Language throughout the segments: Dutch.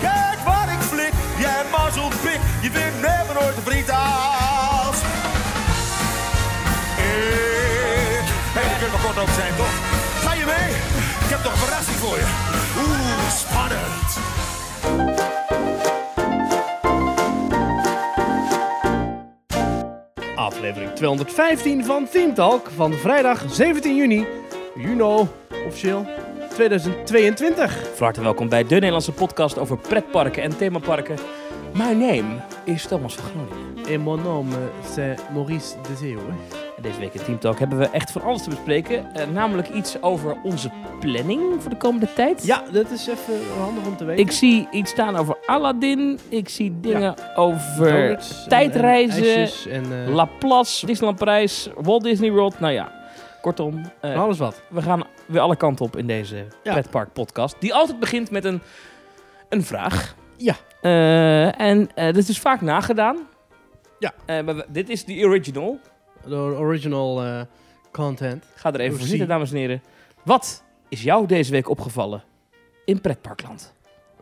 Kijk waar ik flik, jij mazzelpik. Je vindt never nooit een vriend als ik. Hé, dat kunnen we kort ook zijn, toch? Ga je mee? Ik heb toch een verrassing voor je. Oeh, spannend. Aflevering 215 van Team Talk van vrijdag 17 juni. Juno, officieel 2022. Van harte welkom bij de Nederlandse podcast over pretparken en themaparken. Mijn naam is Thomas van Groningen. En mijn naam is Maurice de Zeeuw. Deze week in Team Talk hebben we echt van alles te bespreken. Namelijk iets over onze planning voor de komende tijd. Ja, dat is even handig om te weten. Ik zie iets staan over Aladdin. Ik zie dingen over donuts, tijdreizen, en Laplace, Disneylandprijs, Walt Disney World. Nou ja, kortom. Alles wat. We gaan weer alle kanten op in deze pretpark podcast. Die altijd begint met een vraag. Ja. En dat is dus vaak nagedaan. Ja. Maar dit is de original. De original content. Ga er even voor zitten, dames en heren. Wat is jou deze week opgevallen in pretparkland?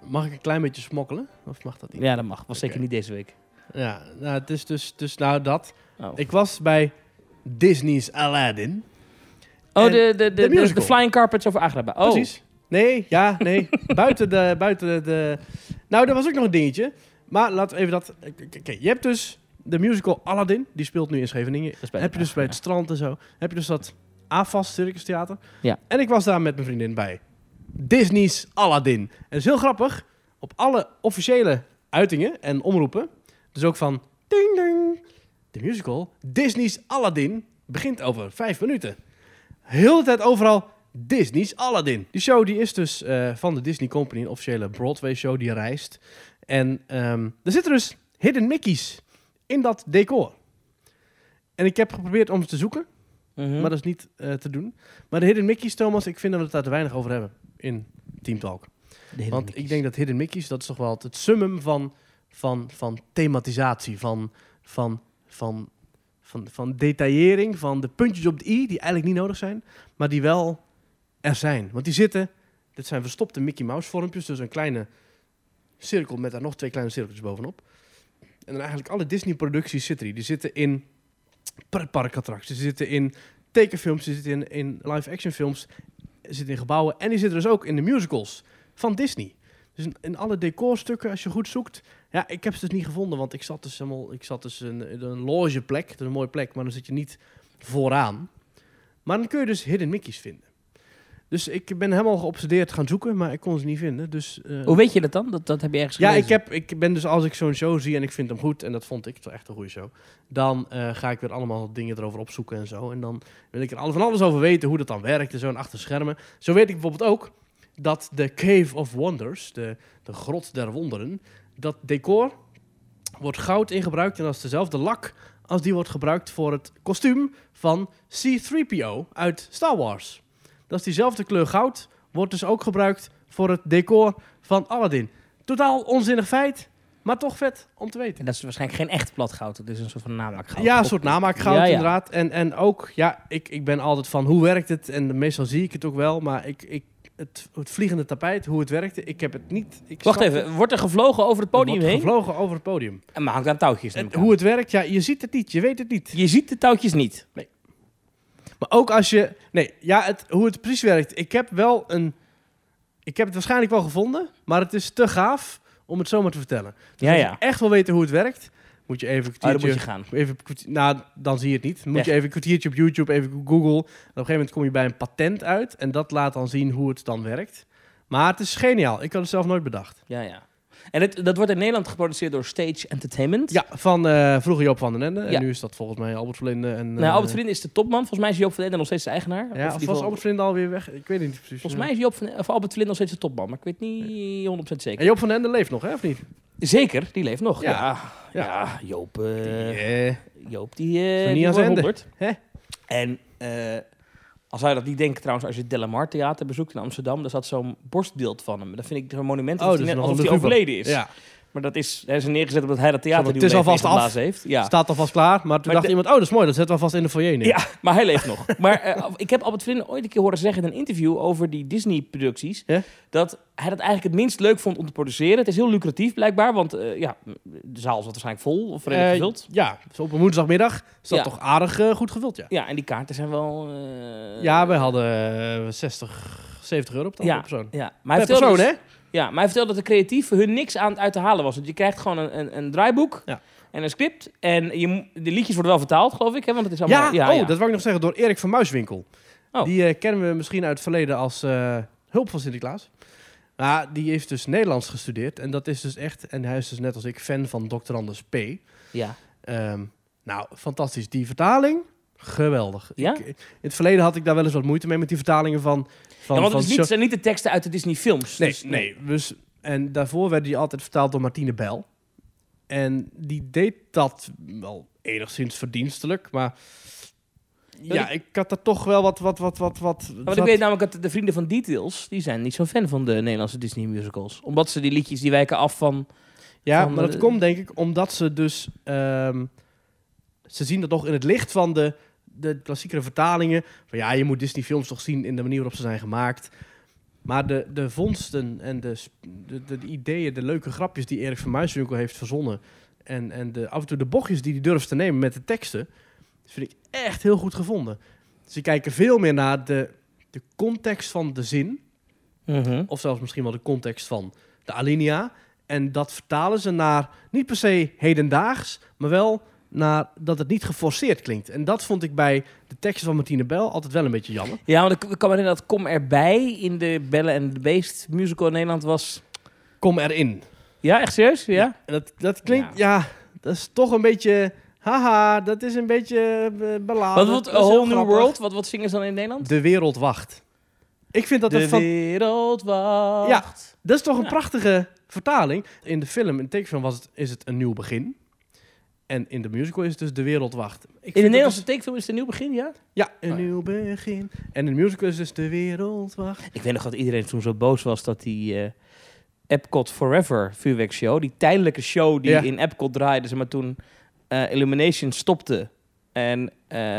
Mag ik een klein beetje smokkelen? Of mag dat niet? Ja, dat mag. Was zeker niet deze week. Ja, nou, het is dus dat. Oh. Ik was bij Disney's Aladdin. Oh, de Flying Carpets over Agrabah. Oh. Precies. Nee, ja, nee. buiten de... Nou, dat was ook nog een dingetje. Maar laten we even dat... Oké, je hebt dus... De musical Aladdin, die speelt nu in Scheveningen. Heb je dus bij het strand en zo. Heb je dus dat AFAS Circus Theater. Ja. En ik was daar met mijn vriendin bij Disney's Aladdin. En dat is heel grappig. Op alle officiële uitingen en omroepen. Dus ook van... Ding, ding. De musical Disney's Aladdin begint over 5 minuten. Heel de tijd overal Disney's Aladdin. Die show die is dus van de Disney Company. Een officiële Broadway show die reist. En er zitten dus Hidden Mickeys in dat decor. En ik heb geprobeerd om ze te zoeken. Maar dat is niet te doen. Maar de Hidden Mickeys, Thomas, ik vind dat we het daar te weinig over hebben in Team Talk. Ik denk dat Hidden Mickeys, dat is toch wel het summum van thematisatie, van detaillering, van de puntjes op de i, die eigenlijk niet nodig zijn, maar die wel er zijn. Want die zitten, dit zijn verstopte Mickey Mouse vormpjes, dus een kleine cirkel met daar nog 2 kleine cirkeltjes bovenop. En dan eigenlijk alle Disney-producties zitten die. Die zitten in pretparkattracties, die zitten in tekenfilms, die zitten in live-action films, die zitten in gebouwen. En die zitten dus ook in de musicals van Disney. Dus in alle decorstukken, als je goed zoekt. Ja, ik heb ze dus niet gevonden, want ik zat dus een logeplek. Dat is een mooie plek, maar dan zit je niet vooraan. Maar dan kun je dus Hidden Mickeys vinden. Dus ik ben helemaal geobsedeerd gaan zoeken, maar ik kon ze niet vinden. Dus, hoe weet je dat dan? Dat heb je ergens gelezen? Ja, ik ben dus als ik zo'n show zie en ik vind hem goed, en dat vond ik, het was echt een goede show, dan ga ik weer allemaal dingen erover opzoeken en zo. En dan wil ik er van alles over weten, hoe dat dan werkt en zo, en achter schermen. Zo weet ik bijvoorbeeld ook dat de Cave of Wonders, de grot der wonderen, dat decor wordt goud in gebruikt en dat is dezelfde lak als die wordt gebruikt voor het kostuum van C-3PO uit Star Wars. Dat is diezelfde kleur goud, wordt dus ook gebruikt voor het decor van Aladdin. Totaal onzinnig feit, maar toch vet om te weten. En dat is waarschijnlijk geen echt plat goud, dat is een soort van namaakgoud. Ja, een soort namaakgoud inderdaad. En ook, ja, ik ben altijd van hoe werkt het? En meestal zie ik het ook wel, maar het vliegende tapijt, hoe het werkte, ik heb het niet... wordt er gevlogen over het podium heen? Gevlogen over het podium. En maar hangt aan touwtjes. En hoe het werkt, ja, je ziet het niet, je weet het niet. Je ziet de touwtjes niet. Nee. Maar ook als je... Nee, ja, hoe het precies werkt. Ik heb het waarschijnlijk wel gevonden, maar het is te gaaf om het zomaar te vertellen. Dus als je echt wil weten hoe het werkt, moet je even een kwartiertje... dan moet je gaan. Dan zie je het niet. Dan moet je even een kwartiertje op YouTube, even Google. En op een gegeven moment kom je bij een patent uit. En dat laat dan zien hoe het dan werkt. Maar het is geniaal. Ik had het zelf nooit bedacht. Ja. En dat wordt in Nederland geproduceerd door Stage Entertainment. Ja, van vroeger Joop van den Ende. En nu is dat volgens mij Albert Verlinde. Albert Verlinde is de topman. Volgens mij is Joop van den Ende nog steeds de eigenaar. Ja, of was Albert Verlinde alweer weg? Ik weet het niet precies. Volgens mij is Albert Verlinde nog steeds de topman. Maar ik weet niet 100% zeker. En Joop van den Ende leeft nog, hè? Of niet? Zeker, die leeft nog. Ja. Joop... Joop die is niet aan zijn. En... Als hij dat niet denkt, trouwens, als je het Delamar Theater bezoekt in Amsterdam, daar zat zo'n borstbeeld van hem. Dat vind ik zo'n monument alsof hij overleden is. Ja. Maar dat is, hij is neergezet omdat hij dat theater die alvast af heeft. Ja. Staat alvast klaar. Maar toen maar dacht iemand, oh dat is mooi, dat zetten we alvast in de foyer neer. Ja, maar hij leeft nog. Maar ik heb Albert Verlinde ooit een keer horen zeggen in een interview over die Disney-producties. Yeah? Dat hij dat eigenlijk het minst leuk vond om te produceren. Het is heel lucratief blijkbaar, want de zaal zat waarschijnlijk vol of redelijk gevuld. Ja, dus op een woensdagmiddag is dat toch aardig goed gevuld, ja. Ja, en die kaarten zijn wel... Ja, wij hadden 60, 70 euro op de persoon. Ja, maar per persoon, hè? Ja, maar hij vertelde dat de creatief voor hun niks uit te halen was. Want je krijgt gewoon een draaiboek en een script. En de liedjes worden wel vertaald, geloof ik. Hè? Want het is allemaal, dat wou ik nog zeggen, door Erik van Muiswinkel. Oh. Die kennen we misschien uit het verleden als hulp van Sinterklaas. Maar die heeft dus Nederlands gestudeerd. En dat is dus echt... En hij is dus net als ik fan van Dr. Anders P. Ja. Nou, fantastisch. Die vertaling... Geweldig. Ja? In het verleden had ik daar wel eens wat moeite mee met die vertalingen van ja, want het zijn niet de teksten uit de Disney-films. Nee, dus, Dus, en daarvoor werden die altijd vertaald door Martine Bijl. En die deed dat wel enigszins verdienstelijk, maar... Ja, ik had er toch wel wat... Maar ik weet namelijk dat de vrienden van Details, die zijn niet zo'n fan van de Nederlandse Disney-musicals. Omdat ze die liedjes, die wijken af van... Ja, van maar dat komt denk ik omdat ze dus... ze zien dat nog in het licht van de klassiekere vertalingen. Van ja, je moet Disney-films toch zien in de manier waarop ze zijn gemaakt. Maar de vondsten en de ideeën, de leuke grapjes die Erik van Muiswinkel heeft verzonnen. En af en toe de bochtjes die hij durft te nemen met de teksten. Dat vind ik echt heel goed gevonden. Ze kijken veel meer naar de context van de zin. Mm-hmm. Of zelfs misschien wel de context van de alinea. En dat vertalen ze naar niet per se hedendaags, maar wel... naar dat het niet geforceerd klinkt. En dat vond ik bij de teksten van Martine Bijl altijd wel een beetje jammer. Ja, want ik kan me herinneren dat Kom Erbij in de Belle en de Beest musical in Nederland was... Kom Erin. Ja, echt serieus? Ja. Ja, en dat klinkt... Ja. Ja, dat is toch een beetje... Haha, dat is een beetje beladen. Wat A Whole New World? Wat zingen ze dan in Nederland? De Wereld Wacht. Ik vind dat de Wereld Wacht. Ja, dat is toch een prachtige vertaling. In de film, in de tekenfilm is het Een Nieuw Begin... En in de musical is het dus De Wereld Wacht. In de Nederlandse tekenfilm is het Een Nieuw Begin, ja? Ja, Een Nieuw Begin. En in de musical is dus De Wereld Wacht. Ik weet nog dat iedereen toen zo boos was dat die Epcot Forever vuurwerkshow... die tijdelijke show die in Epcot draaide, zeg maar toen Illumination stopte... En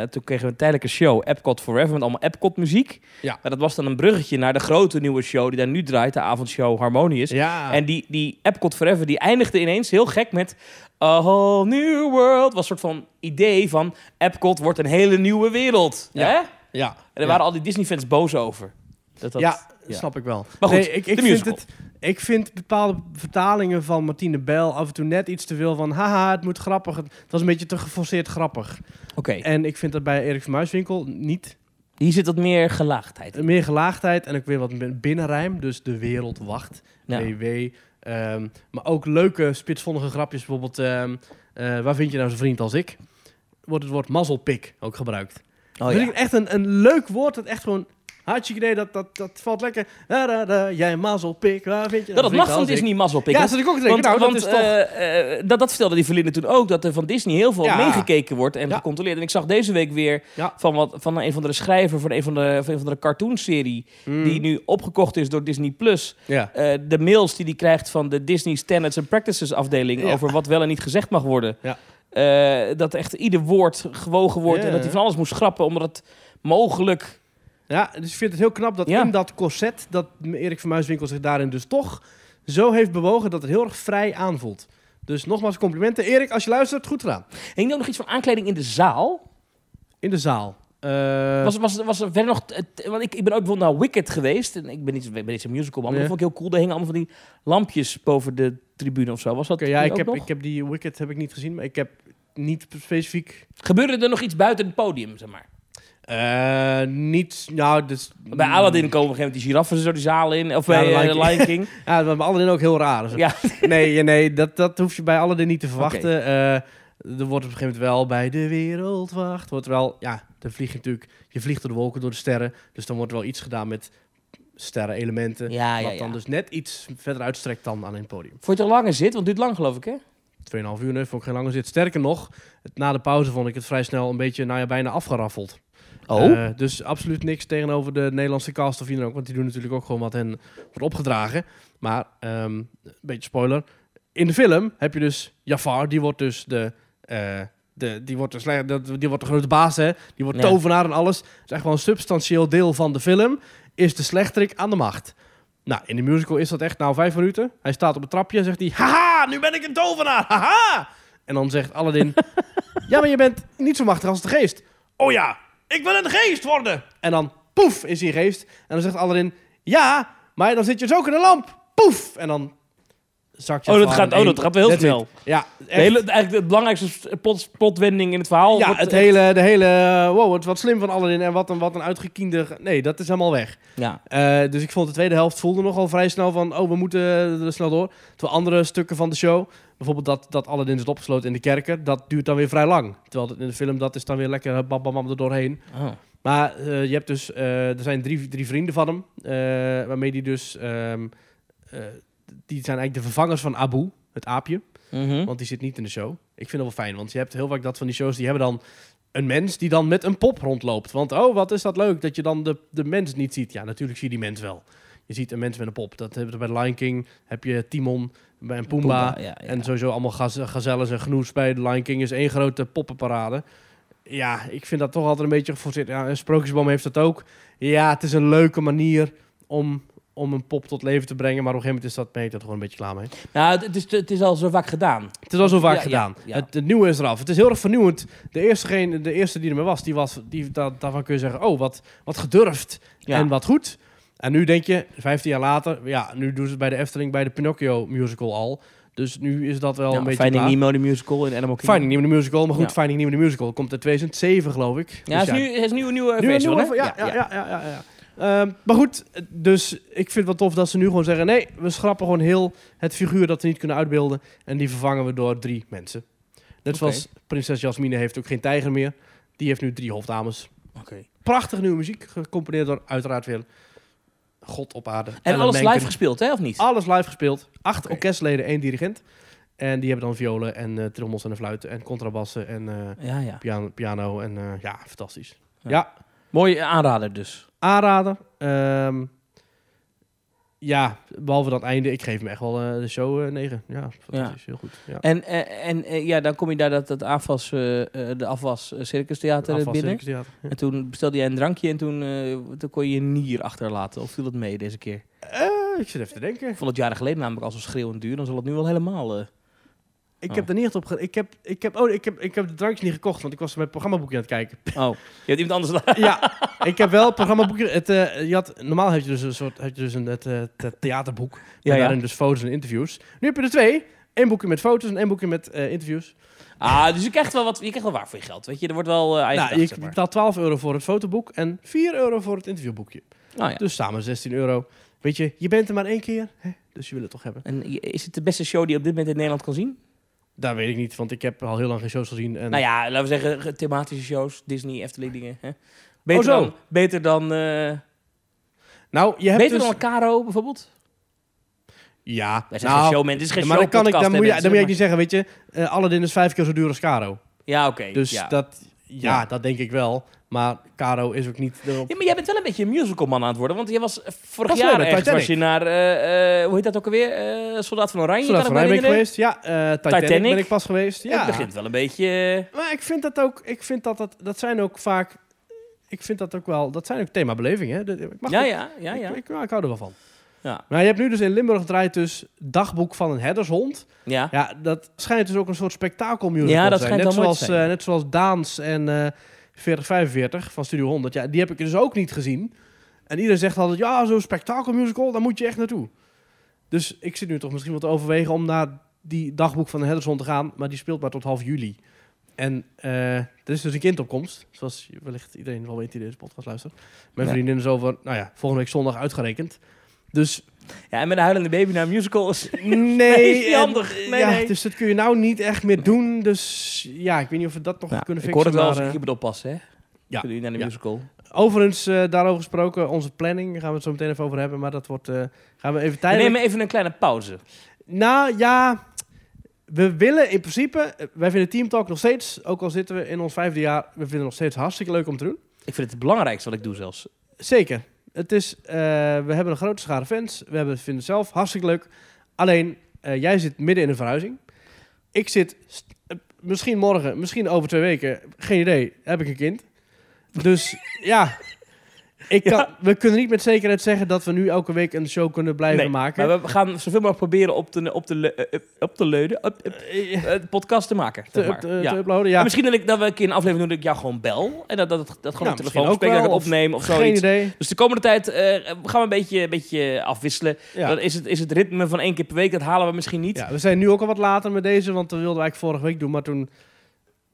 toen kregen we een tijdelijke show, Epcot Forever, met allemaal Epcot-muziek. Ja. Maar dat was dan een bruggetje naar de grote nieuwe show die daar nu draait, de avondshow Harmonious. Ja. En die Epcot Forever, die eindigde ineens heel gek met A Whole New World. Was een soort van idee van Epcot wordt een hele nieuwe wereld. Ja. Hè? Ja. En daar waren al die Disney-fans boos over. Dat snap ik wel. Maar goed, nee, ik vind bepaalde vertalingen van Martine Bijl af en toe net iets te veel van... Haha, het moet grappig. Het was een beetje te geforceerd grappig. Okay. En ik vind dat bij Erik van Muiswinkel niet. Hier zit wat meer gelaagdheid in. Meer gelaagdheid en ook weer wat binnenrijm. Dus De Wereld Wacht. WW. Maar ook leuke, spitsvondige grapjes. Bijvoorbeeld, waar vind je nou zo'n vriend als ik? Wordt het woord mazzelpik ook gebruikt. Oh, dat vind ik echt een leuk woord dat echt gewoon... Hartstikke idee, dat valt lekker. Jij mazzelpik, waar vind je dat? Dat mag van Disney mazzelpik. Ja, dat zat ik ook te denken. Dat vertelde die Verlinde toen ook, dat er van Disney heel veel meegekeken wordt en gecontroleerd. En ik zag deze week weer van een van de schrijver van een van de cartoonserie die nu opgekocht is door Disney+. De mails die hij krijgt van de Disney Standards and Practices afdeling over wat wel en niet gezegd mag worden. Ja. Dat echt ieder woord gewogen wordt en dat hij van alles moest schrappen omdat het mogelijk... Ja, dus ik vind het heel knap dat in dat corset... dat Erik van Muiswinkel zich daarin dus toch zo heeft bewogen... dat het heel erg vrij aanvoelt. Dus nogmaals complimenten. Erik, als je luistert, goed gedaan. Hing er nog iets van aankleding in de zaal? In de zaal? Was er verder nog... Want ik ben ook bijvoorbeeld naar Wicked geweest. En ik ben niet zo'n musical, maar dat vond ik heel cool. Daar hingen allemaal van die lampjes boven de tribune of zo. Was dat ik heb die Wicked heb ik niet gezien, maar ik heb niet specifiek... Gebeurde er nog iets buiten het podium, zeg maar? Niet, nou... Dus, bij Aladdin komen op een gegeven moment die giraffen zo die zaal in. Of bij Lion King. Ja, dat was bij Aladdin ook heel raar. Dus ja. Nee, dat hoef je bij Aladdin niet te verwachten. Okay. Er wordt op een gegeven moment wel bij De Wereld Wacht. Wordt wel, dan vlieg je natuurlijk... Je vliegt door de wolken, door de sterren. Dus dan wordt er wel iets gedaan met sterrenelementen. Wat dan dus net iets verder uitstrekt dan aan een podium. Vond je het een lange zit? Want het duurt lang, geloof ik, hè? 2,5 uur, vond ik geen lange zit. Sterker nog, na de pauze vond ik het vrij snel een beetje, bijna afgeraffeld. Oh. Dus absoluut niks tegenover de Nederlandse cast of wie dan ook. Want die doen natuurlijk ook gewoon wat hen wordt opgedragen. Maar, een beetje spoiler. in de film heb je dus Jafar, die wordt dus de grote baas, hè? Die wordt tovenaar en alles. Het is echt gewoon een substantieel deel van de film. Is de slechterik aan de macht. Nou, in de musical is dat echt 5 minuten. Hij staat op het trapje en zegt hij... Haha, nu ben ik een tovenaar, haha! En dan zegt Aladdin... ja, maar je bent niet zo machtig als de geest. Oh ja, ik wil een geest worden! En dan, poef, is hij geest. En dan zegt Aladdin... Ja, maar dan zit je dus ook in een lamp. Poef! En dan... Dat gaat wel heel snel. Ja, eigenlijk de belangrijkste plotwending in het verhaal. Ja, wordt, de hele... Wow, wat slim van Aladdin en wat een uitgekiende... Nee, dat is helemaal weg. Ja. Dus ik vond de tweede helft voelde nogal vrij snel van... Oh, we moeten er snel door. Terwijl andere stukken van de show... Bijvoorbeeld dat Aladdin zit opgesloten in de kerker. Dat duurt dan weer vrij lang. Terwijl in de film dat is dan weer lekker bam, bam, bam er doorheen. Oh. Maar je hebt dus... er zijn drie vrienden van hem. Waarmee die dus... die zijn eigenlijk de vervangers van Abu, het aapje. Mm-hmm. Want die zit niet in de show. Ik vind dat wel fijn, want je hebt heel vaak dat van die shows... die hebben dan een mens die dan met een pop rondloopt. Want oh, wat is dat leuk dat je dan de mens niet ziet. Ja, natuurlijk zie je die mens wel. Je ziet een mens met een pop. Dat hebben we bij Lion King, heb je Timon en Pumbaa. Ja, ja. En sowieso allemaal gazelles en gnoes bij de Lion King. Is één grote poppenparade. Ja, ik vind dat toch altijd een beetje geforceerd. Ja, Sprookjesboom heeft dat ook. Ja, het is een leuke manier om een pop tot leven te brengen, maar op een gegeven moment is dat ben ik dat gewoon een beetje klaar mee. Nou, het is al zo vaak gedaan. Het is al zo vaak gedaan. Ja. Het nieuwe is eraf. Het is heel erg vernieuwend. De eerste die er maar was, daarvan kun je zeggen, oh, wat gedurfd en wat goed. En nu denk je, 15 jaar later, ja, nu doen ze het bij de Efteling, bij de Pinocchio musical al. Dus nu is dat wel een beetje Finding Nemo, de musical in Animal Kingdom. Finding Nemo, de musical, maar goed, Finding Nemo, de musical komt in 2007, geloof ik. Ja, dus is nu een nieuwe versie, hè? Ja. Maar goed, dus ik vind het wel tof dat ze nu gewoon zeggen... nee, we schrappen gewoon heel het figuur dat we niet kunnen uitbeelden... en die vervangen we door 3 mensen. Net zoals prinses Jasmine heeft ook geen tijger meer. Die heeft nu 3 hoofddames. Okay. Prachtige nieuwe muziek, gecomponeerd door uiteraard weer God op aarde. En alles live gespeeld, hè, of niet? Alles live gespeeld. 8 orkestleden, 1 dirigent. En die hebben dan violen en trommels en fluiten en contrabassen en piano. En fantastisch. Ja. Mooi aanrader dus. Aanraden. Behalve dat einde. Ik geef hem echt wel de show 9. Ja, fantastisch. Ja. Heel goed. Ja. En dan kom je daar de afwas circustheater binnen. Circustheater, ja. En toen bestelde jij een drankje en toen kon je je nier achterlaten. Of viel dat mee deze keer? Ik zit even te denken. Ik vond het jaren geleden namelijk al zo schreeuwend duur. Dan zal het nu wel helemaal... Ik heb er niet echt op ik heb de drankjes niet gekocht, want ik was mijn programmaboekje aan het kijken. Oh, je hebt iemand anders laten. Ja, ik heb wel het programmaboekje. Normaal heb je dus een theaterboek. Ja, en daarin dus foto's en interviews. Nu heb je er 2. 1 boekje met foto's en 1 boekje met interviews. Ah, dus je krijgt wel waar voor je geld. Weet je, er wordt wel eigen dag, zeg maar. Je betaalt €12 voor het fotoboek en €4 voor het interviewboekje. Nou, ja. Dus samen €16. Weet je, je bent er maar 1 keer, hè? Dus je wil het toch hebben. En is het de beste show die je op dit moment in Nederland kan zien? Dat weet ik niet, want ik heb al heel lang geen shows gezien. En... Nou ja, laten we zeggen, thematische shows, Disney, Efteling dingen. Hè? Beter dan Caro, bijvoorbeeld? Ja. Wij zijn geen showman, dit is geen show. Maar dan moet je niet zeggen, weet je, Aladdin is 5 keer zo duur als Caro. Ja, oké. Dus dat denk ik wel. Maar Caro is ook niet... Ja, maar jij bent wel een beetje een musicalman aan het worden. Want jij was vorig jaar was je naar... hoe heet dat ook alweer? Soldaat van Oranje. Soldaat van Oranje ben ik geweest. Ja, Titanic ben ik pas geweest. Ja. Het begint wel een beetje... Maar ik vind dat ook... Ik vind dat zijn ook vaak... Ik vind dat ook wel... Dat zijn ook themabelevingen. Ik hou er wel van. Ja. Maar je hebt nu dus in Limburg draait dus Dagboek van een herdershond. Ja. Ja, dat schijnt dus ook een soort spektakelmusical te zijn. Net zoals Daans en... 4045 van Studio 100. Ja, die heb ik dus ook niet gezien. En iedereen zegt altijd, ja, zo'n spektakelmusical, daar moet je echt naartoe. Dus ik zit nu toch misschien wel te overwegen om naar die Dagboek van de herdershond te gaan, maar die speelt maar tot half juli. En er is dus een kindopkomst, zoals wellicht iedereen wel weet die deze podcast luistert. Mijn vriendin is over, volgende week zondag uitgerekend. Dus... Ja, en met een huilende baby naar musicals. Nee, handig. Nee. Dus dat kun je nou niet echt meer doen. Dus ja, ik weet niet of we dat nog kunnen fixen. Ik hoor het wel, als ik moet oppassen, hè? Ja. Kunnen jullie naar de musical? Overigens, daarover gesproken, onze planning. Daar gaan we het zo meteen even over hebben. Maar dat wordt... gaan we even tijdelijk... We nemen even een kleine pauze. Nou ja, we willen in principe... Wij vinden Team Talk nog steeds, ook al zitten we in ons 5e jaar... We vinden het nog steeds hartstikke leuk om te doen. Ik vind het belangrijkste wat ik doe zelfs. Zeker. We hebben een grote schare fans. We vinden het zelf hartstikke leuk. Alleen, Jij zit midden in een verhuizing. Ik zit misschien morgen, misschien over 2 weken, geen idee, heb ik een kind. Dus ja, we kunnen niet met zekerheid zeggen dat we nu elke week een show kunnen blijven maken. Maar we gaan zoveel mogelijk proberen op te leuden, podcast te maken. Te uploaden, ja. Misschien dat we een keer een aflevering doen dat ik jou gewoon bel. En dat gewoon op telefoon spreek, dat ik opneem of zoiets. Geen idee. Dus de komende tijd gaan we een beetje afwisselen. Ja. Dan is het ritme van 1 keer per week, dat halen we misschien niet. Ja, we zijn nu ook al wat later met deze, want dat wilden we eigenlijk vorige week doen, maar toen...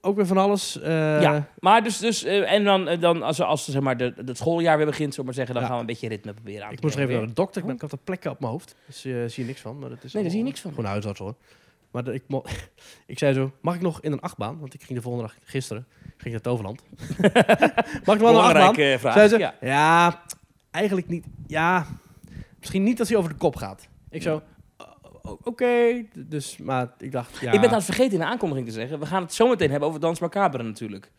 Ook weer van alles. Ja, maar dus en dan als zeg maar het schooljaar weer begint, zullen maar zeggen, dan gaan we een beetje ritme proberen aan te moest even naar de dokter. Ik had de plekken op mijn hoofd. Dus zie je niks van. Maar dat is daar zie je niks van. Gewoon een huisarts hoor. Maar ik zei zo, mag ik nog in een achtbaan? Want ik ging de volgende dag, gisteren, ging ik naar Toverland. Mag ik nog een achtbaan? Zei ze, ja, eigenlijk niet. Ja, misschien niet als hij over de kop gaat. Ik zo... Oké, dus, maar ik dacht... Ja. Ik ben het vergeten in de aankondiging te zeggen. We gaan het zo meteen hebben over Dans Macabre natuurlijk.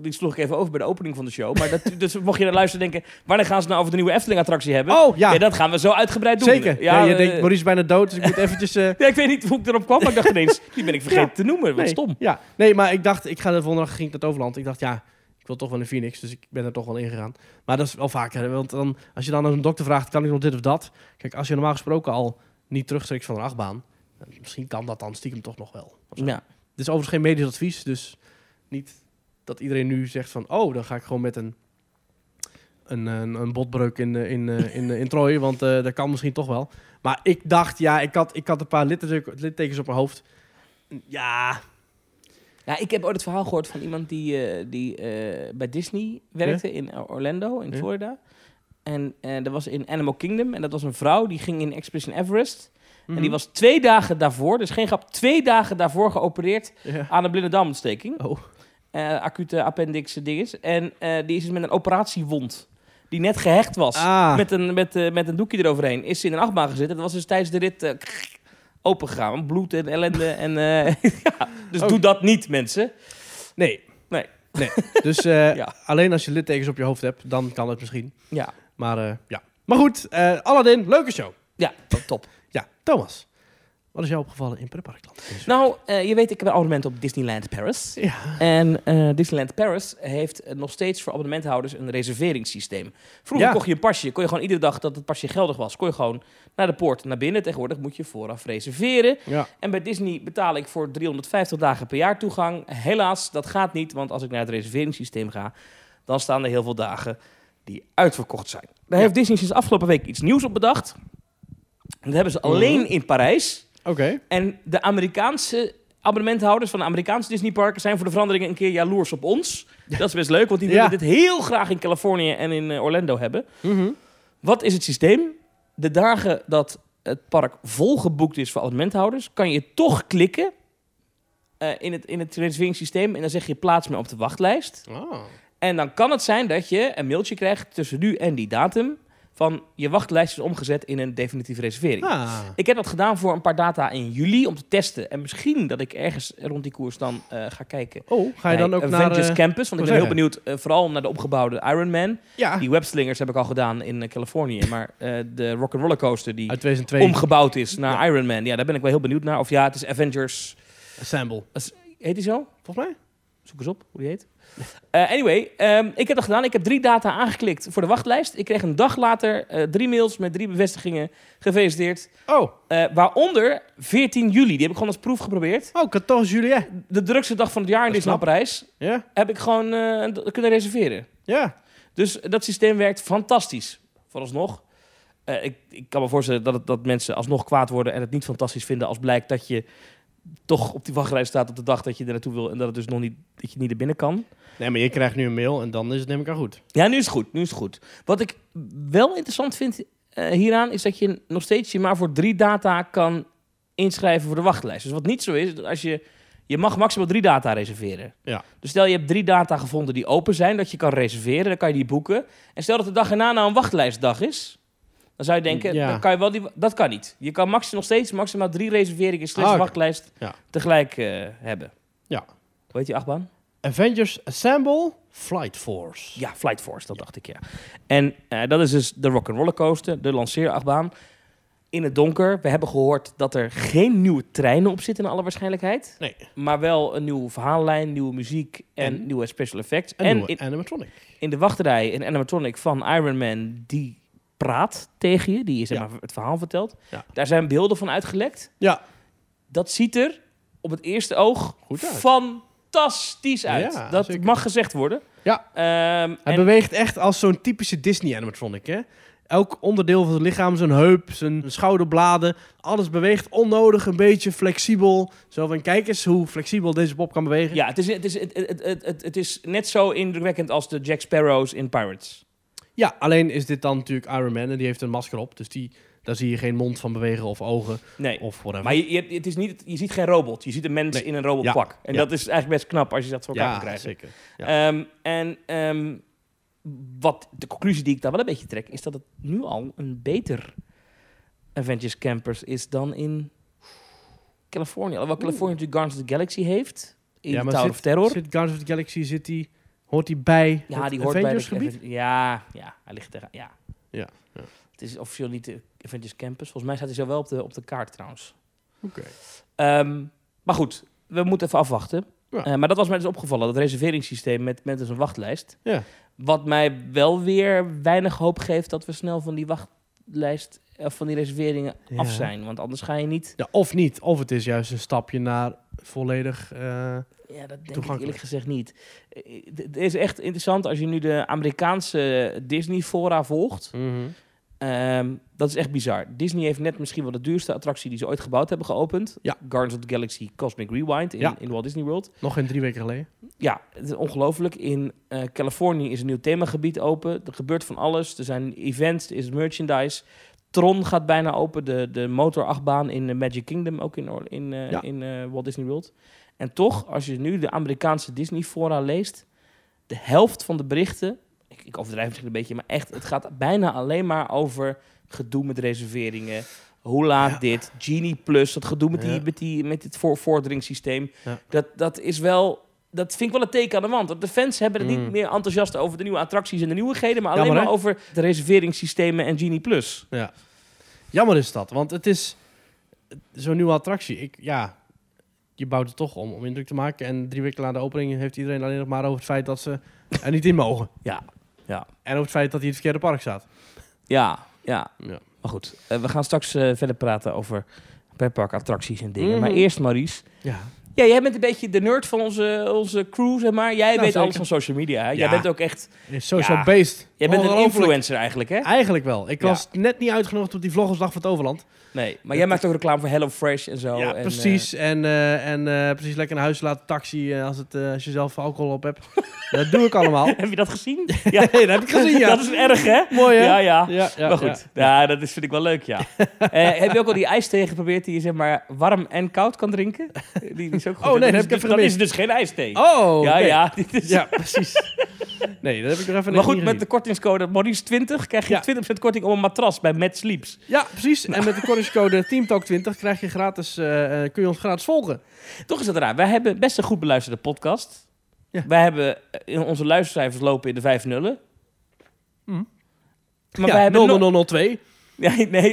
Die sloeg ik even over bij de opening van de show. Maar dus mocht je naar luisteren denken... Wanneer gaan ze nou over de nieuwe Efteling-attractie hebben? Oh, ja. Ja, dat gaan we zo uitgebreid doen. Zeker. Ja, je denkt, Maurice is bijna dood, dus ik moet eventjes... Ja, ik weet niet hoe ik erop kwam, maar ik dacht ineens... Die ben ik vergeten te noemen, wat stom. Ja, nee, maar ik dacht... Ik ga de volgende dag ging naar Toverland. Ik dacht, ja... Ik wil toch wel in Phoenix, dus ik ben er toch wel in gegaan. Maar dat is wel vaker, want dan, als je dan aan een dokter vraagt... Kan ik nog dit of dat? Kijk, als je normaal gesproken al... niet terugtrekt van een achtbaan. Misschien kan dat dan stiekem toch nog wel. Ja. Dit is overigens geen medisch advies, dus niet dat iedereen nu zegt van... dan ga ik gewoon met een botbreuk in Troje, want dat kan misschien toch wel. Maar ik dacht, ik had een paar littekens op mijn hoofd. Ja... Ja, ik heb ooit het verhaal gehoord van iemand die bij Disney werkte in Orlando, in Florida... En dat was in Animal Kingdom. En dat was een vrouw, die ging in Expedition Everest. Mm-hmm. En die was 2 dagen daarvoor, dus geen grap, 2 dagen daarvoor geopereerd aan een blinde darmontsteking. Oh. Acute appendix dinges. En die is met een operatiewond, die net gehecht was, met een doekje eroverheen. Is ze in een achtbaan gezet. En dat was dus tijdens de rit open gegaan. Bloed en ellende. Dus doe dat niet, mensen. Nee. Dus alleen als je littekens op je hoofd hebt, dan kan het misschien. Ja. Maar goed, Aladdin, leuke show. Ja, top. Ja, Thomas, wat is jou opgevallen in pretparkland? Nou, je weet, ik heb een abonnement op Disneyland Paris. Ja. En Disneyland Paris heeft nog steeds voor abonnementhouders een reserveringssysteem. Vroeger kocht je een pasje, kon je gewoon iedere dag dat het pasje geldig was, kon je gewoon naar de poort, naar binnen. Tegenwoordig moet je vooraf reserveren. Ja. En bij Disney betaal ik voor 350 dagen per jaar toegang. Helaas, dat gaat niet, want als ik naar het reserveringssysteem ga, dan staan er heel veel dagen die uitverkocht zijn. Daar heeft Disney sinds afgelopen week iets nieuws op bedacht. Dat hebben ze alleen in Parijs. Okay. En de Amerikaanse abonnementhouders van de Amerikaanse Disneyparken zijn voor de veranderingen een keer jaloers op ons. Ja. Dat is best leuk, want die willen dit heel graag in Californië en in Orlando hebben. Mm-hmm. Wat is het systeem? De dagen dat het park volgeboekt is voor abonnementhouders, kan je toch klikken in het reserveringssysteem. En dan zeg je plaats me op de wachtlijst. Oh. En dan kan het zijn dat je een mailtje krijgt tussen nu en die datum van je wachtlijst is omgezet in een definitieve reservering. Ah. Ik heb dat gedaan voor een paar data in juli om te testen. En misschien dat ik ergens rond die koers dan ga kijken. Ga je dan ook naar Avengers Campus? Want ik ben heel benieuwd, vooral naar de opgebouwde Ironman. Ja. Die webslingers heb ik al gedaan in Californië. Maar de Rock'n'Roller Coaster die uit 2002 omgebouwd is naar Ironman. Ja, daar ben ik wel heel benieuwd naar. Of het is Avengers... Assemble. Heet die zo? Volgens mij. Zoek eens op hoe die heet. Ik heb dat gedaan. Ik heb 3 data aangeklikt voor de wachtlijst. Ik kreeg een dag later 3 mails met 3 bevestigingen. Gefeliciteerd. Waaronder 14 juli. Die heb ik gewoon als proef geprobeerd. 14 juli, ja. De drukste dag van het jaar in Disneyland Parijs. Ja. Heb ik gewoon kunnen reserveren. Ja. Dus dat systeem werkt fantastisch. Vooralsnog. Ik kan me voorstellen dat mensen alsnog kwaad worden en het niet fantastisch vinden als blijkt dat je toch op die wachtlijst staat op de dag dat je er naartoe wil en dat het dus nog niet dat je niet er binnen kan. Nee, maar je krijgt nu een mail en dan is het neem ik al goed. Ja, nu is het goed. Wat ik wel interessant vind hieraan is dat je nog steeds je maar voor 3 data kan inschrijven voor de wachtlijst. Dus wat niet zo is, als je mag maximaal 3 data reserveren. Ja. Dus stel je hebt 3 data gevonden die open zijn, dat je kan reserveren, dan kan je die boeken. En stel dat de dag erna nou een wachtlijstdag is, dan zou je denken, dan kan je wel dat kan niet. Je kan nog steeds maximaal 3 reserveringen slechts wachtlijst tegelijk hebben. Ja. Hoe heet die achtbaan? Avengers Assemble, Flight Force. Ja, Flight Force, dat dacht ik, ja. En dat is dus de Rock'n'Roller Coaster, de lanceerachtbaan. in het donker. We hebben gehoord dat er geen nieuwe treinen op zitten in alle waarschijnlijkheid. Nee. Maar wel een nieuwe verhaallijn, nieuwe muziek en nieuwe special effects. En nieuwe animatronic. In de wachterij een animatronic van Iron Man die praat tegen je. Die zeg maar, het verhaal vertelt. Ja. Daar zijn beelden van uitgelekt. Ja. Dat ziet er op het eerste oog fantastisch uit. Ja, dat zeker. Mag gezegd worden. Ja. Hij beweegt echt als zo'n typische Disney animatronic, hè? Elk onderdeel van zijn lichaam, zijn heup, zijn schouderbladen. Alles beweegt onnodig, een beetje flexibel. Zo van, kijk eens hoe flexibel deze Bob kan bewegen. Ja, het is net zo indrukwekkend als de Jack Sparrows in Pirates. Ja, alleen is dit dan natuurlijk Iron Man en die heeft een masker op. Dus daar zie je geen mond van bewegen of ogen of whatever. Maar je ziet geen robot. Je ziet een mens in een robotpak. Ja. En dat is eigenlijk best knap als je dat voor elkaar kan krijgen. Zeker. Ja, zeker. Wat de conclusie die ik daar wel een beetje trek, is dat het nu al een beter Avengers Campers is dan in Californië. Alhoewel Californië natuurlijk Guardians of the Galaxy heeft. In de Tower of Terror. Zit Guardians of the Galaxy, hoort hij bij het Avengers-gebied? Hij ligt er. Ja. Het is officieel niet de Avengers Campus. Volgens mij staat hij zo wel op de kaart trouwens. Oké. Maar goed, we moeten even afwachten. Ja. Maar dat was mij dus opgevallen, dat reserveringssysteem met dus een wachtlijst. Ja. Wat mij wel weer weinig hoop geeft dat we snel van die wachtlijst of van die reserveringen af zijn. Want anders ga je niet... Ja, of niet. Of het is juist een stapje naar volledig dat denk ik eerlijk gezegd niet. Het is echt interessant als je nu de Amerikaanse Disney-fora volgt. Mm-hmm. Dat is echt bizar. Disney heeft net misschien wel de duurste attractie die ze ooit gebouwd hebben geopend. Ja. Guardians of the Galaxy Cosmic Rewind in Walt Disney World. Nog geen 3 weken geleden. Ja, het is ongelooflijk. In Californië is een nieuw themagebied open. Er gebeurt van alles. Er zijn events, er is merchandise. Tron gaat bijna open. De motorachtbaan in Magic Kingdom, ook in Walt Disney World. En toch, als je nu de Amerikaanse Disney fora leest, de helft van de berichten... Ik overdrijf misschien een beetje, maar echt, het gaat bijna alleen maar over gedoe met reserveringen. Hoe laat dit? Genie Plus, dat gedoe met dit vorderingssysteem. Ja. Dat vind ik wel een teken aan de wand. Want de fans hebben het niet meer enthousiast over de nieuwe attracties en de nieuwigheden, maar alleen maar over de reserveringssystemen en Genie Plus. Ja. Jammer is dat, want het is zo'n nieuwe attractie. Je bouwt het toch om indruk te maken. En 3 weken na de opening heeft iedereen alleen nog maar over het feit dat ze er niet in mogen. Ja. En over het feit dat hij in het verkeerde park staat. Ja. Maar goed, we gaan straks verder praten over per park attracties en dingen. Mm-hmm. Maar eerst Maurice. Ja, jij bent een beetje de nerd van onze crew, zeg maar. Jij weet alles van social media. Hè? Ja. Jij bent ook echt... social-based. Jij bent een influencer eigenlijk, hè? Eigenlijk wel. Ik was net niet uitgenodigd op die vloggersdag van het Overland. Nee, maar jij maakt ook reclame voor HelloFresh en zo. Ja, en, precies. En precies lekker naar huis laten, taxi, als je zelf alcohol op hebt. Dat doe ik allemaal. Heb je dat gezien? Ja, dat heb ik gezien, ja. Dat is erg, hè? Mooi, hè? Ja. Maar goed, dat vind ik wel leuk, ja. Heb je ook al die ijsthee geprobeerd die je zeg maar warm en koud kan drinken? Die is ook goed. Oh, nee, dat is dus geen ijsthee. Oh, okay. Ja, precies. Nee, dat heb ik nog even niet. Maar goed, met de kortingscode Maurice20 krijg je 20% korting op een matras bij Mad Sleeps. Ja, precies. En met de kortingscode TeamTalk20 krijg je gratis, kun je ons gratis volgen. Toch is dat raar. Wij hebben best een goed beluisterde podcast. Ja. Wij hebben onze luistercijfers lopen in de 5 nullen. Maar wij hebben 0002. Nee,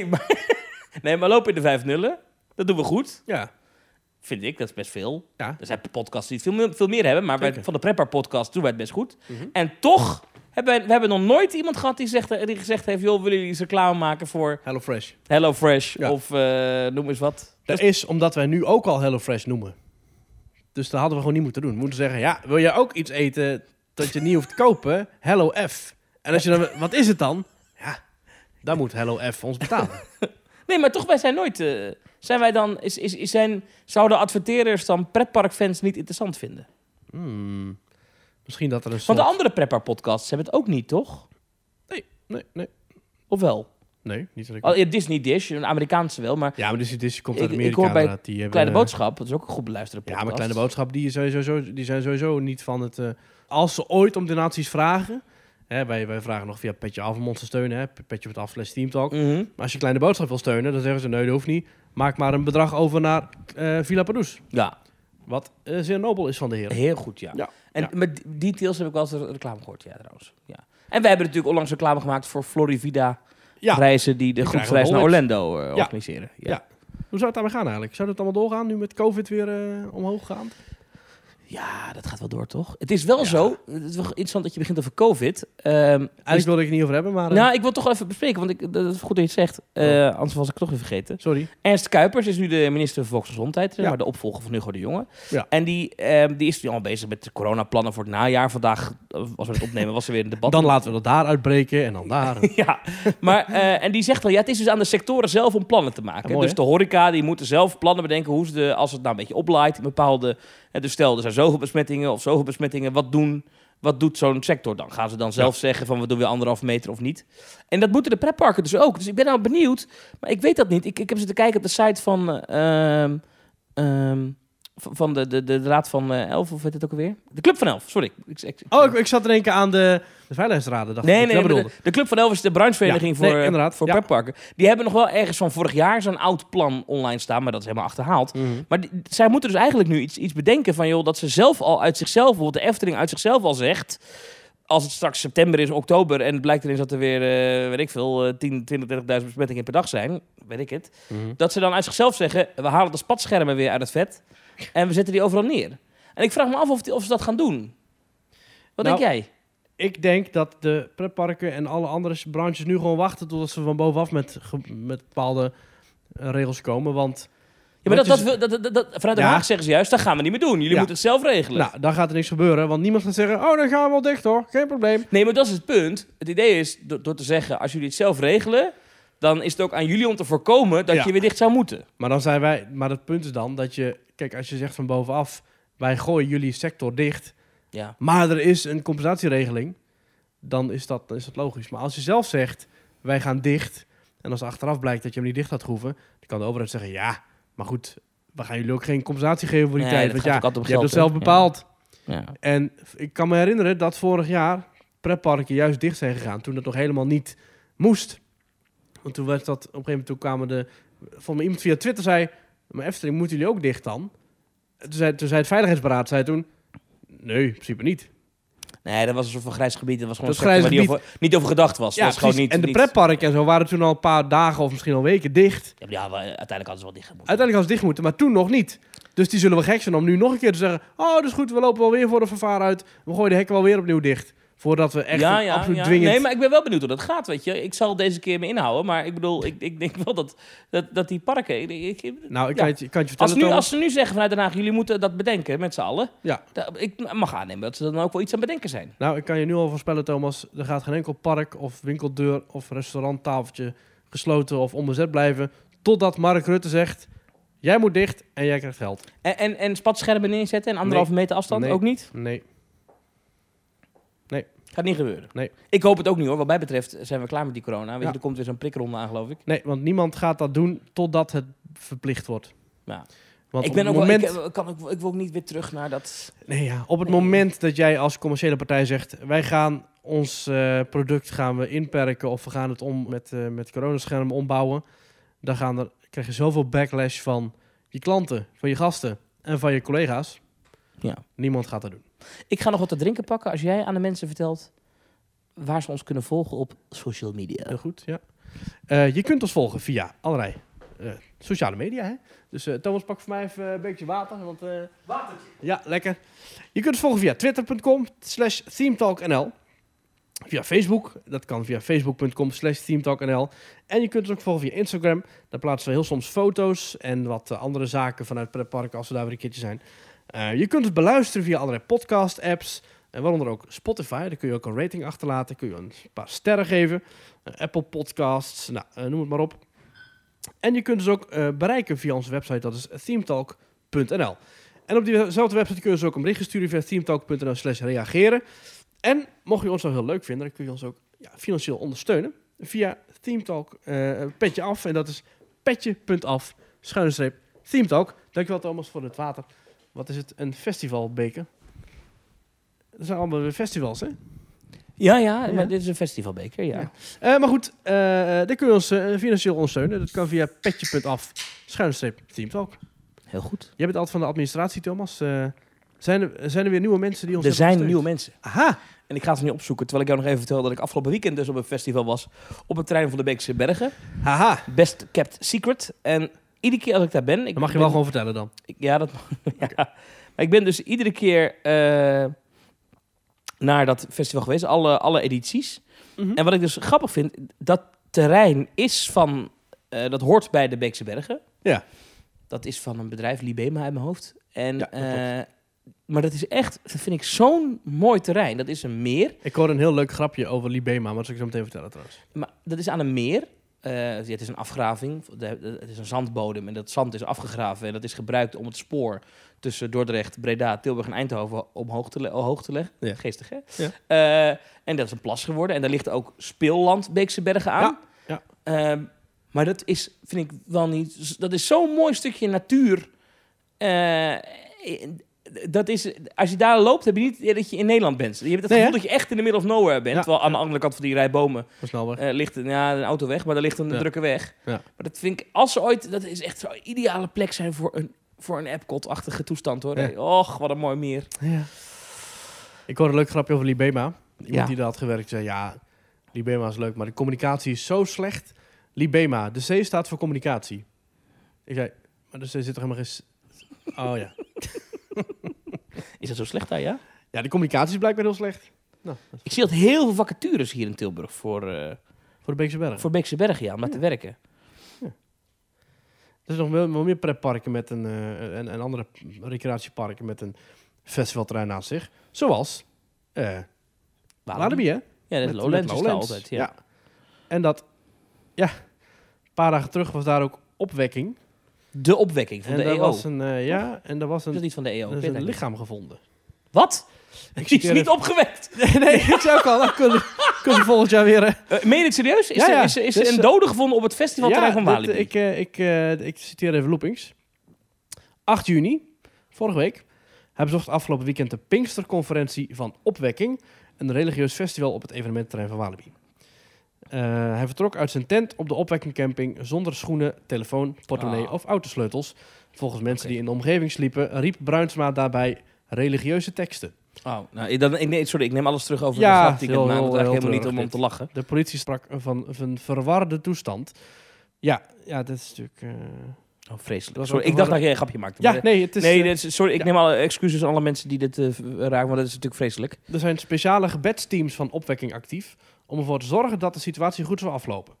maar lopen in de 5 nullen. Dat doen we goed. Ja. Vind ik, dat is best veel. Ja. Er zijn podcasts die het veel meer hebben, maar van de Prepper podcast doen wij het best goed. Mm-hmm. En toch hebben nog nooit iemand gehad die gezegd heeft, joh, willen jullie eens reclame maken voor HelloFresh of noem eens wat. Dat is omdat wij nu ook al HelloFresh noemen. Dus dat hadden we gewoon niet moeten doen. We moeten zeggen, wil jij ook iets eten dat je niet hoeft te kopen? HelloF. En als je dan, wat is het dan? Ja, dan moet HelloF ons betalen. Nee, maar toch, wij zijn nooit... Zijn wij dan, zouden adverteerders dan pretparkfans niet interessant vinden? Misschien dat er een soort... Want de andere pretparkpodcasts hebben het ook niet, toch? Nee. Of wel? Nee, niet dat ik... Disney Dish, een Amerikaanse wel, maar... Ja, maar Disney Dish komt uit Amerika. Ik hoor bij Kleine Boodschap, dat is ook een goed beluisterde podcast. Ja, maar Kleine Boodschap, die zijn sowieso niet van het... Als ze ooit om donaties vragen... Hè, wij vragen nog via Petje Af om ons te steunen. Petje.af/teamtalk. Mm-hmm. Maar als je Kleine Boodschap wil steunen, dan zeggen ze... Nee, dat hoeft niet. Maak maar een bedrag over naar Villa Pardoes. Ja. Wat zeer nobel is van de heren. Heel goed, ja. En met details heb ik wel eens reclame gehoord, trouwens. Ja. En wij hebben natuurlijk onlangs reclame gemaakt voor Florivida. reizen die de groepsreis naar Orlando organiseren. Ja. Ja. Hoe zou het daarmee gaan eigenlijk? Zou dat allemaal doorgaan nu met COVID weer omhoog gaan? Ja, dat gaat wel door, toch? Het is wel zo, het is wel interessant dat je begint over COVID. Eigenlijk wilde ik het niet over hebben, maar... Nou, ik wil het toch wel even bespreken, want dat is goed dat je het zegt. Anders was ik het toch weer vergeten. Sorry. Ernst Kuipers is nu de minister van Volksgezondheid, maar de opvolger van Hugo de Jonge. Ja. En die is nu al bezig met de coronaplannen voor het najaar. Vandaag, als we het opnemen, was er weer een debat. Dan laten we dat daar uitbreken en dan daar. Ja, maar en die zegt wel, ja, het is dus aan de sectoren zelf om plannen te maken. Ja, mooi, dus de horeca, die moeten zelf plannen bedenken hoe ze als het nou een beetje oplaait, een bepaalde... Dus stel, er zijn zoveel besmettingen of zoveel besmettingen. Wat doet zo'n sector dan? Gaan ze dan zelf zeggen van we doen weer 1,5 meter of niet? En dat moeten de pretparken dus ook. Dus ik ben nou benieuwd, maar ik weet dat niet. Ik heb zitten kijken op de site van de Raad van Elf, of weet het ook alweer? De Club van Elf, sorry. Ik zat er een keer aan de veiligheidsraden. Dacht de Club van Elf is de branchevereniging voor pretparken. Die hebben nog wel ergens van vorig jaar zo'n oud plan online staan, maar dat is helemaal achterhaald. Mm-hmm. Maar zij moeten dus eigenlijk nu iets bedenken van, joh, dat ze zelf al uit zichzelf, bijvoorbeeld de Efteling uit zichzelf al zegt, als het straks september is, oktober, en het blijkt erin dat er weer, 10.000, 20.000, 30.000 besmettingen per dag zijn, weet ik het, dat ze dan uit zichzelf zeggen, we halen de spatschermen weer uit het vet, en we zetten die overal neer. En ik vraag me af of ze dat gaan doen. Wat denk jij? Ik denk dat de pretparken en alle andere branches nu gewoon wachten totdat ze van bovenaf met bepaalde regels komen. Want ja, maar vanuit Den Haag zeggen ze juist, dat gaan we niet meer doen. Jullie moeten het zelf regelen. Nou, dan gaat er niks gebeuren, want niemand gaat zeggen, oh, dan gaan we wel dicht hoor, geen probleem. Nee, maar dat is het punt. Het idee is, door te zeggen, als jullie het zelf regelen, dan is het ook aan jullie om te voorkomen dat je weer dicht zou moeten. Maar dan zijn wij. Maar het punt is dan dat je, kijk, als je zegt van bovenaf, wij gooien jullie sector dicht, maar er is een compensatieregeling, dan is dat logisch. Maar als je zelf zegt, wij gaan dicht, en als achteraf blijkt dat je hem niet dicht had hoeven, dan kan de overheid zeggen, ja, maar goed, we gaan jullie ook geen compensatie geven voor die tijd. Want je hebt het zelf bepaald. Ja. Ja. En ik kan me herinneren dat vorig jaar pretparken juist dicht zijn gegaan, toen dat nog helemaal niet moest. Want toen werd dat, op een gegeven moment toen kwamen van iemand via Twitter zei, maar Efteling, moeten jullie ook dicht dan? Toen zei het Veiligheidsberaad, nee, in principe niet. Nee, dat was een soort van grijs gebied. Dat was gewoon een waar niet over gedacht was. Ja, dat was gewoon niet, en de pretparken en zo waren toen al een paar dagen of misschien al weken dicht. Ja, uiteindelijk hadden ze wel dicht moeten. Maar toen nog niet. Dus die zullen wel gek zijn om nu nog een keer te zeggen, oh, dat is goed, we lopen wel weer voor de vervaar uit. We gooien de hekken wel weer opnieuw dicht. Voordat we echt absoluut dwingend... Nee, maar ik ben wel benieuwd hoe dat gaat, weet je. Ik zal deze keer me inhouden, maar ik bedoel, ik denk wel dat die parken... Ik kan je vertellen... Als ze nu zeggen vanuit Den Haag, jullie moeten dat bedenken met z'n allen... Ja. Ik mag aannemen dat ze dan ook wel iets aan bedenken zijn. Nou, ik kan je nu al voorspellen, Thomas. Er gaat geen enkel park of winkeldeur of restauranttafeltje gesloten of onbezet blijven... totdat Mark Rutte zegt, jij moet dicht en jij krijgt geld. En spatschermen neerzetten en 1,5 meter afstand ook niet? Nee. Gaat niet gebeuren. Nee. Ik hoop het ook niet hoor. Wat mij betreft zijn we klaar met die corona. Weet je, er komt weer zo'n prikronde aan, geloof ik. Nee, want niemand gaat dat doen totdat het verplicht wordt. Ja. Want ik wil ook niet weer terug naar dat... Nee, ja. Op het moment dat jij als commerciële partij zegt, wij gaan ons product gaan we inperken of we gaan het om met coronaschermen ombouwen. Dan krijg je zoveel backlash van je klanten, van je gasten en van je collega's. Ja. Niemand gaat dat doen. Ik ga nog wat te drinken pakken als jij aan de mensen vertelt waar ze ons kunnen volgen op social media. Heel goed, ja. Je kunt ons volgen via allerlei sociale media. Hè? Dus Thomas, pak voor mij even een beetje water. Want, watertje? Ja, lekker. Je kunt ons volgen via twitter.com/themetalknl. Via Facebook. Dat kan via facebook.com/themetalknl. En je kunt ons ook volgen via Instagram. Daar plaatsen we heel soms foto's en wat andere zaken vanuit pretparken als we daar weer een keertje zijn. Je kunt het beluisteren via allerlei podcast-apps. En waaronder ook Spotify. Daar kun je ook een rating achterlaten. Kun je een paar sterren geven. Apple Podcasts. Nou, noem het maar op. En je kunt dus ook bereiken via onze website. Dat is themetalk.nl. En op diezelfde website kun je ons ook een berichtje sturen via themetalk.nl/reageren. En mocht je ons nou heel leuk vinden, dan kun je ons ook financieel ondersteunen. Via Themetalk petje af. En dat is petje.af/themetalk. Dankjewel Thomas voor het water. Wat is het? Een festivalbeker? Dat zijn allemaal festivals, hè? Ja, maar dit is een festivalbeker, ja. Maar goed, daar kun je ons financieel ondersteunen. Dat kan via petje.af/themetalk. Heel goed. Jij bent altijd van de administratie, Thomas. Zijn er weer nieuwe mensen die ons hebben gesteund? Er zijn nieuwe mensen. Aha! En ik ga het nu opzoeken, terwijl ik jou nog even vertel dat ik afgelopen weekend dus op een festival was. Op het terrein van de Beekse Bergen. Haha! Best Kept Secret. En iedere keer als ik daar ben... Dat mag je wel gewoon vertellen dan. Ja, dat mag. Okay. Ja. Maar ik ben dus iedere keer naar dat festival geweest. Alle edities. Mm-hmm. En wat ik dus grappig vind, dat terrein is van... dat hoort bij de Beekse Bergen. Ja. Dat is van een bedrijf, Libema uit mijn hoofd. En... Ja, maar dat is echt, dat vind ik zo'n mooi terrein. Dat is een meer. Ik hoor een heel leuk grapje over Libema, maar dat zal ik zo meteen vertellen trouwens. Maar dat is aan een meer. Het is een afgraving. Het is een zandbodem en dat zand is afgegraven. En dat is gebruikt om het spoor tussen Dordrecht, Breda, Tilburg en Eindhoven omhoog te leggen. Ja. Geestig, hè? Ja. En dat is een plas geworden. En daar ligt ook speelland Beekse Bergen aan. Ja. Ja. Maar dat is, vind ik wel niet... Dat is zo'n mooi stukje natuur... Dat is, als je daar loopt, heb je niet dat je in Nederland bent. Je hebt het gevoel dat je echt in de middle of nowhere bent. Ja, terwijl aan de andere kant van die rij bomen ligt een autoweg, maar daar ligt een drukke weg. Ja. Maar dat vind ik, als ze ooit, dat is echt zo'n ideale plek zijn voor een Epcot-achtige toestand, hoor. Ja. Och, wat een mooi meer. Ja. Ik hoorde een leuk grapje over Libema. Iemand die daar had gewerkt zei, ja, Libema is leuk, maar de communicatie is zo slecht. Libema, de C staat voor communicatie. Ik zei, maar de C zit er helemaal geen... Oh ja. Is dat zo slecht daar, ja? Ja, de communicatie is blijkbaar heel slecht. Nou, ik zie dat heel veel vacatures hier in Tilburg voor de Beekse Bergen. Voor Beekse Bergen, ja, om te werken. Ja. Er zijn nog wel meer pretparken met en andere recreatieparken met een festivalterrein naast zich. Zoals Walibi, hè? Ja, dat is Lowlands altijd, ja. En dat, een paar dagen terug was daar ook opwekking. De opwekking van en de EO. En er was een... Is dat niet van de EO? Er is een lichaam gevonden. Wat? Die is niet opgewekt? Nee, ik zou ook al... Nou, kunnen volgend jaar weer... Meen je dit serieus? Is er een dode gevonden op het festivalterrein van Walibi? Ik citeer even Loopings. 8 juni, vorige week, hebben ze afgelopen weekend de Pinksterconferentie van Opwekking, een religieus festival op het evenemententerrein van Walibi. Hij vertrok uit zijn tent op de opwekkingcamping zonder schoenen, telefoon, portemonnee of autosleutels. Volgens mensen die in de omgeving sliepen, riep Bruinsma daarbij religieuze teksten. Oh, nou, ik neem alles terug over de grap die ik het maand helemaal niet om te lachen. De politie sprak van een verwarde toestand. Ja, dat is natuurlijk... vreselijk. Sorry, ik dacht dat jij een grapje maakte. Ik neem alle excuses aan alle mensen die dit raken, want dat is natuurlijk vreselijk. Er zijn speciale gebedsteams van opwekking actief om ervoor te zorgen dat de situatie goed zou aflopen.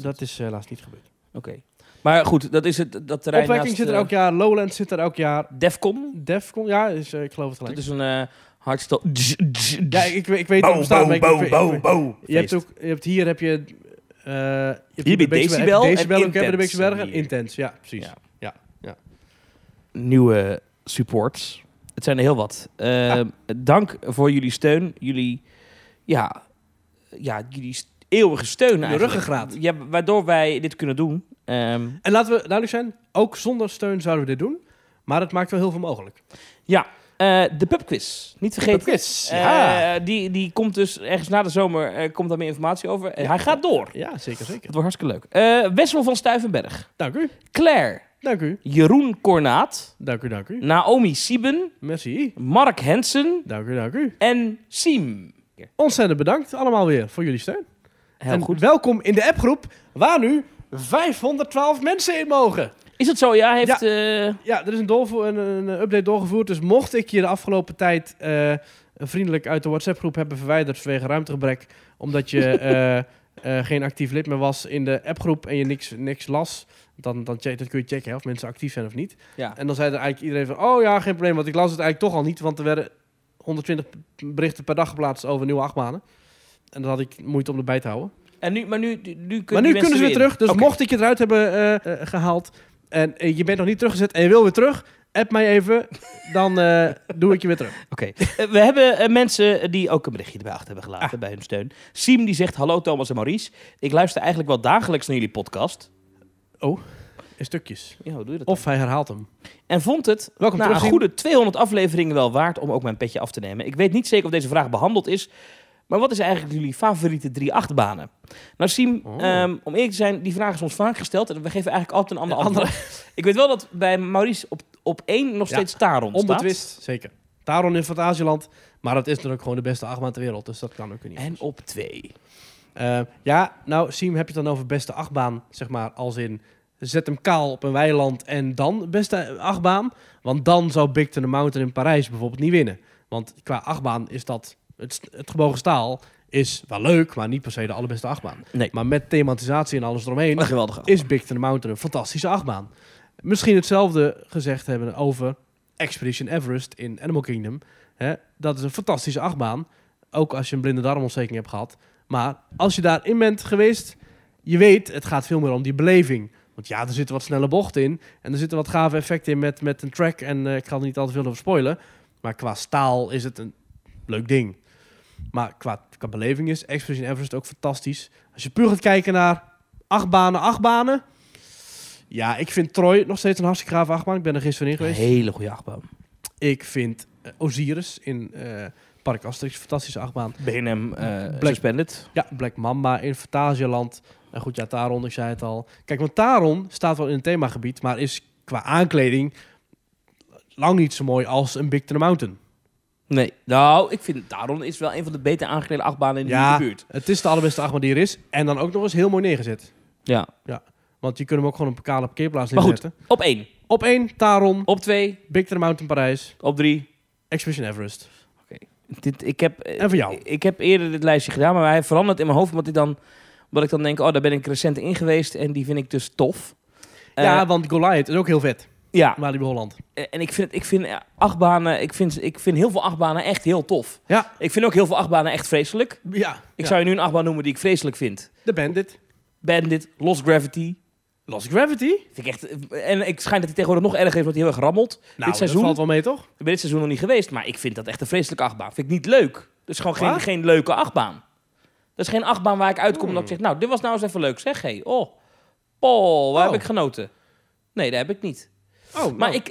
Dat is helaas niet gebeurd. Oké. Maar goed, dat is het. Dat terrein opwekking zit er elk jaar. Lowlands zit er elk jaar. Defcon, ja, is, ik geloof het gelijk. Dat is een hardstyle. Ja, ik weet het bestaan. Hier heb je... Hier bij Decibel en de Beekse Bergen. Intens, ja, precies. Ja. Nieuwe supports. Het zijn er heel wat. Dank voor jullie steun. Jullie eeuwige steun de eigenlijk. Ruggengraat. Ja, waardoor wij dit kunnen doen. En laten we duidelijk zijn, ook zonder steun zouden we dit doen. Maar het maakt wel heel veel mogelijk. Ja, de pubquiz. Niet vergeten. De pubquiz, ja. Die komt dus ergens na de zomer, komt daar meer informatie over. Hij gaat door. Ja, zeker. Dat wordt hartstikke leuk. Wessel van Stuivenberg. Dank u. Claire. Dank u. Jeroen Kornaat. Dank u. Naomi Sieben. Merci. Mark Hensen. Dank u. En Siem. Ontzettend bedankt allemaal weer voor jullie steun. Heel goed. Welkom in de appgroep waar nu 512 mensen in mogen. Is het zo? Ja, er is een update doorgevoerd. Dus mocht ik je de afgelopen tijd vriendelijk uit de WhatsApp-groep hebben verwijderd vanwege ruimtegebrek, omdat je geen actief lid meer was in de appgroep en je niks las, dan kun je checken hè, of mensen actief zijn of niet. Ja. En dan zei er eigenlijk iedereen van, oh ja, geen probleem, want ik las het eigenlijk toch al niet, want er werden 120 berichten per dag geplaatst over nieuwe achtbanen. En dat had ik moeite om erbij te houden. En nu, kunnen ze weer terug. Dus mocht ik je eruit hebben gehaald en je bent nog niet teruggezet en je wil weer terug, app mij even, dan doe ik je weer terug. Oké. We hebben mensen die ook een berichtje erbij achter hebben gelaten bij hun steun. Siem die zegt, hallo Thomas en Maurice. Ik luister eigenlijk wel dagelijks naar jullie podcast. Oh, in stukjes. Ja, hoe doe je dat of dan? Hij herhaalt hem. En vond het een goede 200 afleveringen wel waard om ook mijn petje af te nemen. Ik weet niet zeker of deze vraag behandeld is, maar wat is eigenlijk jullie favoriete 3 achtbanen? Nou Siem, om eerlijk te zijn, die vraag is ons vaak gesteld en we geven eigenlijk altijd een ander antwoord. Ik weet wel dat bij Maurice op op 1 nog steeds Taron staat. Onbetwist, zeker. Taron in Fantasieland. Maar dat is natuurlijk gewoon de beste achtbaan ter wereld. Dus dat kan ook niet. En op 2. Siem, heb je het dan over beste achtbaan, zeg maar, als in... Zet hem kaal op een weiland en dan beste achtbaan. Want dan zou Big Thunder Mountain in Parijs bijvoorbeeld niet winnen. Want qua achtbaan is dat... Het gebogen staal is wel leuk, maar niet per se de allerbeste achtbaan. Nee. Maar met thematisatie en alles eromheen is Big Thunder Mountain een fantastische achtbaan. Misschien hetzelfde gezegd hebben over Expedition Everest in Animal Kingdom. Dat is een fantastische achtbaan. Ook als je een blinde darmontsteking hebt gehad. Maar als je daarin bent geweest, je weet, het gaat veel meer om die beleving. Want ja, er zitten wat snelle bochten in. En er zitten wat gave effecten in met een track. En ik ga er niet al te veel over spoilen. Maar qua staal is het een leuk ding. Maar qua beleving is Expedition Everest ook fantastisch. Als je puur gaat kijken naar achtbanen. Ja, ik vind Troy nog steeds een hartstikke gave achtbaan. Ik ben er gisteren in geweest. Een hele goede achtbaan. Ik vind Osiris in Park Asterix fantastische achtbaan. BNM Suspended. Ja, Black Mamba in Fantasialand. En goed, ja, Taron, ik zei het al. Kijk, want Taron staat wel in het themagebied, maar is qua aankleding lang niet zo mooi als een Big Thunder Mountain. Nee, nou, ik vind Taron is wel een van de beter aangeklede achtbanen in de buurt. Het is de allerbeste achtbaan die er is. En dan ook nog eens heel mooi neergezet. Ja. Want je kunt hem ook gewoon op een kale parkeerplaats neerzetten. Maar goed, op 1. Op 1, Taron. Op 2. Big Thunder Mountain Parijs. Op 3. Expedition Everest. Oké. En voor jou? Ik heb eerder dit lijstje gedaan, maar hij verandert in mijn hoofd, omdat hij dan... Wat ik dan denk, daar ben ik recent in geweest en die vind ik dus tof. Ja, want Goliath is ook heel vet. Ja. Maar die bij Holland. En ik vind heel veel achtbanen echt heel tof. Ja. Ik vind ook heel veel achtbanen echt vreselijk. Ja. Ik zou je nu een achtbaan noemen die ik vreselijk vind. De Bandit, Lost Gravity? Vind ik echt, en ik schijn dat hij tegenwoordig nog erger is, want hij heel erg rammelt. Nou, dit seizoen, dat valt wel mee, toch? Ik ben dit seizoen nog niet geweest, maar ik vind dat echt een vreselijke achtbaan. Vind ik niet leuk. Dus gewoon geen leuke achtbaan. Dat is geen achtbaan waar ik uitkom en dat ik zeg... Nou, dit was nou eens even leuk, zeg. Hey, heb ik genoten? Nee, dat heb ik niet.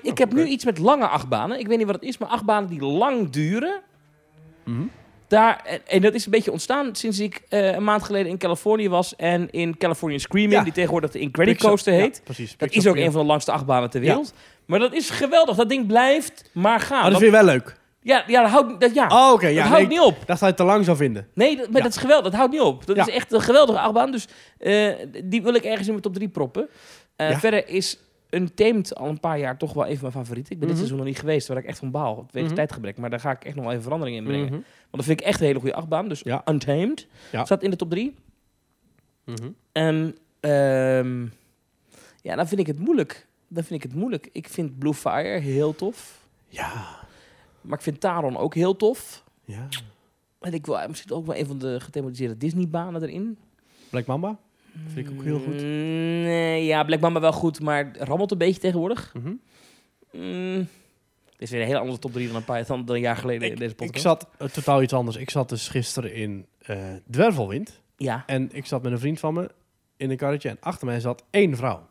Ik heb nu iets met lange achtbanen. Ik weet niet wat het is, maar achtbanen die lang duren... Mm-hmm. En dat is een beetje ontstaan sinds ik een maand geleden in Californië was... en in Californian Screaming, die tegenwoordig de Incredicoaster heet. Ja, precies. Dat is ook een van de langste achtbanen ter wereld. Ja. Maar dat is geweldig. Dat ding blijft maar gaan. Maar dat vind je wel leuk. Ja, dat houdt, niet op. Dat zou je te lang zou vinden. Nee, dat is geweldig. Dat houdt niet op. Dat is echt een geweldige achtbaan. Dus die wil ik ergens in mijn top 3 proppen. Verder is Untamed al een paar jaar toch wel even mijn favoriet. Ik ben dit seizoen nog niet geweest, waar ik echt van baal. Wegens tijdgebrek. Maar daar ga ik echt nog wel even verandering in brengen. Want dat vind ik echt een hele goede achtbaan. Dus Untamed staat in de top 3. Mm-hmm. Dan vind ik het moeilijk. Ik vind Blue Fire heel tof. Ja... Maar ik vind Taron ook heel tof. Ja. En ik wil misschien ook wel een van de gethematiseerde Disney-banen erin. Black Mamba? Dat vind ik ook heel goed. Nee, ja, Black Mamba wel goed, maar rammelt een beetje tegenwoordig. Mm-hmm. Dit is weer een hele andere top 3 dan een jaar geleden in deze podcast. Ik zat totaal iets anders. Ik zat dus gisteren in Dwervelwind. Ja. En ik zat met een vriend van me in een karretje. En achter mij zat één vrouw.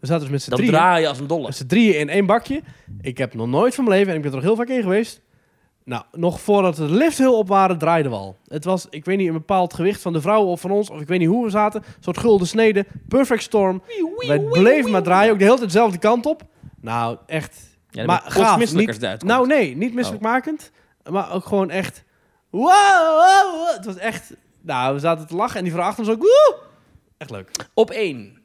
We zaten dus met z'n drieën. Dan draai je als een dolle. Met z'n drieën in één bakje. Ik heb nog nooit van mijn leven, en ik ben er nog heel vaak in geweest. Nou, nog voordat de lift heel op waren, draaiden we al. Het was, ik weet niet, een bepaald gewicht van de vrouwen of van ons. Of ik weet niet hoe we zaten. Een soort gulden snede. Perfect storm. Wij bleven maar draaien. Ook de hele tijd dezelfde kant op. Nou, echt. Ja, maar gaaf. Nou, nee. Niet misselijkmakend. Maar ook gewoon echt... Wow. Het was echt... Nou, we zaten te lachen. En die vrouw achter ons ook... Woe! Echt leuk. Op 1.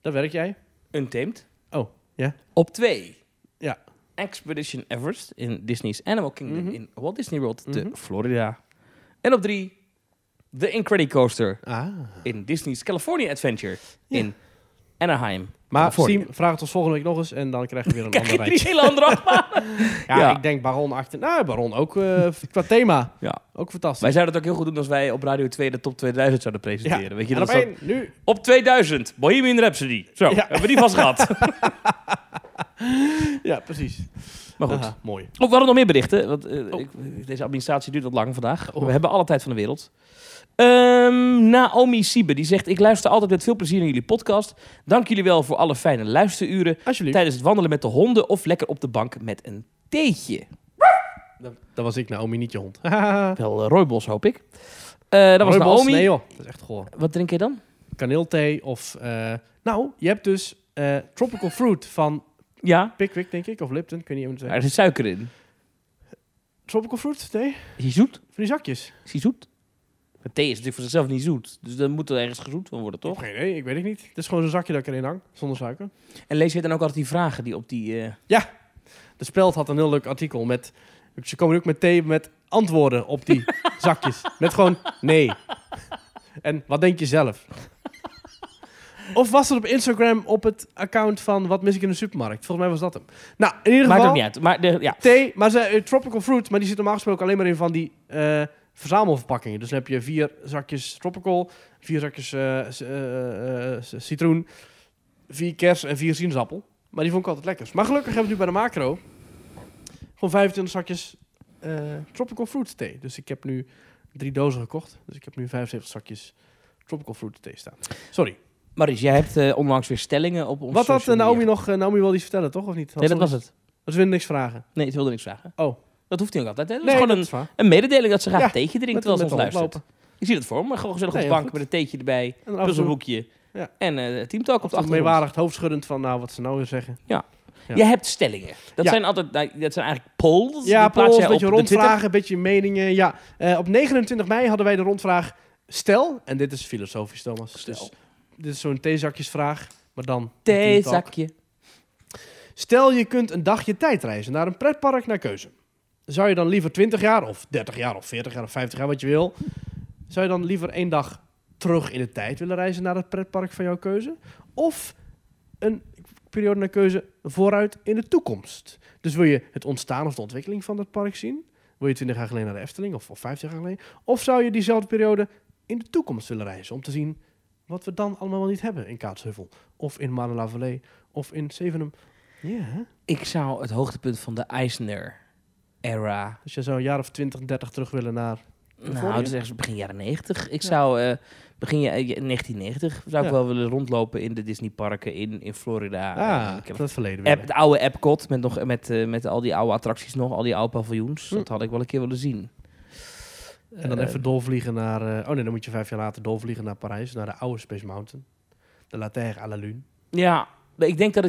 Daar werk jij. Untamed. Oh, ja. Yeah. Op 2. Ja. Expedition Everest in Disney's Animal Kingdom in Walt Disney World te Florida. En op 3. The Incredicoaster in Disney's California Adventure in Anaheim. Maar Siem, vraag het ons volgende week nog eens en dan krijg je weer een andere rijtje. Drie hele andere achtbanen. Ik denk Baron 18. Nou, Baron ook qua thema. Ja. Ook fantastisch. Wij zouden het ook heel goed doen als wij op Radio 2 de top 2000 zouden presenteren. Ja. Weet je, nu. Op 2000, Bohemian Rhapsody. Zo, hebben we die vast gehad. Ja, precies. Maar goed. Aha, mooi. We hadden nog meer berichten. Want, deze administratie duurt wat lang vandaag. We hebben alle tijd van de wereld. Naomi Siebe, die zegt... Ik luister altijd met veel plezier naar jullie podcast. Dank jullie wel voor alle fijne luisteruren. Tijdens het wandelen met de honden of lekker op de bank met een theetje. Dat was ik, Naomi, niet je hond. Wel rooibos, hoop ik. Dat was Naomi. Nee joh, dat is echt goor. Wat drink je dan? Kaneelthee of... je hebt dus tropical fruit van Ja. Pickwick, denk ik. Of Lipton, kun je niet zeggen. Er zit suiker in. Tropical fruit, nee. Is die zoet? Van die zakjes. Is die zoet? Maar thee is natuurlijk voor zichzelf niet zoet. Dus dan moet er ergens gezoet van worden, toch? Nee, ik weet het niet. Het is gewoon zo'n zakje dat ik erin hang, zonder suiker. En lees je dan ook altijd die vragen die op die... Ja, de Speld had een heel leuk artikel met... Ze komen ook met thee met antwoorden op die zakjes. Met gewoon nee. En wat denk je zelf? Of was het op Instagram op het account van wat mis ik in de supermarkt? Volgens mij was dat hem. Nou, in ieder geval... Maakt ook niet uit. Maar ja. Thee, maar tropical fruit, maar die zit normaal gesproken alleen maar in van die... verzamelverpakkingen. Dus dan heb je 4 zakjes tropical, 4 zakjes citroen, 4 kers en 4 sinaasappel. Maar die vond ik altijd lekkers. Maar gelukkig hebben we nu bij de macro gewoon 25 zakjes tropical fruit thee. Dus ik heb nu 3 dozen gekocht. Dus ik heb nu 75 zakjes tropical fruit thee staan. Sorry. Maries, jij hebt onlangs weer stellingen op ons. Wat had Naomi wilde iets vertellen, toch? Of niet? Nee, dat was het. Ze wilde niks vragen. Nee, ze wilde niks vragen. Oh. Dat hoeft hij ook altijd. Hè? Dat is gewoon een mededeling dat ze graag theetje drinken terwijl ze ons luistert. Ik zie dat voor me. Maar gewoon gezellig op de bank met een theetje erbij. En een puzzelboekje. Ja. En teamtalk op de achtergrond. Meewaardigd hoofdschuddend van wat ze nou weer zeggen. Ja. Ja. Jij hebt stellingen. Dat zijn altijd, dat zijn eigenlijk polls. Ja, polls, een beetje rondvragen, een beetje meningen. Ja. Op 29 mei hadden wij de rondvraag stel. En dit is filosofisch, Thomas. Stel. Dus, dit is zo'n theezakjesvraag. Maar dan theezakje. Stel je kunt een dagje tijdreizen naar een pretpark naar keuze. Zou je dan liever 20 jaar of 30 jaar of 40 jaar of 50 jaar, wat je wil... zou je dan liever 1 dag terug in de tijd willen reizen naar het pretpark van jouw keuze? Of een periode naar keuze vooruit in de toekomst? Dus wil je het ontstaan of de ontwikkeling van dat park zien? Wil je 20 jaar geleden naar de Efteling of 50 jaar geleden? Of zou je diezelfde periode in de toekomst willen reizen... om te zien wat we dan allemaal wel niet hebben in Kaatsheuvel? Of in Marne-la-Vallée of in Zevenum? Yeah. Ik zou het hoogtepunt van de Eisner... era. Dus je zou een jaar of 20, 30 terug willen naar... Nou, dat is echt begin jaren 90. Ik zou begin 1990 zou ik wel willen rondlopen in de Disneyparken in Florida. Ah, ik heb dat verleden weer. Het oude Epcot met al die oude attracties nog, al die oude paviljoens. Dat had ik wel een keer willen zien. En dan even dolvliegen naar... dan moet je 5 jaar later dolvliegen naar Parijs, naar de oude Space Mountain. De La Terre à la Lune. Ja, ik denk dat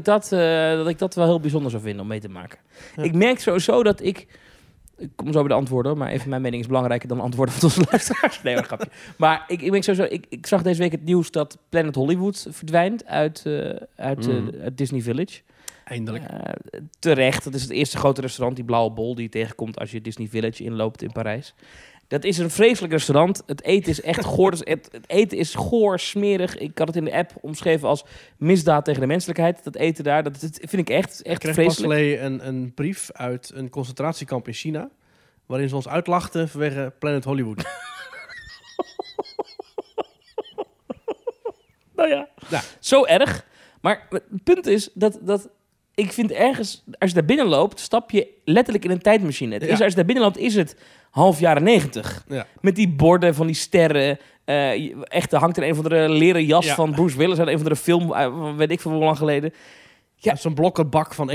ik dat wel heel bijzonder zou vinden om mee te maken. Ja. Ik merk sowieso dat ik kom zo bij de antwoorden, maar even mijn mening is belangrijker dan antwoorden van onze luisteraars. Nee, wat grapje. Maar ik zag deze week het nieuws dat Planet Hollywood verdwijnt uit Disney Village. Eindelijk. Terecht. Dat is het eerste grote restaurant, die blauwe bol, die je tegenkomt als je Disney Village inloopt in Parijs. Dat is een vreselijk restaurant. Het eten is echt goor. Het eten is goor, smerig. Ik had het in de app omschreven als misdaad tegen de menselijkheid. Dat eten daar, dat vind ik echt vreselijk. Ik kreeg pas een brief uit een concentratiekamp in China... waarin ze ons uitlachten vanwege Planet Hollywood. Nou ja, zo erg. Maar het punt is dat ik vind ergens... Als je daar binnen loopt, stap je letterlijk in een tijdmachine. Als je daar binnen loopt, is het... half jaren 90. Ja. Met die borden van die sterren. Echt, er hangt er een of andere leren jas van Bruce Willis uit een of andere film, weet ik veel hoe lang geleden. Ja. Zo'n blokkenbak van €1.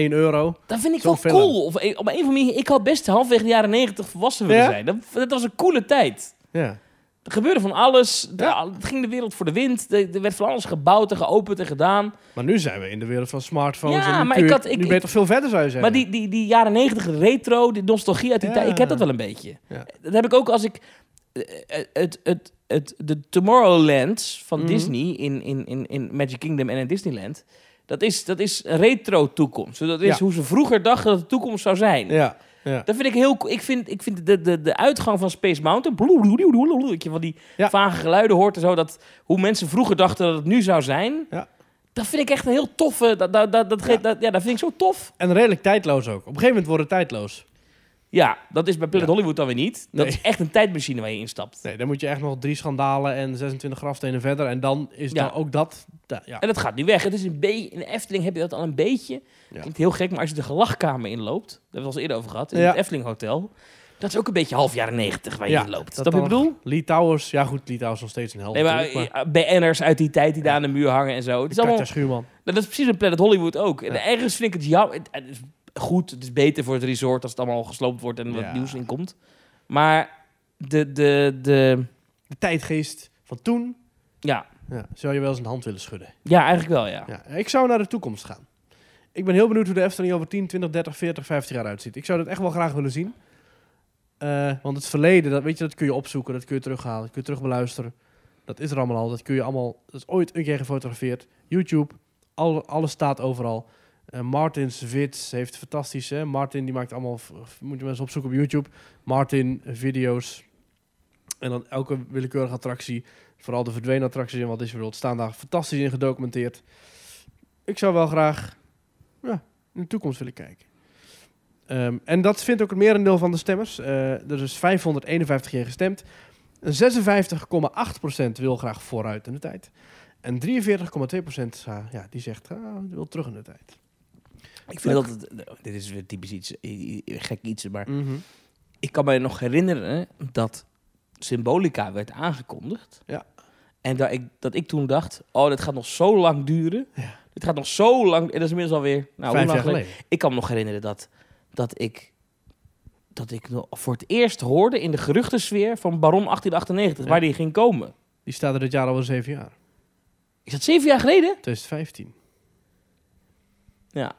Dat vind ik wel cool. Of, op een of andere manier, ik had best halfweg de jaren 90 volwassen willen zijn. Dat was een coole tijd. Ja. Er gebeurde van alles. Het ging de wereld voor de wind. Er werd van alles gebouwd en geopend en gedaan. Maar nu zijn we in de wereld van smartphones. Ja, en maar nu ben je toch veel verder, zou je zeggen. Maar die jaren 90 retro, die nostalgie uit die tijd, ik heb dat wel een beetje. Ja. Dat heb ik ook als ik... de Tomorrowland van Disney in Magic Kingdom en in Disneyland... Dat is retro-toekomst. Dat is hoe ze vroeger dachten dat de toekomst zou zijn. Ja. Ja. Dat vind ik heel... Ik vind de uitgang van Space Mountain... dat je van die vage geluiden hoort en zo... hoe mensen vroeger dachten dat het nu zou zijn... Ja. Dat vind ik echt een heel toffe... Dat vind ik zo tof. En redelijk tijdloos ook. Op een gegeven moment wordt het tijdloos. Ja, dat is bij Planet Hollywood dan weer niet. Dat is echt een tijdmachine waar je instapt. Nee, dan moet je echt nog 3 schandalen en 26 grafstenen verder... en dan is dan ook dat... En dat gaat niet weg. Het is een beetje... In de Efteling heb je dat al een beetje. Ja. Klinkt heel gek, maar als je de gelachkamer inloopt... daar hebben we al eens eerder over gehad, in het Efteling Hotel... dat is ook een beetje half jaren 90 waar je inloopt. Dat ik bedoel? Lee Towers, Lee Towers nog steeds een hel. Nee, maar BN'ers uit die tijd die daar aan de muur hangen en zo. Katja Schuurman. Dat is precies een Planet Hollywood ook. Ja. En ergens vind ik het het is goed, het is beter voor het resort als het allemaal gesloopt wordt en wat nieuws in komt. Maar de tijdgeest van toen... Ja. Zou je wel eens een hand willen schudden? Ja, eigenlijk wel, ja. Ik zou naar de toekomst gaan. Ik ben heel benieuwd hoe de Efteling over 10, 20, 30, 40, 50 jaar uitziet. Ik zou dat echt wel graag willen zien. Want het verleden, dat, weet je, dat kun je opzoeken, dat kun je terughalen, dat kun je terugbeluisteren. Dat is er allemaal al, dat kun je allemaal... Dat is ooit een keer gefotografeerd. YouTube, alles staat overal. Martin Swits heeft fantastisch, hè? Martin die maakt allemaal... Moet je mensen opzoeken op YouTube. Martin video's. En dan elke willekeurige attractie. Vooral de verdwenen attracties in Walt Disney World staan daar fantastisch in gedocumenteerd. Ik zou wel graag... Ja, in de toekomst willen kijken. En dat vindt ook het merendeel van de stemmers. Er is 551 keer gestemd. 56,8% wil graag vooruit in de tijd. En 43,2% die zegt, wil terug in de tijd. Ik vind dat... Dit is weer typisch iets, gek iets, maar... Mm-hmm. Ik kan mij nog herinneren dat Symbolica werd aangekondigd. Ja. En dat ik toen dacht, dit gaat nog zo lang duren... Ja. Het gaat nog zo lang... En dat is inmiddels alweer... Vijf jaar geleden. Ik kan me nog herinneren dat ik voor het eerst hoorde in de geruchtensfeer van Baron 1898, ja, waar die ging komen. Die staat er dit jaar alweer 7 jaar. Is dat 7 jaar geleden? 2015. Ja.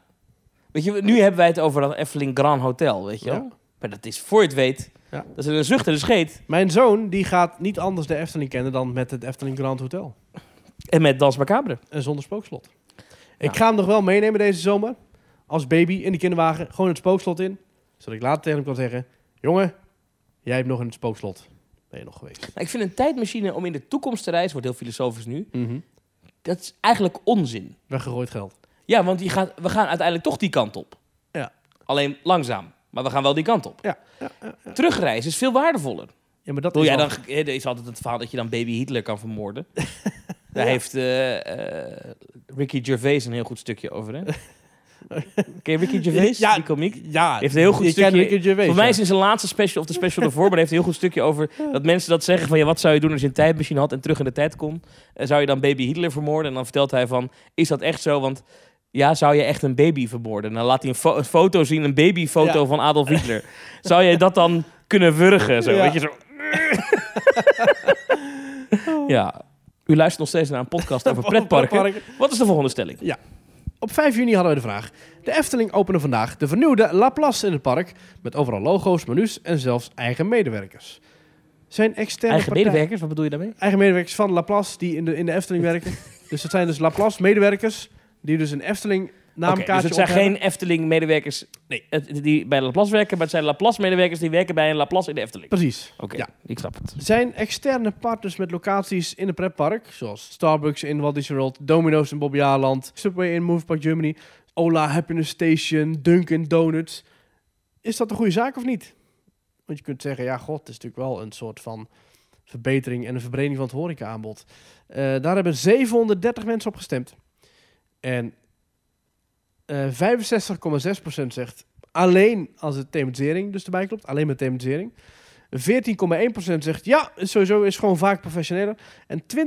Weet je, nu hebben wij het over dat Efteling Grand Hotel, weet je wel? Ja. Maar dat is, voor je het weet, dat is een zucht en een scheet. Mijn zoon, die gaat niet anders de Efteling kennen dan met het Efteling Grand Hotel. En met Dans Macabre. En zonder spookslot. Ik ga hem nog wel meenemen deze zomer. Als baby in de kinderwagen. Gewoon het spookslot in. Zodat ik later tegen hem kan zeggen... Jongen, jij hebt nog in het spookslot. Ben je nog geweest. Nou, ik vind een tijdmachine om in de toekomst te reizen... Wordt heel filosofisch nu. Mm-hmm. Dat is eigenlijk onzin. Weggegooid geld. Ja, want we gaan uiteindelijk toch die kant op. Ja. Alleen langzaam. Maar we gaan wel die kant op. Ja. Ja. Terugreizen is veel waardevoller. Ja, maar dat is, er is altijd het verhaal dat je dan baby Hitler kan vermoorden. Daar heeft Ricky Gervais een heel goed stukje over, hè? Ken je Ricky Gervais, die komiek? Ja, heeft een heel goed stukje. Ricky Gervais, voor mij is in zijn laatste special, of de special ervoor... maar heeft een heel goed stukje over dat mensen dat zeggen... van ja, wat zou je doen als je een tijdmachine had en terug in de tijd kon? Zou je dan baby Hitler vermoorden? En dan vertelt hij van, is dat echt zo? Want ja, zou je echt een baby vermoorden? En dan laat hij een foto zien, een babyfoto van Adolf Hitler. Zou je dat dan kunnen wurgen? Zo, weet je, zo... Ja... U luistert nog steeds naar een podcast over pretparken. Wat is de volgende stelling? Ja. Op 5 juni hadden we de vraag. De Efteling opende vandaag de vernieuwde Laplace in het park... met overal logo's, menus en zelfs eigen medewerkers. Zijn externe medewerkers? Wat bedoel je daarmee? Eigen medewerkers van Laplace die in de Efteling werken. Dus dat zijn dus Laplace-medewerkers die dus een Efteling... Dus het zijn geen Efteling-medewerkers die bij Laplace werken... maar het zijn Laplace-medewerkers die werken bij een Laplace in de Efteling. Precies. Oké, ik snap het. Zijn externe partners met locaties in het pretpark... zoals Starbucks in Walt Disney World, Domino's in Bobbejaanland... Subway in Move Park Germany, Ola Happiness Station, Dunkin' Donuts. Is dat een goede zaak of niet? Want je kunt zeggen, het is natuurlijk wel een soort van... verbetering en een verbreding van het horecaaanbod. Daar hebben 730 mensen op gestemd. En... 65,6% zegt alleen als de thematisering dus erbij klopt. Alleen met thematisering. 14,1% zegt sowieso is gewoon vaak professioneler. En 20,3%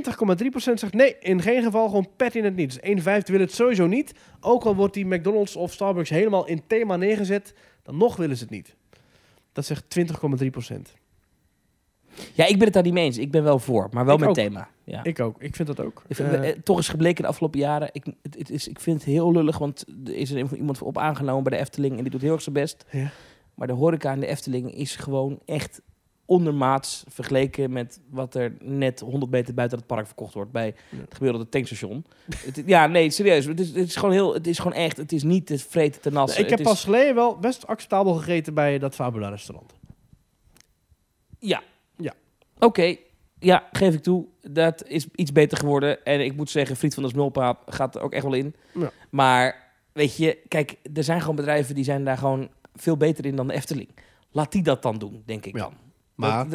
zegt nee, in geen geval, gewoon pertinent niet. Dus 1/5 wil het sowieso niet. Ook al wordt die McDonald's of Starbucks helemaal in thema neergezet, dan nog willen ze het niet. Dat zegt 20,3%. Ja, ik ben het daar niet mee eens. Ik ben wel voor, maar wel met thema. Ja. Ik ook. Ik vind dat ook. Toch is gebleken de afgelopen jaren... Ik vind het heel lullig, want er is er iemand op aangenomen bij de Efteling... en die doet heel erg zijn best. Ja. Maar de horeca in de Efteling is gewoon echt ondermaats... vergeleken met wat er net 100 meter buiten het park verkocht wordt... bij het gemiddelde tankstation. Serieus. Het is gewoon echt... Het is niet te vreten te nassen. Ik heb pas geleden wel best acceptabel gegeten bij dat Fabula restaurant. Ja. Oké, ja, geef ik toe. Dat is iets beter geworden. En ik moet zeggen, Friet van der Smulpaap gaat er ook echt wel in. Ja. Maar weet je, kijk, er zijn gewoon bedrijven... die zijn daar gewoon veel beter in dan de Efteling. Laat die dat dan doen, denk ik dan. Maar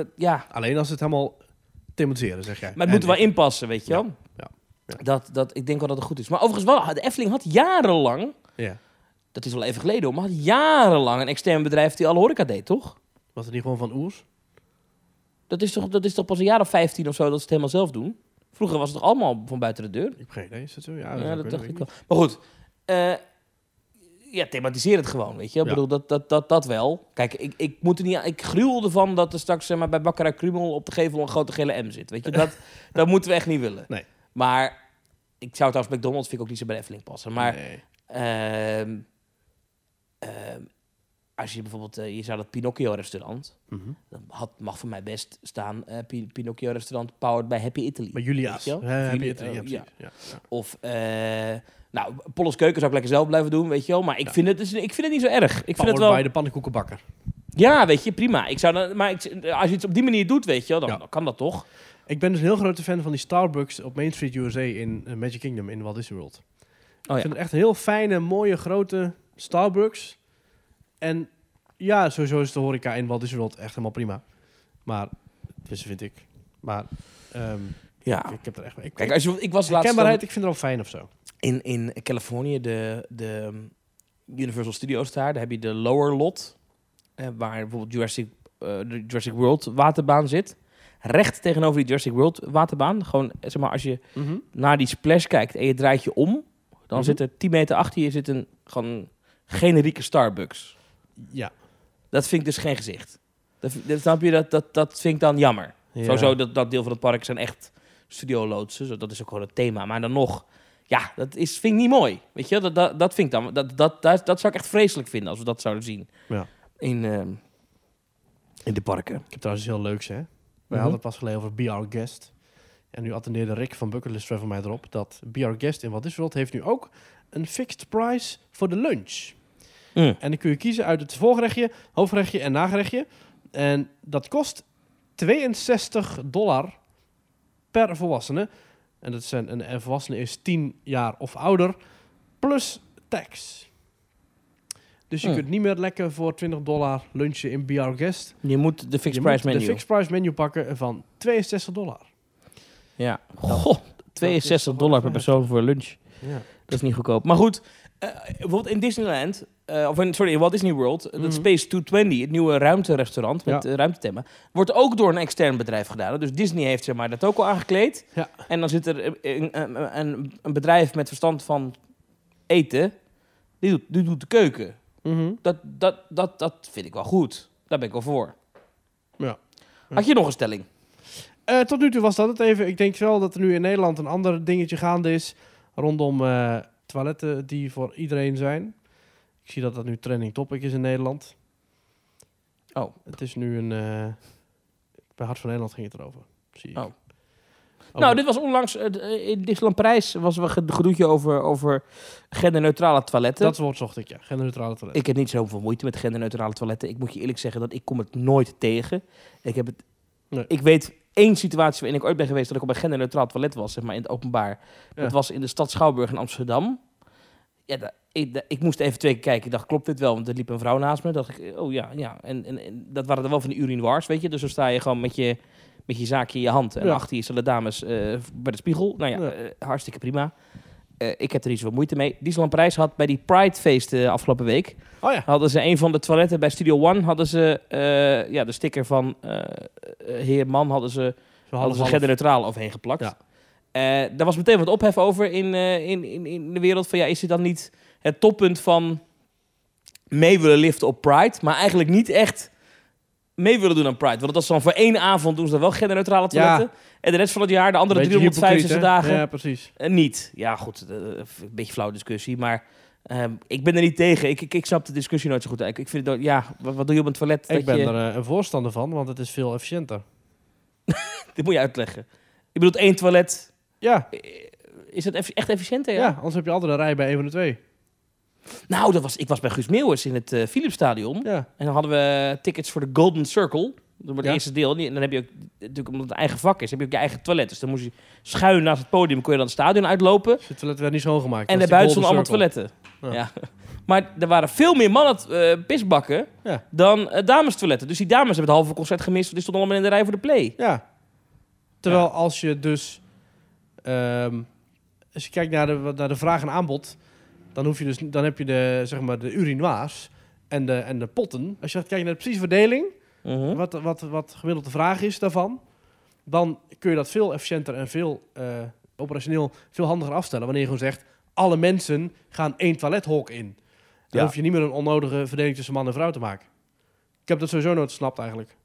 alleen als het helemaal thematiseren, zeg jij. Maar het moet wel inpassen, weet je wel. Ja. Ik denk wel dat het goed is. Maar overigens, de Efteling had jarenlang... Ja. Dat is wel even geleden hoor, maar had jarenlang een extern bedrijf... die alle horeca deed, toch? Was het niet gewoon van Oers? Dat is toch pas een jaar of 15 of zo dat ze het helemaal zelf doen? Vroeger was het toch allemaal van buiten de deur? Ik heb geen idee, is dat zo? Ja, dat dacht ik wel. Maar goed, thematiseer het gewoon, weet je. Ik bedoel, dat wel. Kijk, ik gruwel ervan dat er straks bij Baccarat Krumel op de gevel een grote gele M zit. Weet je, dat moeten we echt niet willen. Nee. Maar ik zou trouwens McDonald's vind ik ook niet zo bij Efteling passen. Maar Als je bijvoorbeeld, je zou dat Pinocchio-restaurant... Mm-hmm. Dat mag voor mij best staan... Pinocchio-restaurant powered by Happy Italy. Bij Julia's. Happy Italy, ja. Ja. Of... nou, Polles Keuken zou ik lekker zelf blijven doen, weet je wel. Maar ik, ik vind het niet zo erg. Ik vind het wel... bij de pannenkoekenbakker. Ja, weet je, prima. Ik zou dan, maar als je het op die manier doet, weet je wel, dan kan dat toch. Ik ben dus een heel grote fan van die Starbucks op Main Street USA in Magic Kingdom in Walt Disney World. Ik vind het echt een heel fijne, mooie, grote Starbucks. En ja, sowieso is de horeca in Walt Disney World echt helemaal prima. Maar, dus vind ik. Maar, ik heb er echt... Kijk, als je, ik was laatst... Kenbaarheid, ik vind het al fijn of zo. In Californië, de Universal Studios daar, daar heb je de Lower Lot, waar bijvoorbeeld de Jurassic World waterbaan zit. Recht tegenover die Jurassic World waterbaan. Gewoon, zeg maar, als je naar die splash kijkt en je draait je om, dan zit er 10 meter achter je zit een gewoon generieke Starbucks. Ja. Dat vind ik dus geen gezicht. Dat snap je, dat vind ik dan jammer. Ja. Sowieso, dat deel van het park zijn echt studioloodsen. Dat is ook gewoon het thema. Maar dan nog... Ja, vind ik niet mooi. Weet je, dat vind ik dan. Dat zou ik echt vreselijk vinden als we dat zouden zien. Ja. In de parken. Ik heb trouwens iets heel leuks, hè. Wij hadden pas geleden over Be Our Guest. En nu attendeerde Rick van Bucketlist Travel mij erop dat Be Our Guest in Walt Disney World heeft nu ook een fixed price voor de lunch. Mm. En dan kun je kiezen uit het voorgerechtje, hoofdgerechtje en nagerechtje. En dat kost $62 per volwassene. En dat zijn een volwassene is 10 jaar of ouder, plus tax. Dus je kunt niet meer lekker voor $20 lunchen in Be Our Guest. Je moet de fixed price menu. De fixed price menu pakken van $62. Ja, $62 per persoon voor lunch. Ja. Dat is niet goedkoop. Maar goed, bijvoorbeeld in Disneyland, in Walt Disney World, dat Space 220, het nieuwe ruimterestaurant met ruimtethema, wordt ook door een extern bedrijf gedaan. Dus Disney heeft zeg maar dat ook al aangekleed. Ja. En dan zit er een bedrijf met verstand van eten, die doet de keuken. Mm-hmm. Dat vind ik wel goed. Daar ben ik wel voor. Ja. Ja. Had je nog een stelling? Tot nu toe was dat het even. Ik denk wel dat er nu in Nederland een ander dingetje gaande is rondom toiletten die voor iedereen zijn. Ik zie dat nu trending topic is in Nederland. Oh. Het is nu een... bij Hart van Nederland ging het erover, zie ik. Oh. Nou, dit was onlangs... in Disneyland Parijs was er een gedoetje over genderneutrale toiletten. Dat woord zocht ik, ja. Genderneutrale toiletten. Ik heb niet zoveel moeite met genderneutrale toiletten. Ik moet je eerlijk zeggen dat ik kom het nooit tegen. Ik weet... Eén situatie waarin ik ooit ben geweest dat ik op een genderneutraal toilet was, zeg maar, in het openbaar. Ja. Dat was in de stad Schouwburg in Amsterdam. Ja, ik moest even 2 keer kijken. Ik dacht, klopt dit wel? Want er liep een vrouw naast me. Dacht ik, oh ja. En dat waren er wel van de urinoirs, weet je. Dus dan sta je gewoon met je zaakje in je hand. En achter je zullen dames bij de spiegel. Nou ja, hartstikke prima. Ik heb er niet zoveel moeite mee. Disneyland Parijs had bij die Pride-feesten afgelopen week... Oh ja. Hadden ze een van de toiletten bij Studio One... hadden ze de sticker van heer man... hadden ze genderneutraal overheen geplakt. Ja. Daar was meteen wat ophef over in de wereld. Van ja, is dit dan niet het toppunt van... mee willen liften op Pride... maar eigenlijk niet echt mee willen doen aan Pride. Want dat was dan voor 1 avond doen ze dan wel genderneutrale toiletten... Ja. En de rest van het jaar, de andere 365 dagen... Ja, precies. Niet. Ja, goed. Een beetje flauw discussie. Maar ik ben er niet tegen. Ik snap de discussie nooit zo goed. Ik vind het... Ja, wat doe je op een toilet? Ik ben er een voorstander van, want het is veel efficiënter. Dit moet je uitleggen. Je bedoelt 1 toilet... Ja. Is dat echt efficiënter? Ja, anders heb je altijd een rij bij 1 van de 2. Nou, ik was bij Guus Meeuwers in het Philipsstadion. Ja. En dan hadden we tickets voor de Golden Circle... Maar het eerste deel, en dan heb je ook, natuurlijk omdat het eigen vak is, heb je ook je eigen toilet. Dus dan moest je schuin naast het podium, kon je dan het stadion uitlopen. Dus het toilet werd niet schoongemaakt. En daarbuiten stonden allemaal toiletten. Ja. Ja. Maar er waren veel meer mannen pisbakken dan dames toiletten. Dus die dames hebben het halve concert gemist, die stonden allemaal in de rij voor de play. Ja. Terwijl als je dus, als je kijkt naar de vraag en aanbod, dan hoef je dus, dan heb je de, zeg maar, de urinoirs en de potten. Als je kijkt naar de precieze verdeling. Uh-huh. Wat gemiddeld de vraag is daarvan, dan kun je dat veel efficiënter en veel operationeel veel handiger afstellen. Wanneer je gewoon zegt, alle mensen gaan 1 toilethok in. Dan hoef je niet meer een onnodige verdeling tussen man en vrouw te maken. Ik heb dat sowieso nooit gesnapt eigenlijk.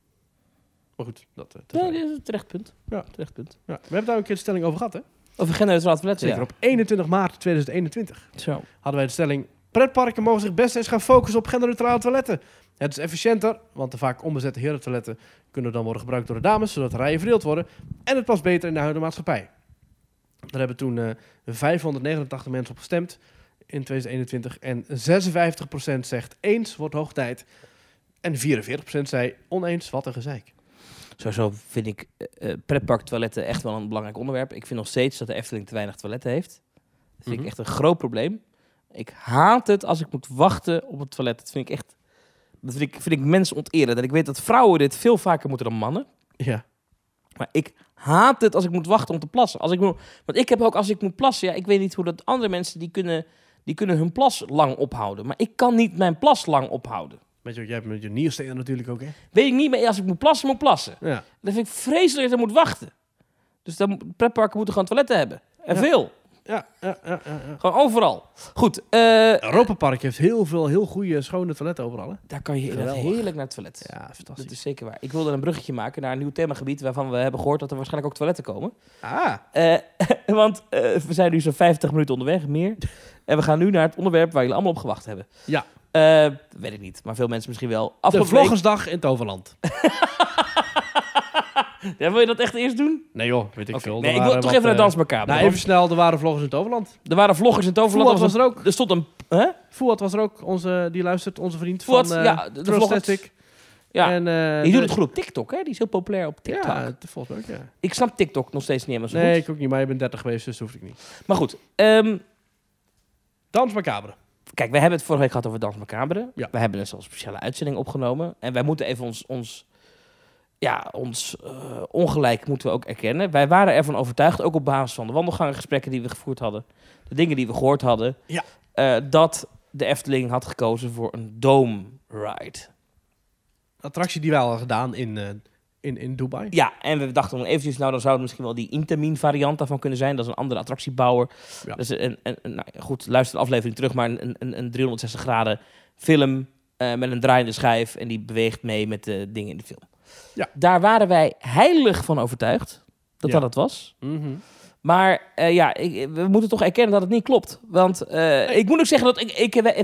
Maar goed, dat is een terecht punt. Ja. We hebben daar ook een keer de stelling over gehad, hè? Over genderneutraal toilet, zeker. Ja. Op 21 maart 2021 zo. Hadden wij de stelling... Pretparken mogen zich best eens gaan focussen op genderneutrale toiletten. Het is efficiënter, want de vaak onbezette herentoiletten... kunnen dan worden gebruikt door de dames, zodat rijen verdeeld worden. En het past beter in de huidige maatschappij. Daar hebben toen 589 mensen op gestemd in 2021. En 56% zegt eens, wordt hoog tijd. En 44% zei oneens, wat een gezeik. Sowieso vind ik pretparktoiletten echt wel een belangrijk onderwerp. Ik vind nog steeds dat de Efteling te weinig toiletten heeft. Dat vind ik echt een groot probleem. Ik haat het als ik moet wachten op het toilet. Dat vind ik echt... Dat vind ik mensen onteren. En ik weet dat vrouwen dit veel vaker moeten dan mannen. Ja. Maar ik haat het als ik moet wachten om te plassen. Want ik heb ook, als ik moet plassen... Ja, ik weet niet hoe dat andere mensen... Die kunnen hun plas lang ophouden. Maar ik kan niet mijn plas lang ophouden. Weet je wat, jij hebt met je niersteen natuurlijk ook, hè? Weet ik niet, maar als ik moet plassen. Ja. Dan vind ik vreselijk dat ik moet wachten. Dus dan, pretparken moeten gewoon toiletten hebben. En veel. Ja. Gewoon overal. Goed. Europa Park heeft heel goede, schone toiletten overal. Hè? Daar kan je heerlijk naar het toilet. Ja, fantastisch. Dat is zeker waar. Ik wilde een bruggetje maken naar een nieuw themagebied... waarvan we hebben gehoord dat er waarschijnlijk ook toiletten komen. Ah. Want we zijn nu zo'n 50 minuten onderweg, meer. En we gaan nu naar het onderwerp waar jullie allemaal op gewacht hebben. Ja. Weet ik niet, maar veel mensen misschien wel. De Vloggersdag in Toverland. Ja, wil je dat echt eerst doen? Nee joh, weet ik veel. Nee, ik wil toch even naar Dans Macabre. Nou, even snel, er waren vloggers in Toverland. Fouad was er ook. Er stond een... Huh? Fouad was er ook, die luistert, onze vriend Fouad, van de Trustastic. Ja, en, die doet het goed op TikTok, hè? Die is heel populair op TikTok. Ja, volgens mij ook, ja. Ik snap TikTok nog steeds niet helemaal zo goed. Nee, ik ook niet, maar je bent 30 geweest, dus dat hoef ik niet. Maar goed. Dans Macabre. Kijk, we hebben het vorige week gehad over Dans Macabre. Ja. We hebben dus al een speciale uitzending opgenomen. En wij moeten even ons ongelijk moeten we ook erkennen. Wij waren ervan overtuigd, ook op basis van de wandelgangengesprekken die we gevoerd hadden, de dingen die we gehoord hadden, dat de Efteling had gekozen voor een dome ride. Attractie die wij al gedaan in Dubai. Ja, en we dachten eventjes, dan zou het misschien wel die Intamin variant daarvan kunnen zijn. Dat is een andere attractiebouwer. Ja. Dus goed, luister de aflevering terug, maar een 360 graden film met een draaiende schijf en die beweegt mee met de dingen in de film. Ja. Daar waren wij heilig van overtuigd dat was. Mm-hmm. Maar we moeten toch erkennen dat het niet klopt. Want ik moet ook zeggen dat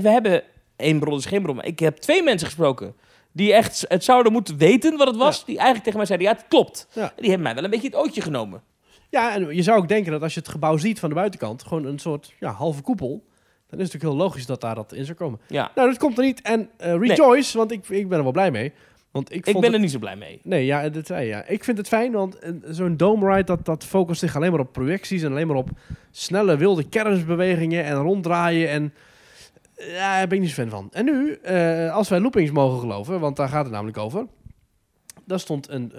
we hebben... één bron is geen bron, maar ik heb 2 mensen gesproken... die echt het zouden moeten weten wat het was... die eigenlijk tegen mij zeiden, ja, het klopt. Ja. En die hebben mij wel een beetje het ootje genomen. Ja, en je zou ook denken dat als je het gebouw ziet van de buitenkant... gewoon een soort halve koepel... dan is het natuurlijk heel logisch dat daar dat in zou komen. Ja. Nou, dat komt er niet. En rejoice, nee. Want ik ben er wel blij mee... Want ik ben er niet zo blij mee. Nee, ja, dat zei je. Ja. Ik vind het fijn, want zo'n dome ride... dat focust zich alleen maar op projecties... en alleen maar op snelle, wilde kernsbewegingen... en ronddraaien en... Ja, daar ben ik niet zo fan van. En nu, als wij loopings mogen geloven... want daar gaat het namelijk over... daar stond een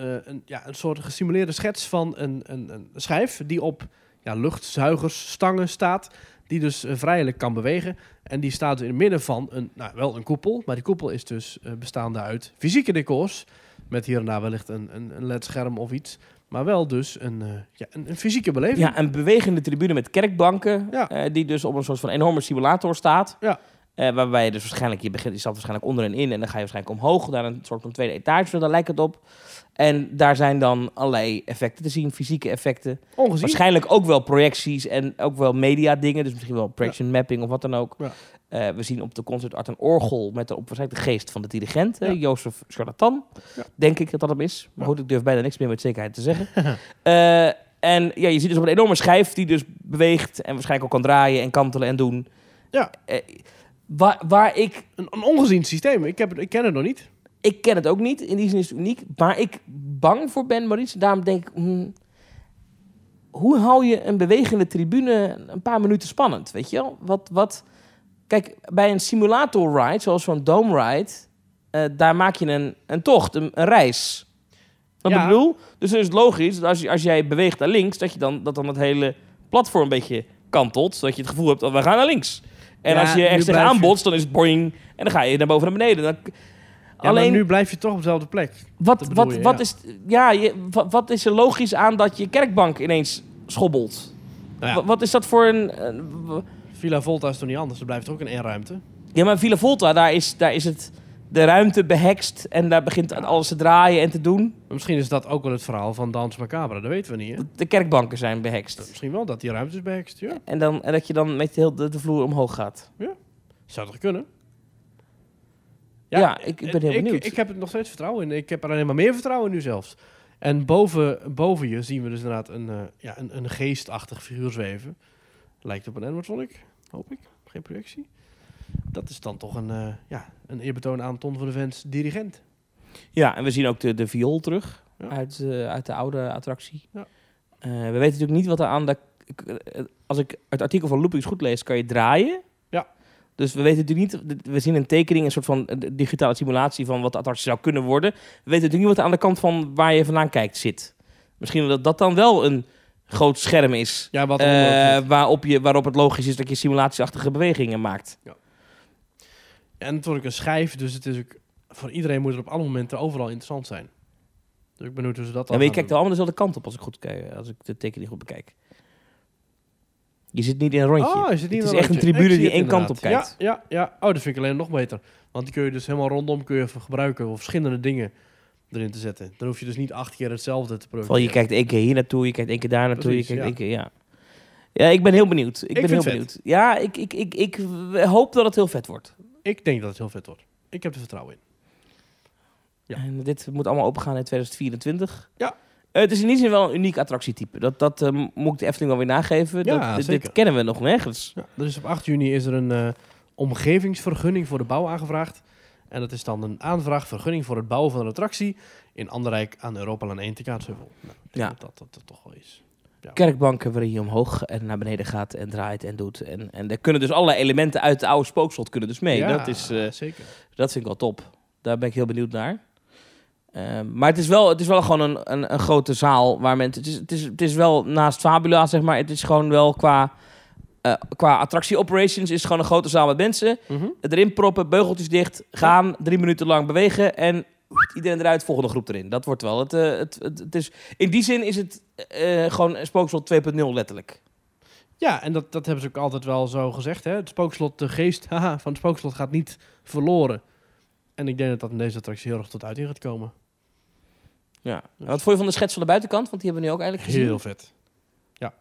soort gesimuleerde schets van een schijf... die op luchtzuigersstangen staat... die dus vrijelijk kan bewegen. En die staat in het midden van een koepel. Maar die koepel is dus bestaande uit fysieke decors. Met hier en daar wellicht een ledscherm of iets. Maar wel dus een fysieke beleving. Ja, een bewegende tribune met kerkbanken. Ja. Die dus op een soort van enorme simulator staat. Ja. Waarbij je dus waarschijnlijk, je staat waarschijnlijk onder en in. En dan ga je waarschijnlijk omhoog. Naar een soort van tweede etage, daar lijkt het op. En daar zijn dan allerlei effecten te zien, fysieke effecten. Ongezien. Waarschijnlijk ook wel projecties en ook wel media dingen. Dus misschien wel projection mapping of wat dan ook. Ja. We zien op de Concert Art een orgel met erop waarschijnlijk de geest van de dirigent. Ja. Jozef Charlatan, denk ik dat hem is. Maar goed, ik durf bijna niks meer met zekerheid te zeggen. En ja, je ziet dus op een enorme schijf die dus beweegt. En waarschijnlijk ook kan draaien en kantelen en doen. Ja. Waar ik... Een ongezien systeem. Ik ken het nog niet. Ik ken het ook niet. In die zin is het uniek. Waar ik bang voor ben, Maurice. Daarom denk ik... hoe hou je een bewegende tribune een paar minuten spannend? Weet je wel? Kijk, bij een simulator ride, zoals zo'n dome ride... daar maak je een tocht, een reis. Wat ik bedoel? Dus het is logisch dat als jij beweegt naar links... dat dan het hele platform een beetje kantelt. Zodat je het gevoel hebt dat we gaan naar links. En als je echt zich aanbotst, dan is het boing. En dan ga je naar boven naar beneden. Ja, alleen nu blijf je toch op dezelfde plek. Wat is er logisch aan dat je kerkbank ineens schobbelt? Nou ja. Wat is dat voor Villa Volta is toch niet anders? Er blijft ook een ruimte. Ja, maar Villa Volta, daar is het de ruimte behekst en daar begint alles te draaien en te doen. Misschien is dat ook wel het verhaal van Dans Macabre, dat weten we niet. Hè? De kerkbanken zijn behekst. Dat, misschien wel, dat die ruimte is behekst, ja. En dat je dan met heel de vloer omhoog gaat. Ja, zou toch kunnen? Ja, ik ben heel benieuwd. Ik heb er nog steeds vertrouwen in. Ik heb er alleen maar meer vertrouwen in nu zelfs. En boven je zien we dus inderdaad een geestachtig figuur zweven. Lijkt op een animatronic, hoop ik. Geen projectie. Dat is dan toch een eerbetoon aan Ton van de Vens, dirigent. Ja, en we zien ook de viool terug uit de oude attractie. Ja. We weten natuurlijk niet wat er aan de... Als ik het artikel van Loopings goed lees, kan je draaien. Ja. Dus we weten natuurlijk niet... We zien een tekening, een soort van digitale simulatie van wat de attractie zou kunnen worden. We weten natuurlijk niet wat er aan de kant van waar je vandaan kijkt zit. Misschien dat dat dan wel een groot scherm is. Ja, wat waarop het logisch is dat je simulatieachtige bewegingen maakt. Ja. En het wordt ook een schijf, dus het is ook voor iedereen moet er op alle momenten overal interessant zijn. Dus ik ben benieuwd hoe ze dat dan. Ja, maar je kijkt allemaal dezelfde kant op als ik de tekening goed bekijk. Je zit niet in een rondje. Oh, het is echt een tribune die één kant op kijkt. Ja. Oh, dat vind ik alleen nog beter. Want die kun je dus helemaal rondom gebruiken of verschillende dingen erin te zetten. Dan hoef je dus niet 8 keer hetzelfde te proberen. Je kijkt 1 keer hier naartoe, je kijkt 1 keer daar naartoe, je kijkt één keer. Ja, ik ben heel benieuwd. Ik ben heel benieuwd. Ja, ik hoop dat het heel vet wordt. Ik denk dat het heel vet wordt. Ik heb er vertrouwen in. Ja. En dit moet allemaal opengaan in 2024. Ja. Het is in die zin wel een uniek attractietype. Dat moet ik de Efteling alweer nageven. Ja, dit kennen we nog nergens. Ja. Dus op 8 juni is er een omgevingsvergunning voor de bouw aangevraagd. En dat is dan een aanvraagvergunning voor het bouwen van een attractie in Anderrijk aan Europalaan 1 te Kaatsheuvel. Nou, dat het toch wel is. Ja. Kerkbanken waarin je omhoog en naar beneden gaat en draait en doet. En er kunnen dus allerlei elementen uit de oude Spookslot kunnen dus mee. Ja, zeker. Dat vind ik wel top. Daar ben ik heel benieuwd naar. Maar het is wel gewoon een grote zaal waar mensen... Het is wel naast Fabula, zeg maar. Het is gewoon wel qua attractie operations is het gewoon een grote zaal met mensen. Mm-hmm. Erin proppen, beugeltjes dicht, gaan, 3 minuten lang bewegen en... Iedereen eruit, volgende groep erin. Dat wordt wel. Het is, in die zin is het gewoon Spookslot 2.0 letterlijk. Ja, en dat hebben ze ook altijd wel zo gezegd. Hè? Het Spookslot, de geest van het Spookslot gaat niet verloren. En ik denk dat in deze attractie heel erg tot uiting gaat komen. Ja. Dus. Wat vond je van de schets van de buitenkant? Want die hebben we nu ook eigenlijk gezien. Heel vet. Ja.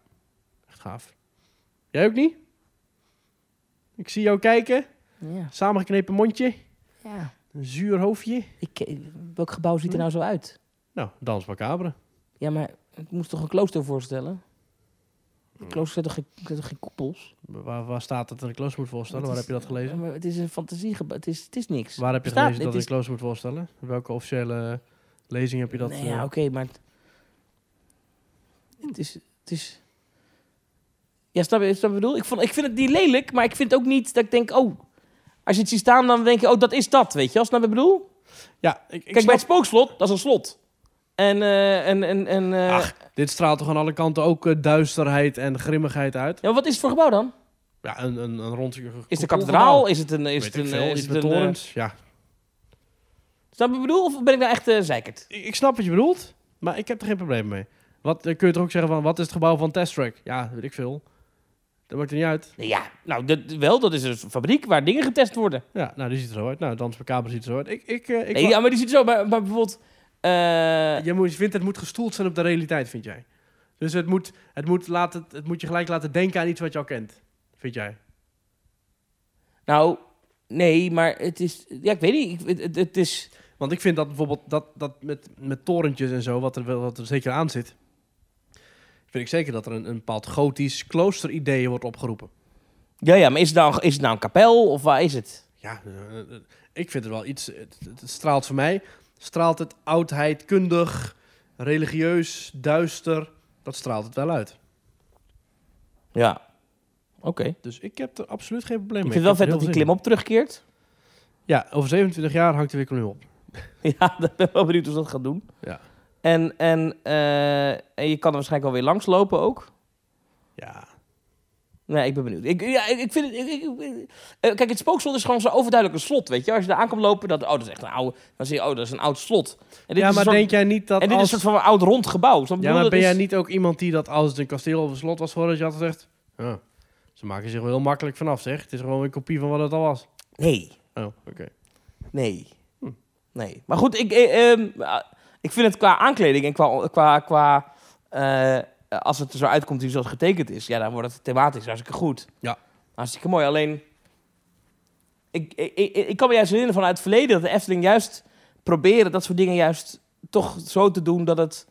Echt gaaf. Jij ook niet? Ik zie jou kijken. Ja. Samengeknepen mondje. Ja. Een zuur hoofdje. Welk gebouw ziet er nou zo uit? Nou, Dans Macabre. Ja, maar ik moest toch een klooster voorstellen? Een klooster zijn toch geen koepels? Waar staat dat een klooster moet voorstellen? Waar heb je dat gelezen? Maar het is een fantasiegebouw. Het is niks. Waar heb je gelezen dat een klooster moet voorstellen? Welke officiële lezing heb je dat? Nee, oké, maar... Het is... Ja, snap je wat ik bedoel? Ik vind het niet lelijk, maar ik vind ook niet dat ik denk... Oh, als je het ziet staan, dan denk je, oh, dat is dat, weet je. Als ik nou bedoel. Ja, kijk, bij het Spookslot, dat is een slot. Ach, dit straalt toch aan alle kanten ook duisterheid en grimmigheid uit? Ja, wat is het voor gebouw dan? Ja, een rond... Is de kathedraal? Is het een... Is het een torens? Ja. Snap je wat ik bedoel? Of ben ik nou echt zeikerd? Ik snap wat je bedoelt, maar ik heb er geen probleem mee. Kun je toch ook zeggen van, wat is het gebouw van Test Track? Ja, weet ik veel. Dat maakt er niet uit. Ja, nou, dat is een fabriek waar dingen getest worden. Ja, nou, die ziet er zo uit. Nou, Dans Macabre ziet er zo uit. Ja, maar die ziet er zo, maar bijvoorbeeld... Je vindt het moet gestoeld zijn op de realiteit, vind jij? Dus het moet je gelijk laten denken aan iets wat je al kent, vind jij? Nou, nee, maar het is... Ja, ik weet niet. Het is... Want ik vind dat bijvoorbeeld dat met torentjes en zo, wat er zeker aan zit... vind ik zeker dat er een bepaald gotisch kloosteridee wordt opgeroepen. Ja, maar is het nou een kapel of waar is het? Ja, ik vind het wel iets... Het straalt voor mij... Straalt het oudheid, kundig, religieus, duister... Dat straalt het wel uit. Ja, oké. Dus ik heb er absoluut geen probleem mee. Ik vind het wel vet dat die klimop terugkeert. Ja, over 27 jaar hangt er weer klimop op. Ja, ik ben wel benieuwd hoe ze dat gaat doen. Ja. En je kan er waarschijnlijk wel weer langslopen ook. Ja. Nee, ik ben benieuwd. Ik vind het... Kijk, het Spookslot is gewoon zo overduidelijk een slot, weet je. Als je daar aan komt lopen, dat is echt een oude... Dan zie je, dat is een oud slot. En dit maar denk jij niet dat... En dit is een soort van oud rond gebouw. Ja, maar ben jij niet ook iemand die dat als het een kasteel of een slot was geworden, dat je altijd zegt... Ze maken zich wel heel makkelijk vanaf, zeg. Het is gewoon een kopie van wat het al was. Nee. Oh, oké. Nee. Nee. Maar goed, ik vind het qua aankleding en qua als het er zo uitkomt die zoals getekend is, ja, dan wordt het thematisch hartstikke goed. Ja. Hartstikke mooi. Alleen, ik kan me juist herinneren vanuit het verleden dat de Efteling juist proberen dat soort dingen juist toch zo te doen dat het...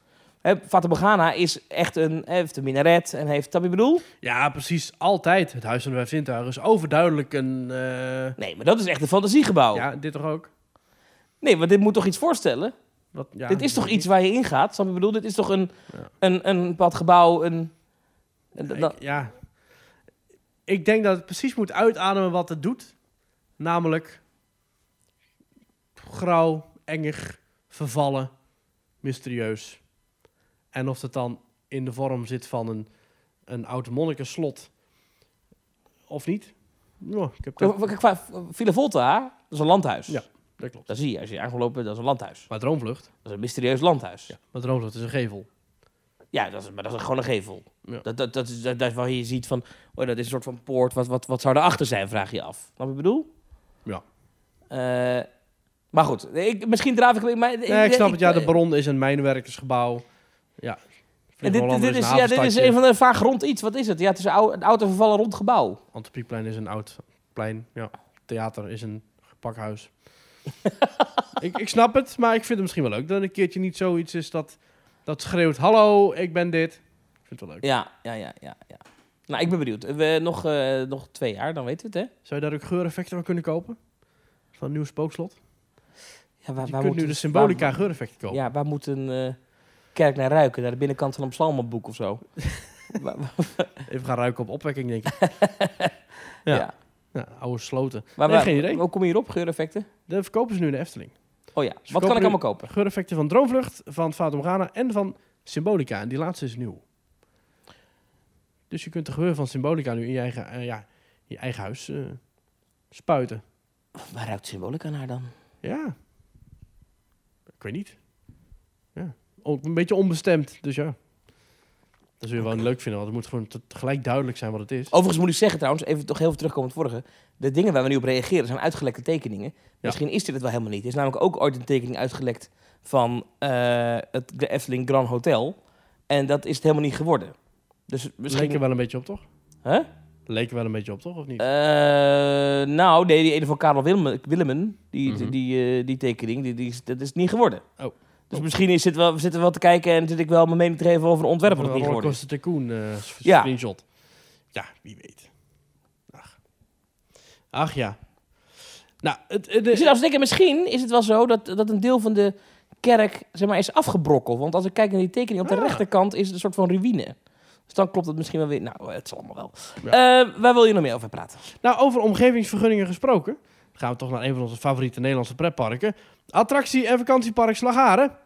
Fata Morgana is echt heeft een minaret en heeft... Dat je bedoel? Ja, precies. Altijd. Het Huis van de Vijf Zintuigen is overduidelijk een... Nee, maar dat is echt een fantasiegebouw. Ja, dit toch ook? Nee, want dit moet toch iets voorstellen? Wat, ja, dit is toch iets waar je in gaat? Snap je bedoel? Dit is toch een bepaald gebouw, Ik denk dat het precies moet uitademen wat het doet. Namelijk... grauw, engig, vervallen, mysterieus. En of dat dan in de vorm zit van een oud monnikenslot of niet. Oh, ik heb Villa Volta, dat is een landhuis. Ja, dat klopt. Dat zie je, als je aangelopen bent, dat is een landhuis. Maar Droomvlucht? Dat is een mysterieus landhuis. Ja, maar Droomvlucht is een gevel. Ja, dat is gewoon een gevel. Ja. Dat is waar je ziet van, oh, dat is een soort van poort. Wat zou erachter zijn, vraag je af. Wat ik bedoel? Ja. Maar goed, misschien draaf ik... Maar, nee, ik snap het. Ja, de Baron is een mijnwerkersgebouw. Ja. En dit is een van de vaag rond iets. Wat is het? Ja, het is een oud en vervallen rond gebouw. Antropiekplein is een oud plein. Ja. Theater is een pakhuis. ik snap het, maar ik vind het misschien wel leuk. Dat een keertje niet zoiets is dat schreeuwt... Hallo, ik ben dit. Ik vind het wel leuk. Ja. Nou, ik ben benieuwd. We nog 2 jaar, dan weten we het, hè? Zou je daar ook geureffecten van kunnen kopen? Van een nieuw spookslot? Ja, waar je kunt nu de symbolica geureffecten kopen. Ja, waar moet een... Kerk naar ruiken, naar de binnenkant van een psalmenboek of zo. Even gaan ruiken op opwekking, denk ik. Ja. Ja, oude sloten. Maar geen idee. Hoe kom je hierop, geureffecten? Dat verkopen ze nu in de Efteling. Oh ja, dus wat kan ik allemaal kopen? Geureffecten van Droomvlucht, van Fata Morgana en van Symbolica. En die laatste is nieuw. Dus je kunt de geur van Symbolica nu in je eigen huis spuiten. Waar ruikt Symbolica naar dan? Ja. Ik weet niet. Ja. Een beetje onbestemd, dus ja. Dat zul je wel leuk vinden, want het moet gewoon gelijk duidelijk zijn wat het is. Overigens moet ik zeggen trouwens, even toch heel veel terugkomen op het vorige. De dingen waar we nu op reageren zijn uitgelekte tekeningen. Ja. Misschien is dit het wel helemaal niet. Er is namelijk ook ooit een tekening uitgelekt van het Efteling Grand Hotel. En dat is het helemaal niet geworden. Dus misschien... Leek er wel een beetje op, toch? Huh? Leek er wel een beetje op, toch? Of niet? Nou, nee, die ene van Karel Willemen, die tekening, dat is niet geworden. Oh. Dus misschien zitten we wel te kijken en zit ik wel mijn mening te geven over de ontwerpen dat niet geworden is. Een Rollercoaster Tycoon screenshot. Ja, wie weet. Ach ja. Nou, misschien is het wel zo dat een deel van de kerk zeg maar, is afgebrokkeld. Want als ik kijk naar die tekening op de rechterkant is het een soort van ruïne. Dus dan klopt het misschien wel weer. Nou, het zal allemaal wel. Ja. Waar wil je nog meer over praten? Nou, over omgevingsvergunningen gesproken. Gaan we toch naar een van onze favoriete Nederlandse pretparken. Attractie- en vakantiepark Slagharen.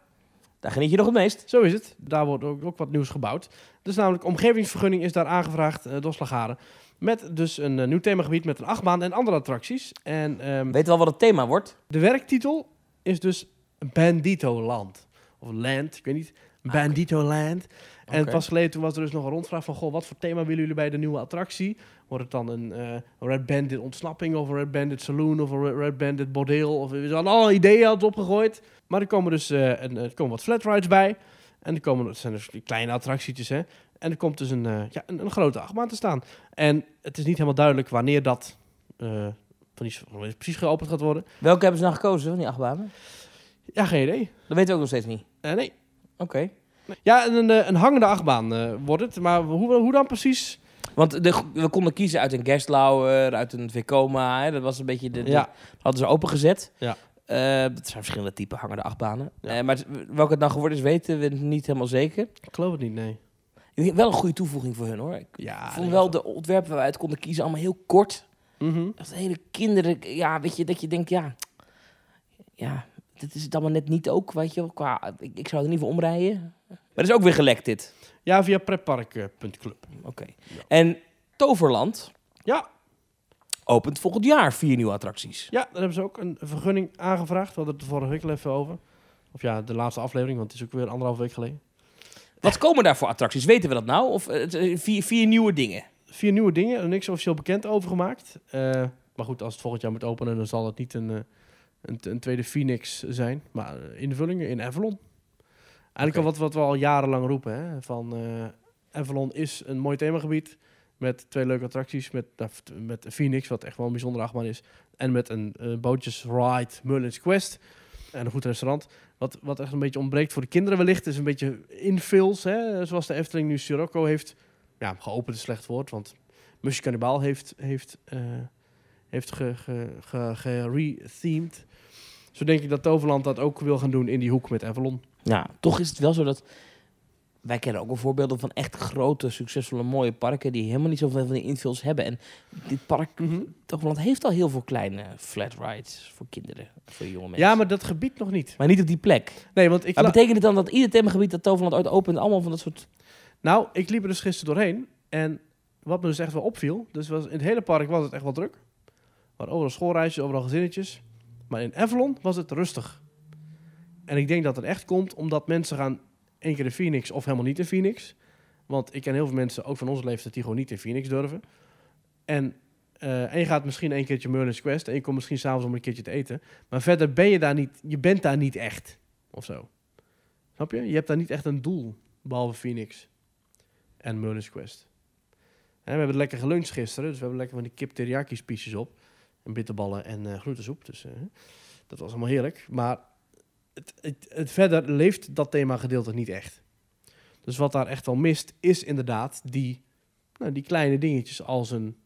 Daar geniet je nog het meest. Zo is het. Daar wordt ook wat nieuws gebouwd. Dus namelijk omgevingsvergunning is daar aangevraagd door Slagharen. Met dus een nieuw themagebied met een achtbaan en andere attracties. En, weet je wel wat het thema wordt? De werktitel is dus Bandito Land. Of Land, ik weet niet. Bandito Land. Okay. En pas geleden toen was er dus nog een rondvraag van... Goh, wat voor thema willen jullie bij de nieuwe attractie? Wordt het dan een Red Bandit ontsnapping... of een Red Bandit saloon of een Red Bandit bordeel? Of we hadden alle ideeën opgegooid. Maar er komen dus er komen wat flatrides bij. En er komen, het zijn dus kleine attractietjes, hè. En er komt dus een grote achtbaan te staan. En het is niet helemaal duidelijk wanneer dat precies geopend gaat worden. Welke hebben ze nou gekozen van die achtbanen? Ja, geen idee. Dat weten we ook nog steeds niet? Nee. Oké. Okay. Ja, een hangende achtbaan wordt het. Maar hoe dan precies? Want we konden kiezen uit een Gerstlauer, uit een Vekoma. Hè? Dat was een beetje dat hadden ze opengezet. Ja. Dat zijn verschillende typen hangende achtbanen. Ja. Maar welke het nou geworden is, weten we niet helemaal zeker. Ik geloof het niet, nee. Ik vind wel een goede toevoeging voor hun, hoor. Ik vond wel de ontwerpen waar we uit konden kiezen allemaal heel kort. Mm-hmm. Dat hele kinderlijk... Ja, weet je, dat je denkt, ja... Dat is het allemaal net niet ook, weet je wel. Ik zou er niet voor omrijden. Maar dat is ook weer gelekt, dit. Ja, via pretpark.club. Oké. Ja. En Toverland... Ja. Opent volgend jaar 4 nieuwe attracties. Ja, daar hebben ze ook een vergunning aangevraagd. We hadden het de vorige week even over. Of ja, de laatste aflevering, want het is ook weer 1,5 week geleden. Wat komen daar voor attracties? Weten we dat nou? Of 4 nieuwe dingen? 4 nieuwe dingen. Er niks officieel bekend over gemaakt. Maar goed, als het volgend jaar moet openen, dan zal het niet een... een tweede Phoenix zijn. Maar invullingen in Avalon. Eigenlijk al wat we al jarenlang roepen. Hè? Van Avalon is een mooi themagebied. Met twee leuke attracties. Met Phoenix, wat echt wel een bijzondere achtbaan is. En met een bootjesride Merlin's Quest. En een goed restaurant. Wat echt een beetje ontbreekt voor de kinderen wellicht. Is een beetje infills. Hè? Zoals de Efteling nu Sirocco heeft. Ja, geopend is slecht woord. Want Musje Cannibaal heeft gerethemed. Zo denk ik dat Toverland dat ook wil gaan doen in die hoek met Avalon. Ja, toch is het wel zo dat... Wij kennen ook wel voorbeelden van echt grote, succesvolle, mooie parken... die helemaal niet zoveel van die infills hebben. En dit park, Toverland, heeft al heel veel kleine flat rides voor kinderen, voor jonge mensen. Ja, maar dat gebied nog niet. Maar niet op die plek. Nee, want maar betekent het dan dat ieder themagebied dat Toverland ooit opent... allemaal van dat soort... Nou, ik liep er dus gisteren doorheen. En wat me dus echt wel opviel... Dus in het hele park was het echt wel druk. Maar overal schoolreisjes, overal gezinnetjes. Maar in Avalon was het rustig. En ik denk dat het echt komt omdat mensen gaan... één keer in Phoenix of helemaal niet in Phoenix. Want ik ken heel veel mensen, ook van onze leeftijd... die gewoon niet in Phoenix durven. En je gaat misschien één keertje Merlin's Quest... en je komt misschien s'avonds om een keertje te eten. Maar verder ben je daar niet... Je bent daar niet echt, of zo. Snap je? Je hebt daar niet echt een doel. Behalve Phoenix en Merlin's Quest. En we hebben lekker geluncht gisteren. Dus we hebben lekker van die kip teriyaki spiesjes op. En bitterballen en groentesoep. Dus dat was allemaal heerlijk. Maar... Het verder leeft dat thema gedeelte niet echt. Dus wat daar echt al mist, is inderdaad die kleine dingetjes als een...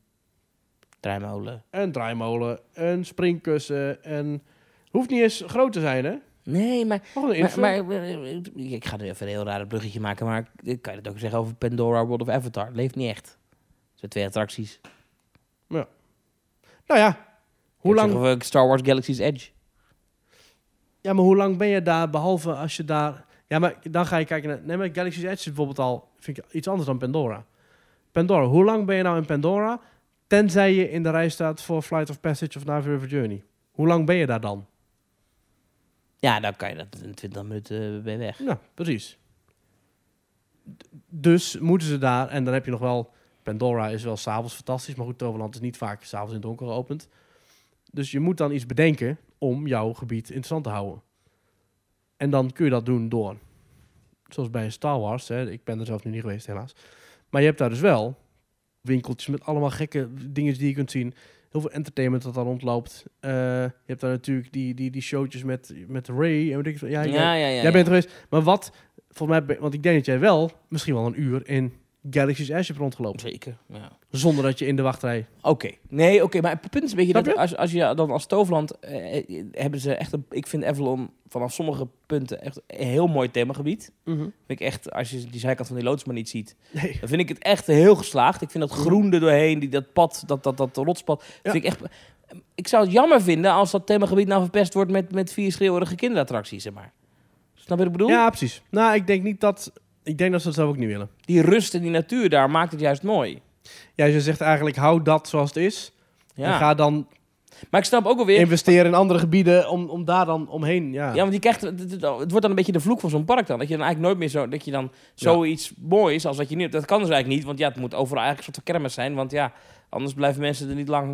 Draaimolen. Een draaimolen, een springkussen, een... Hoeft niet eens groot te zijn, hè? Nee, maar ik ga nu even een heel raar bruggetje maken, maar kan je dat ook zeggen over Pandora World of Avatar? Leeft niet echt. Dat zijn twee attracties. Ja. Nou ja, hoe lang... Of Star Wars Galaxy's Edge. Ja, maar hoe lang ben je daar, behalve als je daar... Ja, maar dan ga je kijken naar... Nee, maar Galaxy's Edge is bijvoorbeeld al... Vind ik iets anders dan Pandora. Pandora, hoe lang ben je nou in Pandora... tenzij je in de rij staat voor Flight of Passage of Navi River Journey? Hoe lang ben je daar dan? Ja, dan kan je dat in 20 minuten bij weg. Ja, precies. Dus moeten ze daar... En dan heb je nog wel... Pandora is wel s'avonds fantastisch, maar goed, Toverland is niet vaak s'avonds in het donker geopend. Dus je moet dan iets bedenken... om jouw gebied interessant te houden. En dan kun je dat doen door... zoals bij Star Wars... Hè, ik ben er zelf nu niet geweest, helaas. Maar je hebt daar dus wel... winkeltjes met allemaal gekke dingen die je kunt zien. Heel veel entertainment dat daar rondloopt. Je hebt daar natuurlijk die showtjes met Ray. En ik, jij bent er geweest. Maar wat... volgens mij, want ik denk dat jij wel... misschien wel een uur in Galaxy's Edge hebt rondgelopen. Zeker, ja. Zonder dat je in de wachtrij... Oké, maar het punt is een beetje... dat als je dan als Toverland... hebben ze echt... ik vind Avalon vanaf sommige punten... echt een heel mooi themagebied. Mm-hmm. Vind ik echt... als je die zijkant van die loods maar niet ziet... Nee. Dan vind ik het echt heel geslaagd. Ik vind dat groen er doorheen... dat pad, dat rotspad... Ja. Vind ik echt... ik zou het jammer vinden... als dat themagebied nou verpest wordt... met vier schreeuwerige kinderattracties, zeg maar. Snap je wat ik bedoel? Ja, precies. Nou, ik denk niet dat... Ik denk dat ze dat zelf ook niet willen. Die rust en die natuur daar maakt het juist mooi. Ja, je zegt eigenlijk, hou dat zoals het is. Ja. En ga dan... Maar ik snap ook alweer... investeren in andere gebieden om daar dan omheen... Ja, want je krijgt... Het wordt dan een beetje de vloek van zo'n park dan. Dat je dan eigenlijk nooit meer zo... Dat je dan zoiets moois als dat je nu hebt. Dat kan dus eigenlijk niet. Want ja, het moet overal eigenlijk een soort van kermis zijn. Want ja, anders blijven mensen er niet lang...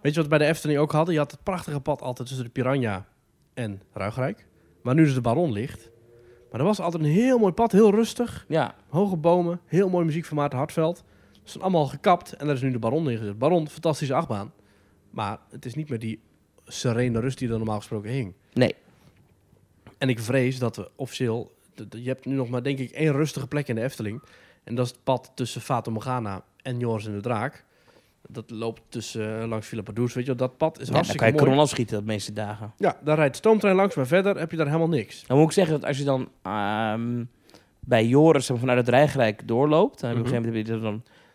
Weet je wat we bij de Efteling ook hadden? Je had het prachtige pad altijd tussen de Piranha en Ruigrijk. Maar nu dus de Baron ligt... Maar er was altijd een heel mooi pad, heel rustig. Ja. Hoge bomen, heel mooi muziek van Maarten Hartveld. Ze zijn allemaal gekapt en daar is nu de Baron neergezet. Baron, fantastische achtbaan. Maar het is niet meer die serene rust die er normaal gesproken hing. Nee. En ik vrees dat we officieel... Je hebt nu nog maar, denk ik, één rustige plek in de Efteling. En dat is het pad tussen Fata Morgana en Joris en de Draak. Dat loopt tussen langs Villa Pardoes, weet je wel. Dat pad is hartstikke mooi. Daar kan je mooi. Kron afschieten de meeste dagen. Ja, daar rijdt de stoomtrein langs, maar verder heb je daar helemaal niks. Dan moet ik zeggen dat als je dan bij Joris vanuit het Rijgrijk doorloopt... Dan, op een gegeven moment,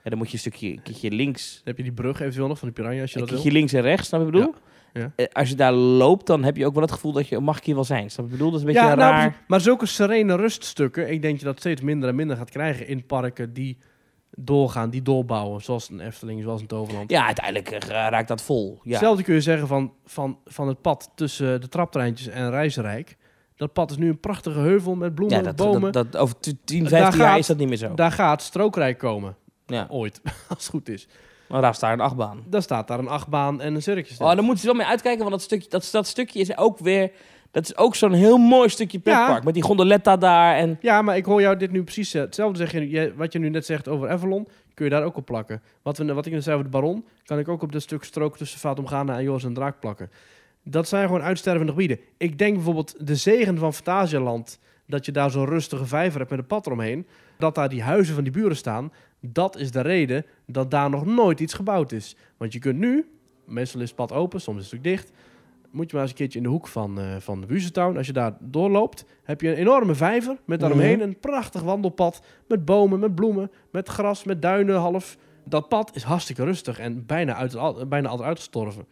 dan moet je een keertje links... Dan heb je die brug eventueel nog van de Piranha, als je dat wil. Een keertje links en rechts, snap je wat ik bedoel? Ja. Als je daar loopt, dan heb je ook wel het gevoel dat je... mag ik hier wel zijn, snap je wat ik bedoel? Dat is een beetje raar. Nou, maar zulke serene ruststukken... ik denk dat je dat steeds minder en minder gaat krijgen in parken die... doorgaan, die doorbouwen, zoals een Efteling, zoals een Toverland. Ja, uiteindelijk raakt dat vol. Ja. Hetzelfde kun je zeggen van het pad tussen de traptreintjes en Reizenrijk. Dat pad is nu een prachtige heuvel met bloemen, bomen. Dat over 10, 15 jaar is dat niet meer zo. Daar gaat Strookrijk komen. Ja. Ooit, als het goed is. Maar daar staat een achtbaan. Dan staat daar een achtbaan en een circus. Oh, dan moeten ze wel mee uitkijken, want dat stukje is ook weer... Dat is ook zo'n heel mooi stukje pretpark, ja. Met die gondoletta daar. En... Ja, maar ik hoor jou dit nu precies hetzelfde zeggen. Wat je nu net zegt over Avalon, kun je daar ook op plakken. Wat ik net zei over de Baron, kan ik ook op dat stuk strook tussen Fata Morgana en Joris en Draak plakken. Dat zijn gewoon uitstervende gebieden. Ik denk bijvoorbeeld de zegen van Fantasialand, dat je daar zo'n rustige vijver hebt met een pad eromheen. Dat daar die huizen van die buren staan, dat is de reden dat daar nog nooit iets gebouwd is. Want je kunt nu, meestal is het pad open, soms is het natuurlijk dicht... Moet je maar eens een keertje in de hoek van Wuzertown. Als je daar doorloopt, heb je een enorme vijver met daaromheen een prachtig wandelpad. Met bomen, met bloemen, met gras, met duinen half. Dat pad is hartstikke rustig en bijna altijd uitgestorven.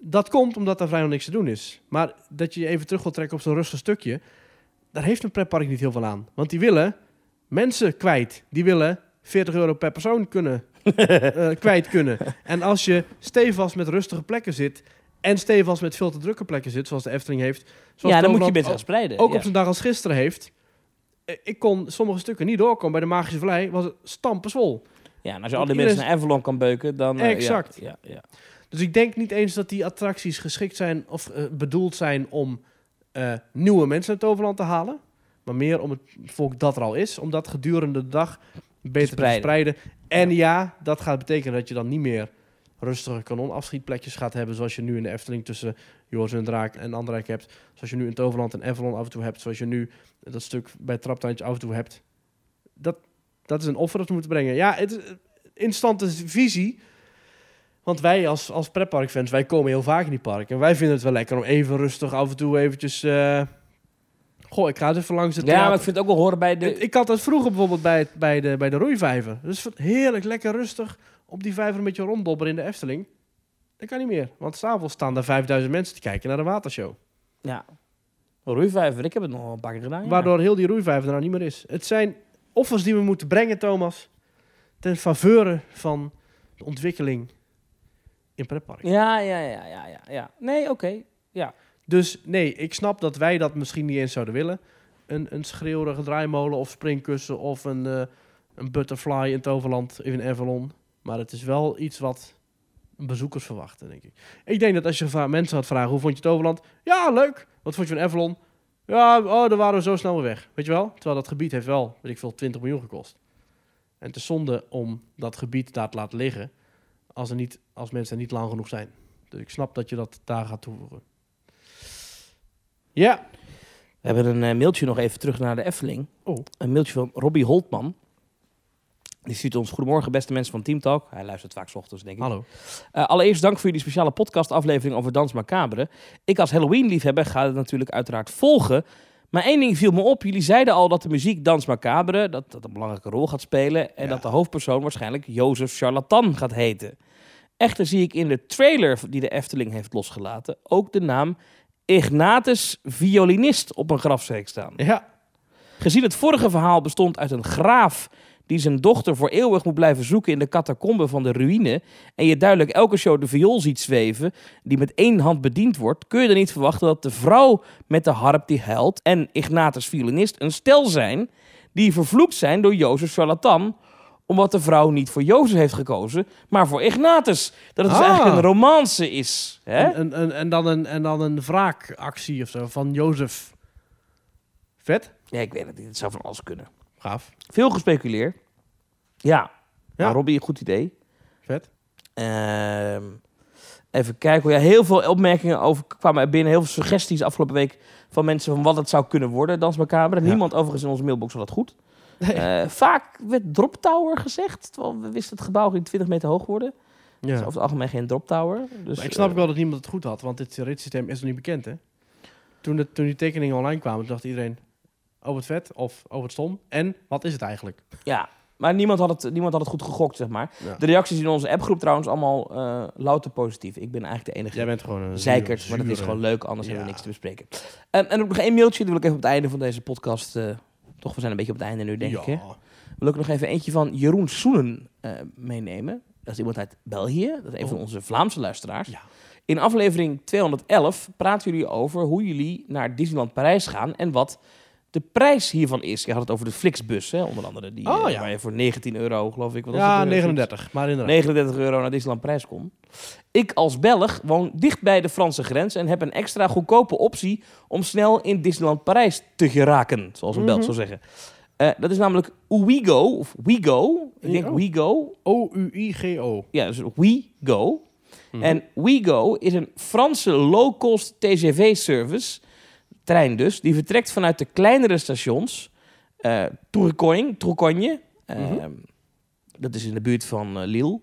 Dat komt omdat daar vrijwel niks te doen is. Maar dat je even terug wilt trekken op zo'n rustig stukje... daar heeft een pretpark niet heel veel aan. Want die willen mensen kwijt. Die willen €40 per persoon kwijt kunnen. En als je stevast met rustige plekken zit... en stevast met veel te drukke plekken zit, zoals de Efteling heeft. Zoals ja, dan moet je beter gaan spreiden. Ook op zijn dag als gisteren heeft. Ik kon sommige stukken niet doorkomen. Bij de Magische Vallei was het stampensvol. Ja, en als je al die mensen naar Avalon kan beuken, dan... Exact. Ja. Dus ik denk niet eens dat die attracties geschikt zijn of bedoeld zijn om nieuwe mensen naar Toverland te halen. Maar meer om het volk dat er al is. Om dat gedurende de dag beter te spreiden. En ja, dat gaat betekenen dat je dan niet meer... rustige kanonafschietplekjes gaat hebben... zoals je nu in de Efteling tussen Joris en Draak en Andrijk hebt. Zoals je nu in Toverland en Avalon af en toe hebt. Zoals je nu dat stuk bij Traptuintje af en toe hebt. Dat is een offer dat we moeten brengen. Ja, het is een interessante visie. Want wij als pretparkfans, wij komen heel vaak in die park. En wij vinden het wel lekker om even rustig af en toe eventjes... Goh, ik ga dus even langs het theater. Ja, maar ik vind het ook wel horen bij de... Ik had dat vroeger bijvoorbeeld bij de roeivijver. Dus heerlijk, lekker rustig... op die vijver een beetje ronddobberen in de Efteling. Dat kan niet meer. Want s'avonds staan daar 5000 mensen te kijken naar de watershow. Ja. Roeivijver, ik heb het nog wel een paar keer gedaan. Ja. Waardoor heel die roeivijver er nou niet meer is. Het zijn offers die we moeten brengen, Thomas. Ten faveur van de ontwikkeling in pretparken. Ja. Nee, oké. Ja. Dus nee, ik snap dat wij dat misschien niet eens zouden willen. Een schreeuwige draaimolen of springkussen of een butterfly in Toverland, in Avalon... Maar het is wel iets wat bezoekers verwachten, denk ik. Ik denk dat als je mensen had vragen, hoe vond je Toverland? Ja, leuk. Wat vond je van Avalon? Ja, daar waren we zo snel weer weg. Weet je wel? Terwijl dat gebied heeft wel, weet ik veel, 20 miljoen gekost. En het is zonde om dat gebied daar te laten liggen als mensen er niet lang genoeg zijn. Dus ik snap dat je dat daar gaat toevoegen. Ja. We hebben een mailtje nog even terug naar de Efteling. Oh. Een mailtje van Robbie Holtman. Die stuurt ons: goedemorgen, beste mensen van Team Talk. Hij luistert vaak 's ochtends, denk ik. Hallo. Allereerst dank voor jullie speciale podcastaflevering over Dans Macabre. Ik als Halloween-liefhebber ga het natuurlijk uiteraard volgen. Maar één ding viel me op. Jullie zeiden al dat de muziek Dans Macabre... dat een belangrijke rol gaat spelen... en dat de hoofdpersoon waarschijnlijk Jozef Charlatan gaat heten. Echter zie ik in de trailer die de Efteling heeft losgelaten... ook de naam Ignatius Violinist op een grafzerk staan. Ja. Gezien het vorige verhaal bestond uit een graaf... die zijn dochter voor eeuwig moet blijven zoeken in de catacomben van de ruïne... en je duidelijk elke show de viool ziet zweven... die met één hand bediend wordt... kun je dan niet verwachten dat de vrouw met de harp die huilt... en Ignatius Violinist een stel zijn... die vervloekt zijn door Jozef Charlatan... omdat de vrouw niet voor Jozef heeft gekozen... maar voor Ignatius. Dat het dus eigenlijk een romance is. Hè? En dan een wraakactie of zo van Jozef. Vet? Ja, ik weet het niet. Het zou van alles kunnen. Gaaf. Veel gespeculeerd. Ja. Robbie, een goed idee. Vet. Even kijken. Ja, heel veel opmerkingen kwamen er binnen. Heel veel suggesties afgelopen week van mensen van wat het zou kunnen worden. Dans Macabre. Ja. Niemand overigens in onze mailbox had dat goed. Nee. Vaak werd Drop Tower gezegd. Terwijl we wisten dat het gebouw ging 20 meter hoog worden. Ja. Dus over het algemeen geen Drop Tower. Dus, maar ik snap wel dat niemand het goed had. Want dit ritssysteem is nog niet bekend, hè? Toen die tekeningen online kwamen, dacht iedereen... over het vet of over het stom. En wat is het eigenlijk? Ja, maar niemand had het goed gegokt, zeg maar. Ja. De reacties in onze appgroep trouwens allemaal louter positief. Ik ben eigenlijk de enige. Jij bent gewoon een zeikert, maar dat is gewoon leuk. Anders hebben we niks te bespreken. En ook nog één mailtje. Dat wil ik even op het einde van deze podcast... Toch, we zijn een beetje op het einde nu, denk ik. Hè? Wil ik nog even eentje van Jeroen Soenen meenemen. Dat is iemand uit België. Dat is een van onze Vlaamse luisteraars. Ja. In aflevering 211 praten jullie over hoe jullie naar Disneyland Parijs gaan... en wat... de prijs hiervan is. Je had het over de Flixbus, hè, onder andere. Die, waar je voor €19, geloof ik. Wat ja, was 39. Maar inderdaad. €39 naar Disneyland Prijs kon. Ik als Belg woon dicht bij de Franse grens en heb een extra goedkope optie om snel in Disneyland Parijs te geraken. Zoals een Belg zou zeggen. Dat is namelijk Ouigo, of Wego. Ik denk Wego. O-U-I-G-O. Ja, dus Wego. En Wego is een Franse low-cost TGV-service, trein dus, die vertrekt vanuit de kleinere stations. Tourcoing, dat is in de buurt van Lille.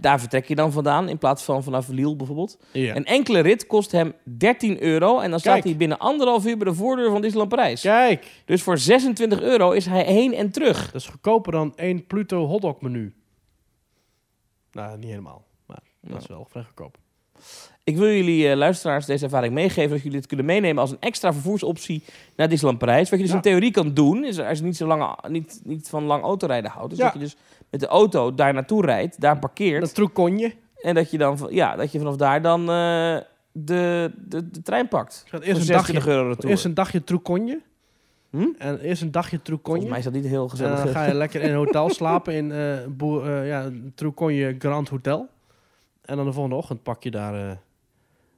Daar vertrek je dan vandaan, in plaats van vanaf Lille bijvoorbeeld. Yeah. Een enkele rit kost hem €13. En dan staat hij binnen 1,5 uur bij de voordeur van Disneyland Parijs. Kijk! Dus voor €26 is hij heen en terug. Dat is goedkoper dan één Pluto hotdog menu. Nou, niet helemaal. Maar dat is wel vrij goedkoop. Ik wil jullie luisteraars deze ervaring meegeven, dat jullie dit kunnen meenemen als een extra vervoersoptie naar Disneyland Parijs. Wat je dus in theorie kan doen, is als je niet van lang autorijden houdt, dus dat je dus met de auto daar naartoe rijdt, daar parkeert. Dat troekonje. En dat je dan, dat je vanaf daar dan de trein pakt. Dus eerst €16 troekonje. En eerst een dagje Troucogne. Volgens mij is dat niet heel gezellig. Dan ga je lekker in een hotel slapen in Troucogne Grand Hotel. En dan de volgende ochtend pak je daar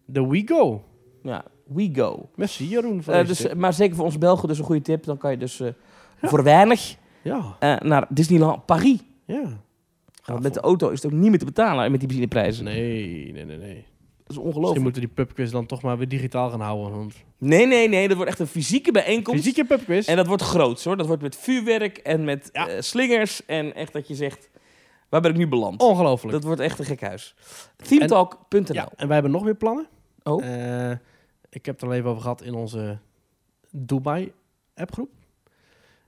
de Wego. Ja, Wego. Merci Jeroen. Dus, maar zeker voor ons Belgen dus een goede tip. Dan kan je dus voor weinig naar Disneyland Paris. Ja. Want met de auto is het ook niet meer te betalen met die benzineprijzen. Nee. Dat is ongelooflijk. Misschien moeten die pubquiz dan toch maar weer digitaal gaan houden. Want... Nee. Dat wordt echt een fysieke bijeenkomst. Fysieke pubquiz. En dat wordt groots hoor. Dat wordt met vuurwerk en met slingers. En echt dat je zegt, waar ben ik nu beland? Ongelooflijk. Dat wordt echt een gek huis. Themetalk.nl. En wij hebben nog meer plannen. Oh. Ik heb het al even over gehad in onze Dubai appgroep.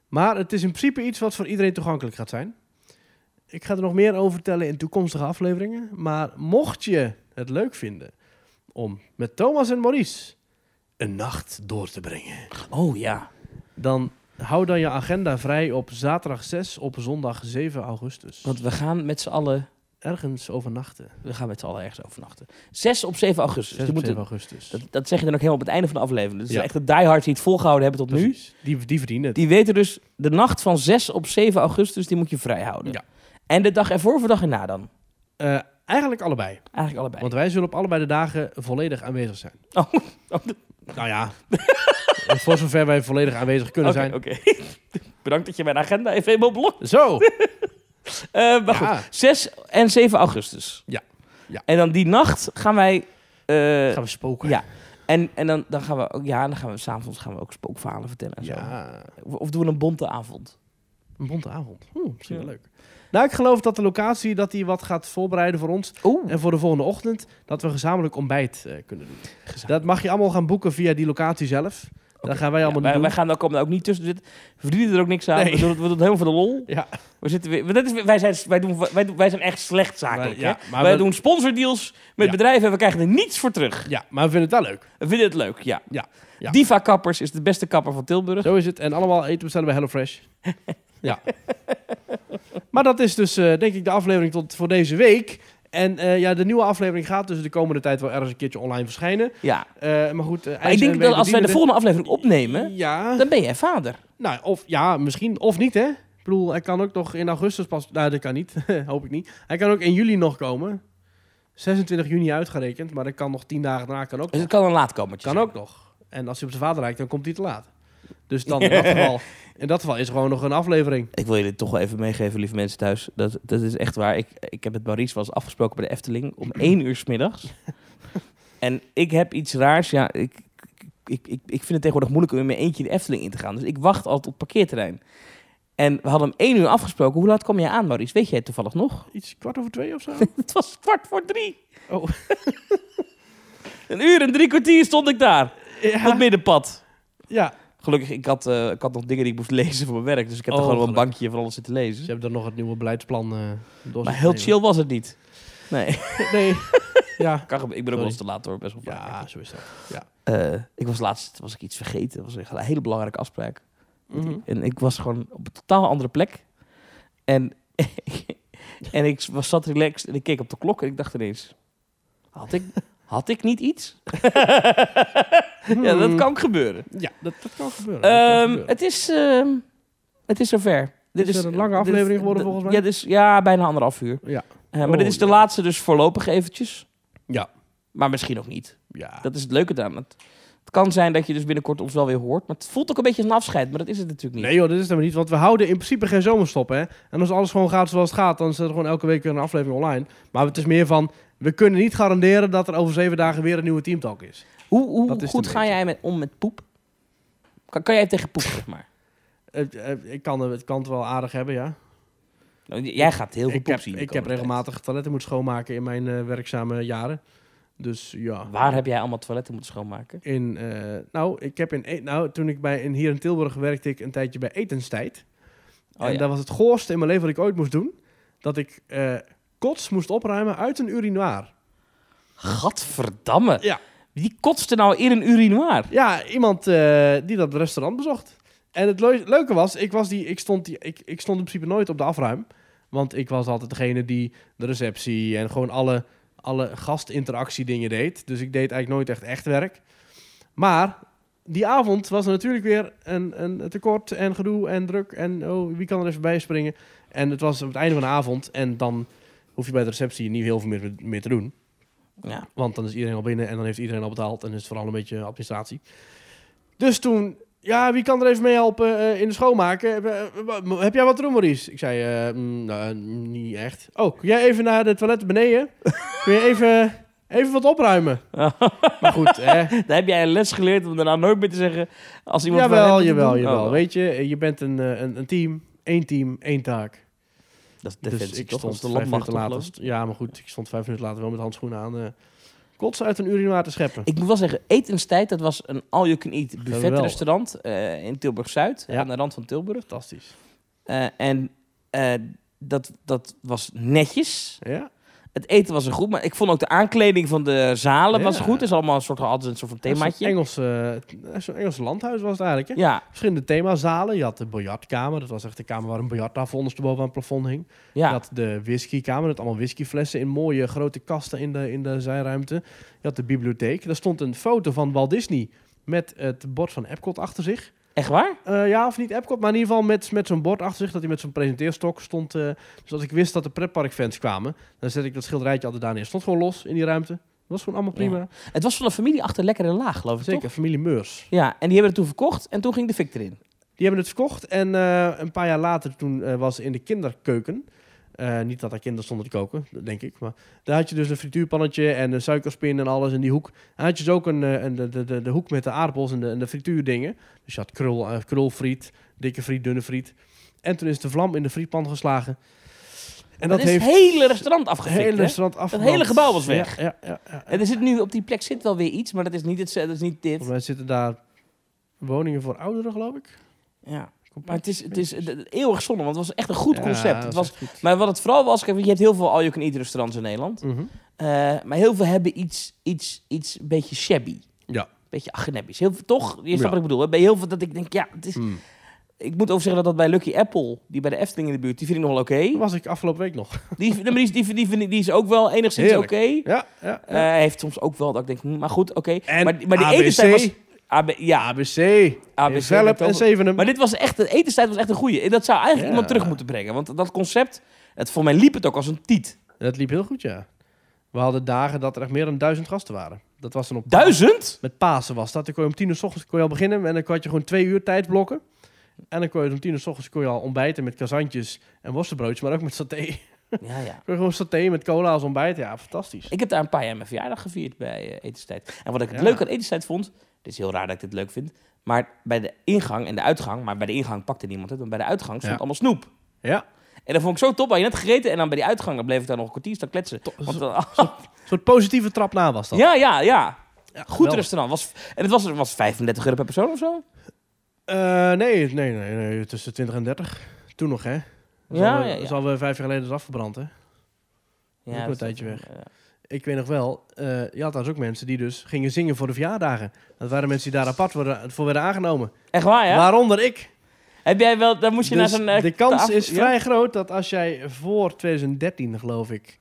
Maar het is in principe iets wat voor iedereen toegankelijk gaat zijn. Ik ga er nog meer over vertellen in toekomstige afleveringen. Maar mocht je het leuk vinden om met Thomas en Maurice een nacht door te brengen. Oh ja. Dan hou dan je agenda vrij op zaterdag 6 op zondag 7 augustus. Want we gaan met z'n allen ergens overnachten. 6 op 7 augustus. 6 op 7 augustus. Dat zeg je dan ook helemaal op het einde van de aflevering. Dus echt de diehards die het volgehouden hebben tot nu. Die verdienen het. Die weten dus de nacht van 6 op 7 augustus, die moet je vrij houden. Ja. En de dag ervoor of de dag erna dan? Eigenlijk allebei. Want wij zullen op allebei de dagen volledig aanwezig zijn. Nou ja, voor zover wij volledig aanwezig kunnen zijn. Oké. Bedankt dat je mijn agenda even helemaal blokt. Zo. Maar goed, 6 en 7 augustus. Ja. En dan die nacht gaan wij... gaan we spoken. Ja. En dan gaan we ook... Ja, dan gaan we s'avonds ook spookverhalen vertellen en zo. Of doen we een bonte avond. Een bonte avond. Misschien wel leuk. Nou, ik geloof dat de locatie dat die wat gaat voorbereiden voor ons. Oeh. En voor de volgende ochtend dat we gezamenlijk ontbijt kunnen doen. Dat mag je allemaal gaan boeken via die locatie zelf. Okay. Dan gaan wij allemaal doen. Wij gaan daar ook niet tussen zitten. We verdienen er ook niks aan. Nee. We doen het helemaal voor de lol. Ja. Wij zijn echt slecht zakelijk. Wij doen sponsordeals met bedrijven en we krijgen er niets voor terug. Ja, maar we vinden het wel leuk. We vinden het leuk, ja. Diva Kappers is de beste kapper van Tilburg. Zo is het. En allemaal eten bestellen bij HelloFresh. Ja. Maar dat is dus, denk ik, de aflevering voor deze week. En de nieuwe aflevering gaat dus de komende tijd wel ergens een keertje online verschijnen. Ja. Maar goed... maar ik denk dat als wij de volgende aflevering opnemen, dan ben jij vader. Nou, of ja, misschien, of niet, hè. Ik bedoel, hij kan ook nog in augustus pas... Nou, dat kan niet. Hoop ik niet. Hij kan ook in juli nog komen. 26 juni uitgerekend, maar dat kan nog 10 dagen daarna. Kan ook dus het kan een laatkomertje. Kan ook nog. En als hij op zijn vader rijdt, dan komt hij te laat. Dus dan in dat geval is gewoon nog een aflevering. Ik wil jullie toch wel even meegeven, lieve mensen thuis. Dat is echt waar. Ik heb met Maurice wel eens afgesproken bij de Efteling om 1 uur 's middags. En ik heb iets raars. Ja, ik vind het tegenwoordig moeilijk om in mijn eentje de Efteling in te gaan. Dus ik wacht altijd op het parkeerterrein. En we hadden om 1 uur afgesproken. Hoe laat kom je aan, Maurice? Weet jij toevallig nog? Iets 2:15 of zo? Het was 3:15. Oh. 1 uur en 3 kwartier stond ik daar. Ja. Op het middenpad. Ja. Gelukkig, ik had nog dingen die ik moest lezen voor mijn werk. Dus ik heb er gewoon een bankje van alles zitten lezen. Ze hebben dan nog het nieuwe beleidsplan door. Maar heel chill was het niet. Nee. Ja. Ik ben ook wel eens te laat hoor, best wel vaak. Ja, zo is dat. Ja. Ik was laatst ik iets vergeten. Dat was een hele belangrijke afspraak. Mm-hmm. En ik was gewoon op een totaal andere plek. En ik zat relaxed en ik keek op de klok en ik dacht ineens... Had ik niet iets? Ja, dat kan gebeuren. Ja, dat kan gebeuren. Het is zover. Dit is een lange aflevering geworden volgens mij. Ja, dus, ja, bijna 1,5 uur. Ja. Maar dit is de laatste dus voorlopig eventjes. Ja. Maar misschien ook niet. Ja. Dat is het leuke dan. Het kan zijn dat je dus binnenkort ons wel weer hoort. Maar het voelt ook een beetje als een afscheid. Maar dat is het natuurlijk niet. Nee joh, dat is het helemaal niet. Want we houden in principe geen zomerstop, hè. En als alles gewoon gaat zoals het gaat, dan zit er gewoon elke week weer een aflevering online. Maar het is meer van, we kunnen niet garanderen dat er over 7 dagen weer een nieuwe teamtalk is. Hoe goed ga jij om met poep? Kan jij tegen poep, zeg maar? Ik kan het wel aardig hebben, ja. Jij gaat heel veel poep zien. Ik heb regelmatig toiletten moeten schoonmaken in mijn werkzame jaren. Dus ja. Waar heb jij allemaal toiletten moeten schoonmaken? Hier in Tilburg werkte ik een tijdje bij Etenstijd. Oh, en dat was het goorste in mijn leven wat ik ooit moest doen. Dat ik kots moest opruimen uit een urinoir. Gadverdamme. Ja. Wie kotste nou in een urinoir? Ja, iemand die dat restaurant bezocht. En het leuke was, ik stond in principe nooit op de afruim. Want ik was altijd degene die de receptie en gewoon alle gastinteractie dingen deed. Dus ik deed eigenlijk nooit echt werk. Maar die avond was er natuurlijk weer een tekort en gedoe en druk. En wie kan er even bij springen? En het was op het einde van de avond. En dan hoef je bij de receptie niet heel veel meer te doen. Ja. Want dan is iedereen al binnen en dan heeft iedereen al betaald. En is het vooral een beetje administratie. Dus toen... Ja, wie kan er even mee helpen in de schoonmaken? Heb jij wat te doen, Maurice? Ik zei, niet echt. Oh, kun jij even naar de toilet beneden? Kun je even wat opruimen? Oh. Maar goed, hè. Dan heb jij een les geleerd om daarna nooit meer te zeggen... Als iemand jawel. Oh. Weet je, je bent een team. 1 team, 1 taak. Dat is defensie, dus ik stond de 5 minuten later... Ja, maar goed, ik stond 5 minuten later wel met handschoenen aan... kotsen uit een urinoir te scheppen. Ik moet wel zeggen, Etenstijd, dat was een all-you-can-eat buffetrestaurant in Tilburg-Zuid, aan de rand van Tilburg. Fantastisch. Dat was netjes. Ja. Het eten was er goed, maar ik vond ook de aankleding van de zalen was goed. Het is allemaal altijd een soort van themaatje. Zo'n Engels landhuis was het eigenlijk. Hè? Ja. Verschillende themazalen. Je had de biljartkamer. Dat was echt de kamer waar een biljarttafel ondersteboven aan het plafond hing. Ja. Je had de whiskykamer. Met allemaal whiskyflessen in mooie grote kasten in de zijruimte. Je had de bibliotheek. Daar stond een foto van Walt Disney met het bord van Epcot achter zich. Echt waar? Ja, of niet Epcot, maar in ieder geval met zo'n bord achter zich... dat hij met zo'n presenteerstok stond. Dus als ik wist dat de pretparkfans kwamen... dan zet ik dat schilderijtje altijd daar neer. Het stond gewoon los in die ruimte. Dat was gewoon allemaal prima. Ja. Het was van een familie achter Lekker en Laag, geloof ik, zeker, toch? Familie Meurs. Ja, en die hebben het toen verkocht en toen ging de fik erin. Die hebben het verkocht en een paar jaar later... toen was in de kinderkeuken... niet dat er kinderen stonden te koken, denk ik. Maar daar had je dus een frituurpannetje en een suikerspin en alles in die hoek. En had je dus ook de hoek met de aardappels en de frituurdingen. Dus je had krulfriet, dikke friet, dunne friet. En toen is de vlam in de frietpan geslagen. En dat heeft het hele restaurant afgefikt. Het hele gebouw was weg. Ja. En er zit nu op die plek zit wel weer iets, maar dat is niet, dat is niet dit. Volgens mij zitten daar woningen voor ouderen, geloof ik. Ja. Maar het is eeuwig zonde, want het was echt een goed concept. Maar wat het vooral was, kijk, je hebt heel veel all-you-can-eat restaurants in Nederland. Mm-hmm. Maar heel veel hebben iets een beetje shabby. Ja. Een beetje agnebisch. Heel veel, toch? Je snapt wat ik bedoel. Hè? Bij heel veel dat ik denk, ja, het is... Ik moet over zeggen dat bij Lucky Apple, die bij de Efteling in de buurt, die vind ik nog wel oké. Dat was ik afgelopen week nog. Die is ook wel enigszins oké. Ja. Heeft soms ook wel dat ik denk, maar goed, oké. Maar die Etenstijd was... ABC, Velp en Zevenum. Maar dit was echt, de Etenstijd was echt een goeie. En dat zou eigenlijk iemand terug moeten brengen. Want dat concept, voor mij liep het ook als een tiet. Dat liep heel goed, ja. We hadden dagen dat er echt meer dan 1000 gasten waren. Dat was dan op 1000? Met Pasen was dat. Dan kon je om 10:00 's ochtends al beginnen. En dan had je gewoon 2 uur tijdblokken. En dan kon je om 10:00 's ochtends al ontbijten met kazantjes en worstenbroodjes. Maar ook met saté. Ja. Gewoon saté met cola als ontbijt. Ja, fantastisch. Ik heb daar een paar jaar mijn verjaardag gevierd bij Etenstijd. En wat ik het leuk aan Etenstijd vond... Het is heel raar dat ik dit leuk vind. Maar bij de ingang en de uitgang... Maar bij de ingang pakte niemand het. Maar bij de uitgang stond allemaal snoep. Ja. En dat vond ik zo top. Had je net gegeten en dan bij die uitgang... Dan bleef ik daar nog een kwartier staan kletsen. Een soort positieve trap na was dat. Ja. Goed restaurant. Het was €35 per persoon of zo? Nee. Tussen 20 en 30. Toen nog, hè. Dat is alweer 5 jaar geleden afgebrand, hè. Ja. Ook een tijdje weg. Ja. Ik weet nog wel, je had dus ook mensen die dus gingen zingen voor de verjaardagen. Dat waren mensen die daar apart voor werden aangenomen. Echt waar, ja? Waaronder ik. Heb jij wel, dan moest je dus naar zo'n... de kans is vrij groot dat als jij voor 2013, geloof ik...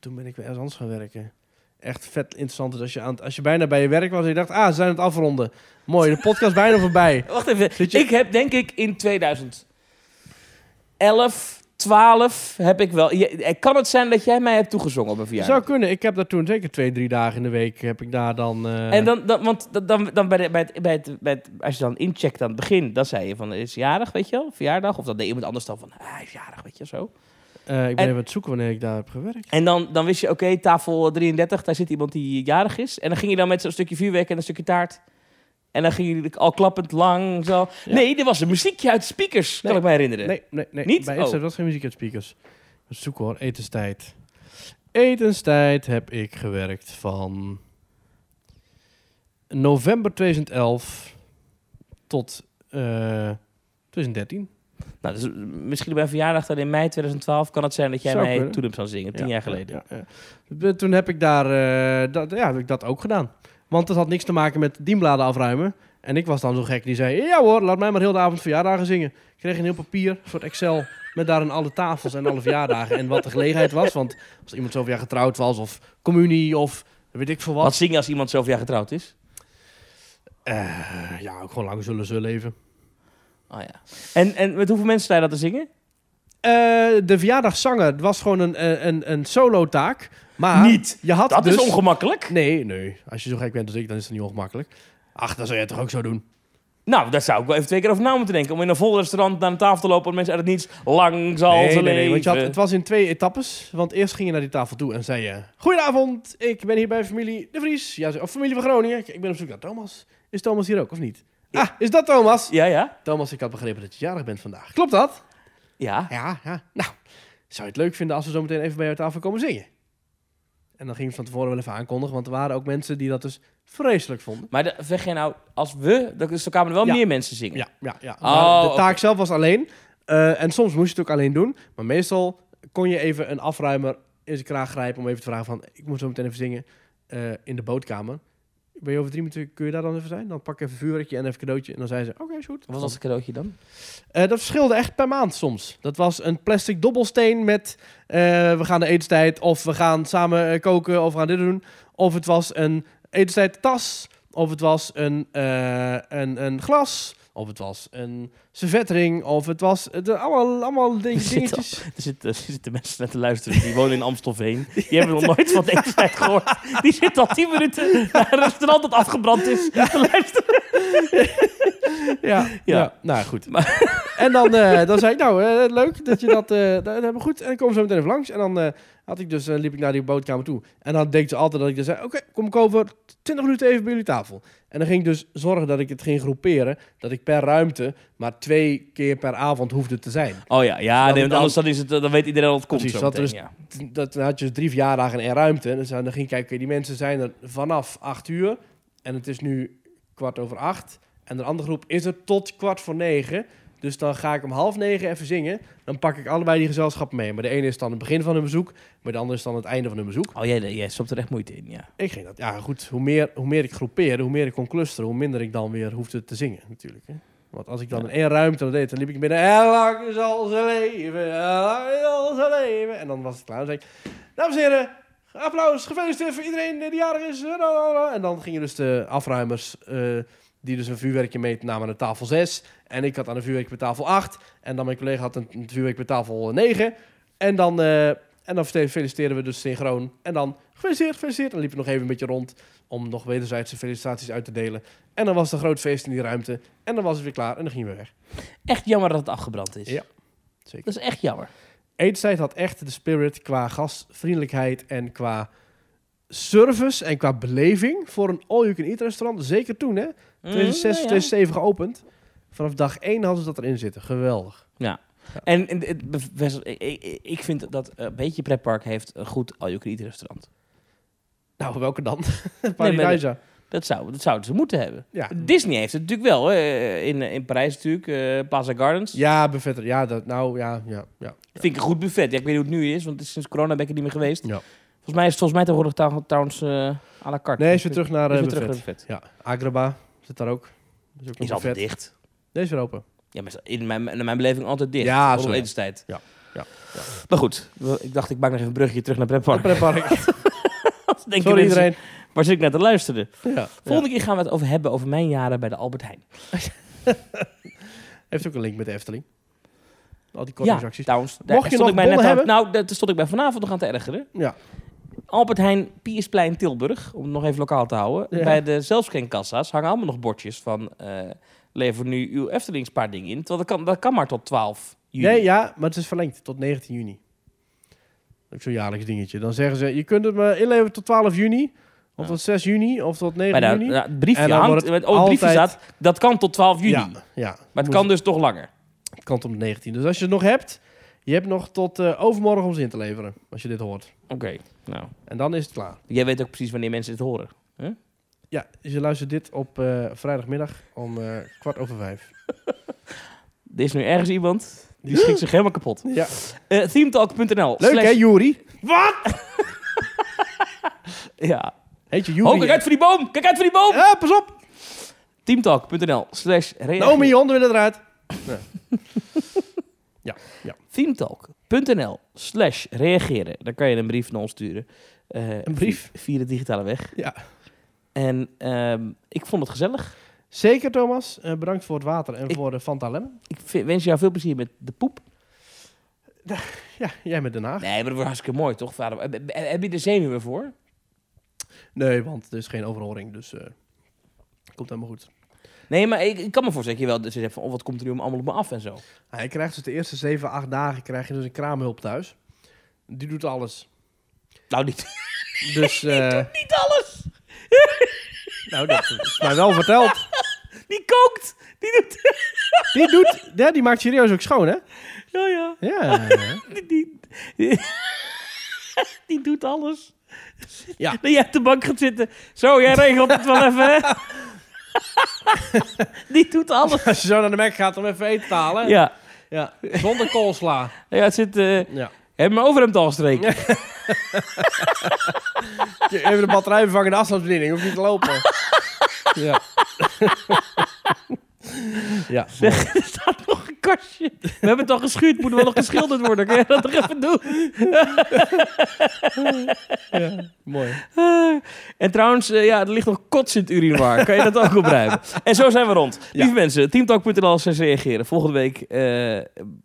Toen ben ik weer ergens anders gaan werken. echt vet interessant is. Als je bijna bij je werk was en je dacht, ze zijn het afronden. Mooi, de podcast bijna voorbij. Wacht even, ik heb denk ik in 2011, 2012 heb ik wel... Kan het zijn dat jij mij hebt toegezongen op een verjaardag? Zou kunnen. Ik heb daar toen zeker 2-3 dagen in de week heb ik daar dan... En dan want dan bij het, als je dan incheckt aan het begin, dan zei je van, is jarig, weet je wel? Verjaardag? Of dan deed iemand anders dan van, hij is jarig, weet je, zo. Ik ben even aan het zoeken wanneer ik daar heb gewerkt. En dan wist je, oké, tafel 33, daar zit iemand die jarig is. En dan ging je dan met zo'n stukje vuurwerk en een stukje taart. En dan ging jullie al klappend lang zo. Ja. Nee, er was een muziekje uit speakers, kan ik me herinneren. Nee. Niet? Bij Instagram was geen muziek uit speakers. Even zoeken hoor, etenstijd. Etenstijd heb ik gewerkt van november 2011 tot 2013. Nou, dus misschien bij verjaardag dan in mei 2012 kan het zijn dat jij mij toen zou zingen, 10 jaar geleden. Ja. Toen heb ik daar heb ik dat ook gedaan. Want het had niks te maken met dienbladen afruimen. En ik was dan zo gek die zei... Ja hoor, laat mij maar heel de avond verjaardagen zingen. Ik kreeg een heel papier, een soort Excel... met daarin alle tafels en alle verjaardagen. En wat de gelegenheid was. Want als iemand zoveel jaar getrouwd was... of communie of weet ik veel wat. Wat zing je als iemand zoveel jaar getrouwd is? Ook gewoon lang zullen ze leven. Oh ja. En met hoeveel mensen sta je dat te zingen? De verjaardagszanger was gewoon een solo-taak... Maar niet. Je had dat dus... is ongemakkelijk. Nee. Als je zo gek bent als ik, dan is het niet ongemakkelijk. Ach, dan zou jij het toch ook zo doen? Nou, daar zou ik wel even 2 keer over na moeten denken. Om in een vol restaurant naar een tafel te lopen... en mensen uit het niets lang zal ze leven. Nee, want het was in 2 etappes. Want eerst ging je naar die tafel toe en zei je... Goedenavond, ik ben hier bij familie De Vries. Ja, of familie van Groningen. Ik ben op zoek naar Thomas. Is Thomas hier ook, of niet? Ja. Is dat Thomas? Ja. Thomas, ik had begrepen dat je jarig bent vandaag. Klopt dat? Ja. Nou, zou je het leuk vinden als we zo meteen even bij jouw tafel komen zingen? En dan ging het van tevoren wel even aankondigen, want er waren ook mensen die dat dus vreselijk vonden. Maar zeg je nou, als we, dan kwamen er wel meer mensen zingen. Ja. Maar de taak zelf was alleen. En soms moest je het ook alleen doen. Maar meestal kon je even een afruimer in zijn kraag grijpen om even te vragen van, ik moet zo meteen even zingen in de bootkamer. Ben je over 3 minuten, kun je daar dan even zijn? Dan pak ik even een vuurwerkje en even een cadeautje. En dan zei ze, oké, is goed. Wat was het cadeautje dan? Dat verschilde echt per maand soms. Dat was een plastic dobbelsteen met... we gaan de etenstijd, of we gaan samen koken, of we gaan dit doen. Of het was een etentijdtas. Of het was een glas. Of het was een servetring. Of het was allemaal dingetjes. Er zitten mensen net te luisteren. Die wonen in Amstelveen. Die hebben nog nooit van de etenstijd gehoord. Die zitten al 10 minuten naar een restaurant dat afgebrand is. Te luisteren. Ja. Nou goed. Maar... En dan zei ik, leuk dat je dat hebben goed. En dan komen ze meteen even langs. En dan liep ik naar die bootkamer toe. En dan deed ze altijd dat ik zei, oké, kom ik over 20 minuten even bij jullie tafel. En dan ging ik dus zorgen dat ik het ging groeperen. Dat ik per ruimte maar 2 keer per avond hoefde te zijn. Oh ja want anders dan is het, dan weet iedereen dat het komt. Precies, zo meteen, dan had je dus 3 verjaardagen in één ruimte. En dan ging ik kijken, die mensen zijn er vanaf 8:00. En het is nu 7:15. En de andere groep is er tot 8:45. Dus dan ga ik om 8:30 even zingen. Dan pak ik allebei die gezelschappen mee. Maar de ene is dan het begin van hun bezoek. Maar de andere is dan het einde van hun bezoek. Oh, jij stopt er echt moeite in, ja. Ik ging dat. Ja, goed. Hoe meer ik groepeerde, hoe meer ik kon clusteren... hoe minder ik dan weer hoefde te zingen, natuurlijk. Hè? Want als ik dan in één ruimte dat deed... dan liep ik binnen... En lang zal ze leven, En dan was het klaar. Dan zei ik... Dames en heren, applaus, gefeliciteerd voor iedereen die jarig is. En dan gingen dus de afruimers... die dus een vuurwerkje meenamen aan tafel 6. En ik had aan een vuurwerkje bij tafel 8. En dan mijn collega had een vuurwerkje bij tafel 9. En dan feliciteren we dus synchroon. En dan gefeliciteerd. En liepen we nog even een beetje rond om nog wederzijdse felicitaties uit te delen. En dan was er een groot feest in die ruimte. En dan was het weer klaar en dan gingen we weg. Echt jammer dat het afgebrand is. Ja, zeker. Dat is echt jammer. Etenstijd had echt de spirit qua gastvriendelijkheid en qua... service en qua beleving voor een all-you-can-eat restaurant. Zeker toen, hè? 2006, 2007 geopend. Vanaf dag 1 hadden ze dat erin zitten. Geweldig. Ja. En ik vind dat een beetje pretpark heeft een goed all-you-can-eat restaurant. Nou, welke dan? Paradijsa. Nee, dat zouden ze moeten hebben. Ja. Disney heeft het natuurlijk wel. Hè? In Parijs natuurlijk. Plaza Gardens. Ja, buffet. Ja. Vind ik een goed buffet. Ja, ik weet niet hoe het nu is, want sinds corona ben ik er niet meer geweest. Ja. Volgens mij tegenwoordig trouwens à la carte. Nee, is weer terug naar buffet. Ja, Agraba zit daar ook. Is altijd dicht. Nee, is weer open. Ja, maar in mijn beleving altijd dicht. Ja, zo. Etenstijd. Ja. Maar goed, ik dacht ik maak nog even een brugje terug naar Pretpark. denken sorry mensen, iedereen. Waar zit ik naar te luisteren? Ja, volgende keer gaan we het over hebben over mijn jaren bij de Albert Heijn. Heeft ook een link met de Efteling. Al die kortingsacties. Ja, trouwens. Mocht je nog bonnen hebben? Nou, daar stond ik bij vanavond nog aan te ergeren. Ja. Albert Heijn, Piersplein, Tilburg, om het nog even lokaal te houden. Ja. Bij de zelfscankassa's hangen allemaal nog bordjes van... lever nu uw Eftelingspaarding in. Terwijl dat kan maar tot 12 juni. Nee, ja, maar het is verlengd tot 19 juni. Ook zo'n jaarlijks dingetje. Dan zeggen ze, je kunt het maar inleveren tot 12 juni... Of tot 6 juni, of tot 9 juni. Nou, het briefje hangt, briefje staat, dat kan tot 12 juni. Ja, ja. Maar het kan dus toch langer. Het kan tot 19. Dus als je het nog hebt, je hebt nog tot overmorgen om ze in te leveren. Als je dit hoort. Oké, nou. En dan is het klaar. Jij weet ook precies wanneer mensen dit horen. Huh? Ja, dus je luistert dit op vrijdagmiddag om 17:15. Er is nu ergens iemand, die schikt zich helemaal kapot. Ja. Themetalk.nl. Leuk hè, Juri? Wat? Ja. Heet je Juri? Oh, kijk uit voor die boom! Kijk uit voor die boom! Ja, pas op! Themetalk.nl/reageren. Nou, mijn honden willen eruit. Nee. Ja. Themetalk.nl/reageren. Daar kan je een brief naar ons sturen. Een brief? Via de digitale weg. Ja. En ik vond het gezellig. Zeker, Thomas. Bedankt voor het water en voor de Fanta Lemon. Ik wens jou veel plezier met de poep. Ja, jij met Den Haag. Nee, maar dat wordt hartstikke mooi, toch? Heb je er zenuwen voor? Nee, want er is geen overhoring, dus komt helemaal goed. Nee, maar ik kan me voorstellen dat je wel dus zegt van, wat komt er nu allemaal op me af en zo. Nou, je krijgt dus de eerste 7-8 dagen krijg je dus een kraamhulp thuis. Die doet alles. Nou, niet. Dus, die doet niet alles. Nou, dat is mij wel verteld. Die kookt. Die doet. Ja, die maakt serieus ook schoon, hè? Ja, ja. Ja. Die doet alles. Ja. Dat jij op de bank gaat zitten. Zo, jij regelt het wel even, hè? Die doet alles. Als je zo naar de Mac gaat om even eten te halen. Ja. Ja. Zonder koolsla. Ja, het zit... Heb mijn overhemd al gestreken. Even de batterij vervangen in de afstandsbediening. Hoef niet te lopen. Ja. Ja. Zeg, er staat nog een kastje. We hebben het al geschuurd. Moet wel nog geschilderd worden. Kun je dat toch even doen? Ja, mooi. En trouwens, er ligt nog kots in het urinoir. Kan je dat ook opruimen? En zo zijn we rond. Ja. Lieve mensen, teamtalk.nl/reageren. Volgende week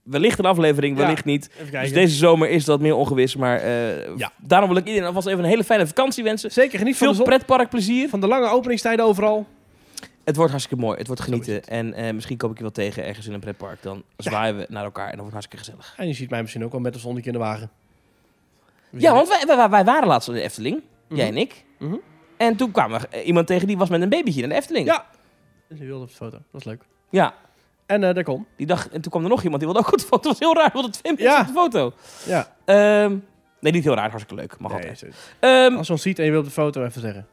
wellicht een aflevering, wellicht niet. Dus deze zomer is dat meer ongewis. Maar daarom wil ik iedereen alvast even een hele fijne vakantie wensen. Zeker, geniet veel van pretparkplezier. Van de lange openingstijden overal. Het wordt hartstikke mooi. Het wordt genieten. Het. En misschien kom ik je wel tegen ergens in een pretpark. Dan zwaaien we naar elkaar en dat wordt hartstikke gezellig. En je ziet mij misschien ook wel met een zonnetje in de wagen. Ja, want wij waren laatst in de Efteling. Mm-hmm. Jij en ik. Mm-hmm. En toen kwam er iemand tegen die was met een babytje in de Efteling. Ja. Die wilde op de foto. Dat was leuk. Ja. En daar kon. Die dag, en toen kwam er nog iemand die wilde ook op de foto. Dat was heel raar. Want het filmpje op de foto. Ja. Nee, niet heel raar. Hartstikke leuk. Mag altijd. Als je ons ziet en je wilt op de foto even zeggen.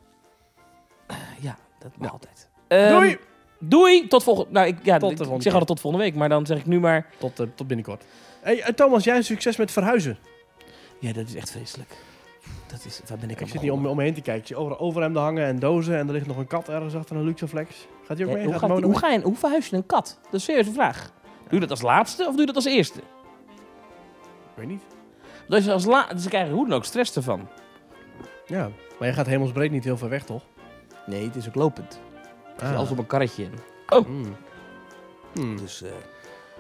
Dat mag altijd. Doei! Doei! Tot volgende... Nou, ik zeg altijd tot volgende week, maar dan zeg ik nu maar... Tot binnenkort. Hey, Thomas, jij succes met verhuizen. Ja, dat is echt vreselijk. Waar ben ik aan begonnen? Ik zit niet om me heen te kijken. Ik zie overal overhemden hangen en dozen en er ligt nog een kat ergens achter een Luxoflex. Gaat die ook mee? Hoe verhuis je een kat? Dat is serieus een vraag. Doe je dat als laatste of doe je dat als eerste? Ik weet niet. Dus ik krijg er hoe dan ook stress ervan. Ja, maar je gaat hemelsbreed niet heel ver weg, toch? Nee, het is ook lopend. Alles op een karretje. Oh. Dus, de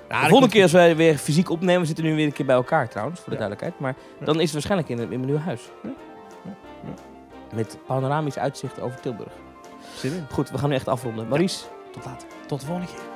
volgende keer als wij weer fysiek opnemen... We zitten nu weer een keer bij elkaar trouwens, voor de duidelijkheid. Maar dan is het waarschijnlijk in mijn nieuw huis. Ja. Met panoramisch uitzicht over Tilburg. Goed, we gaan nu echt afronden. Maurice, tot later. Tot de volgende keer.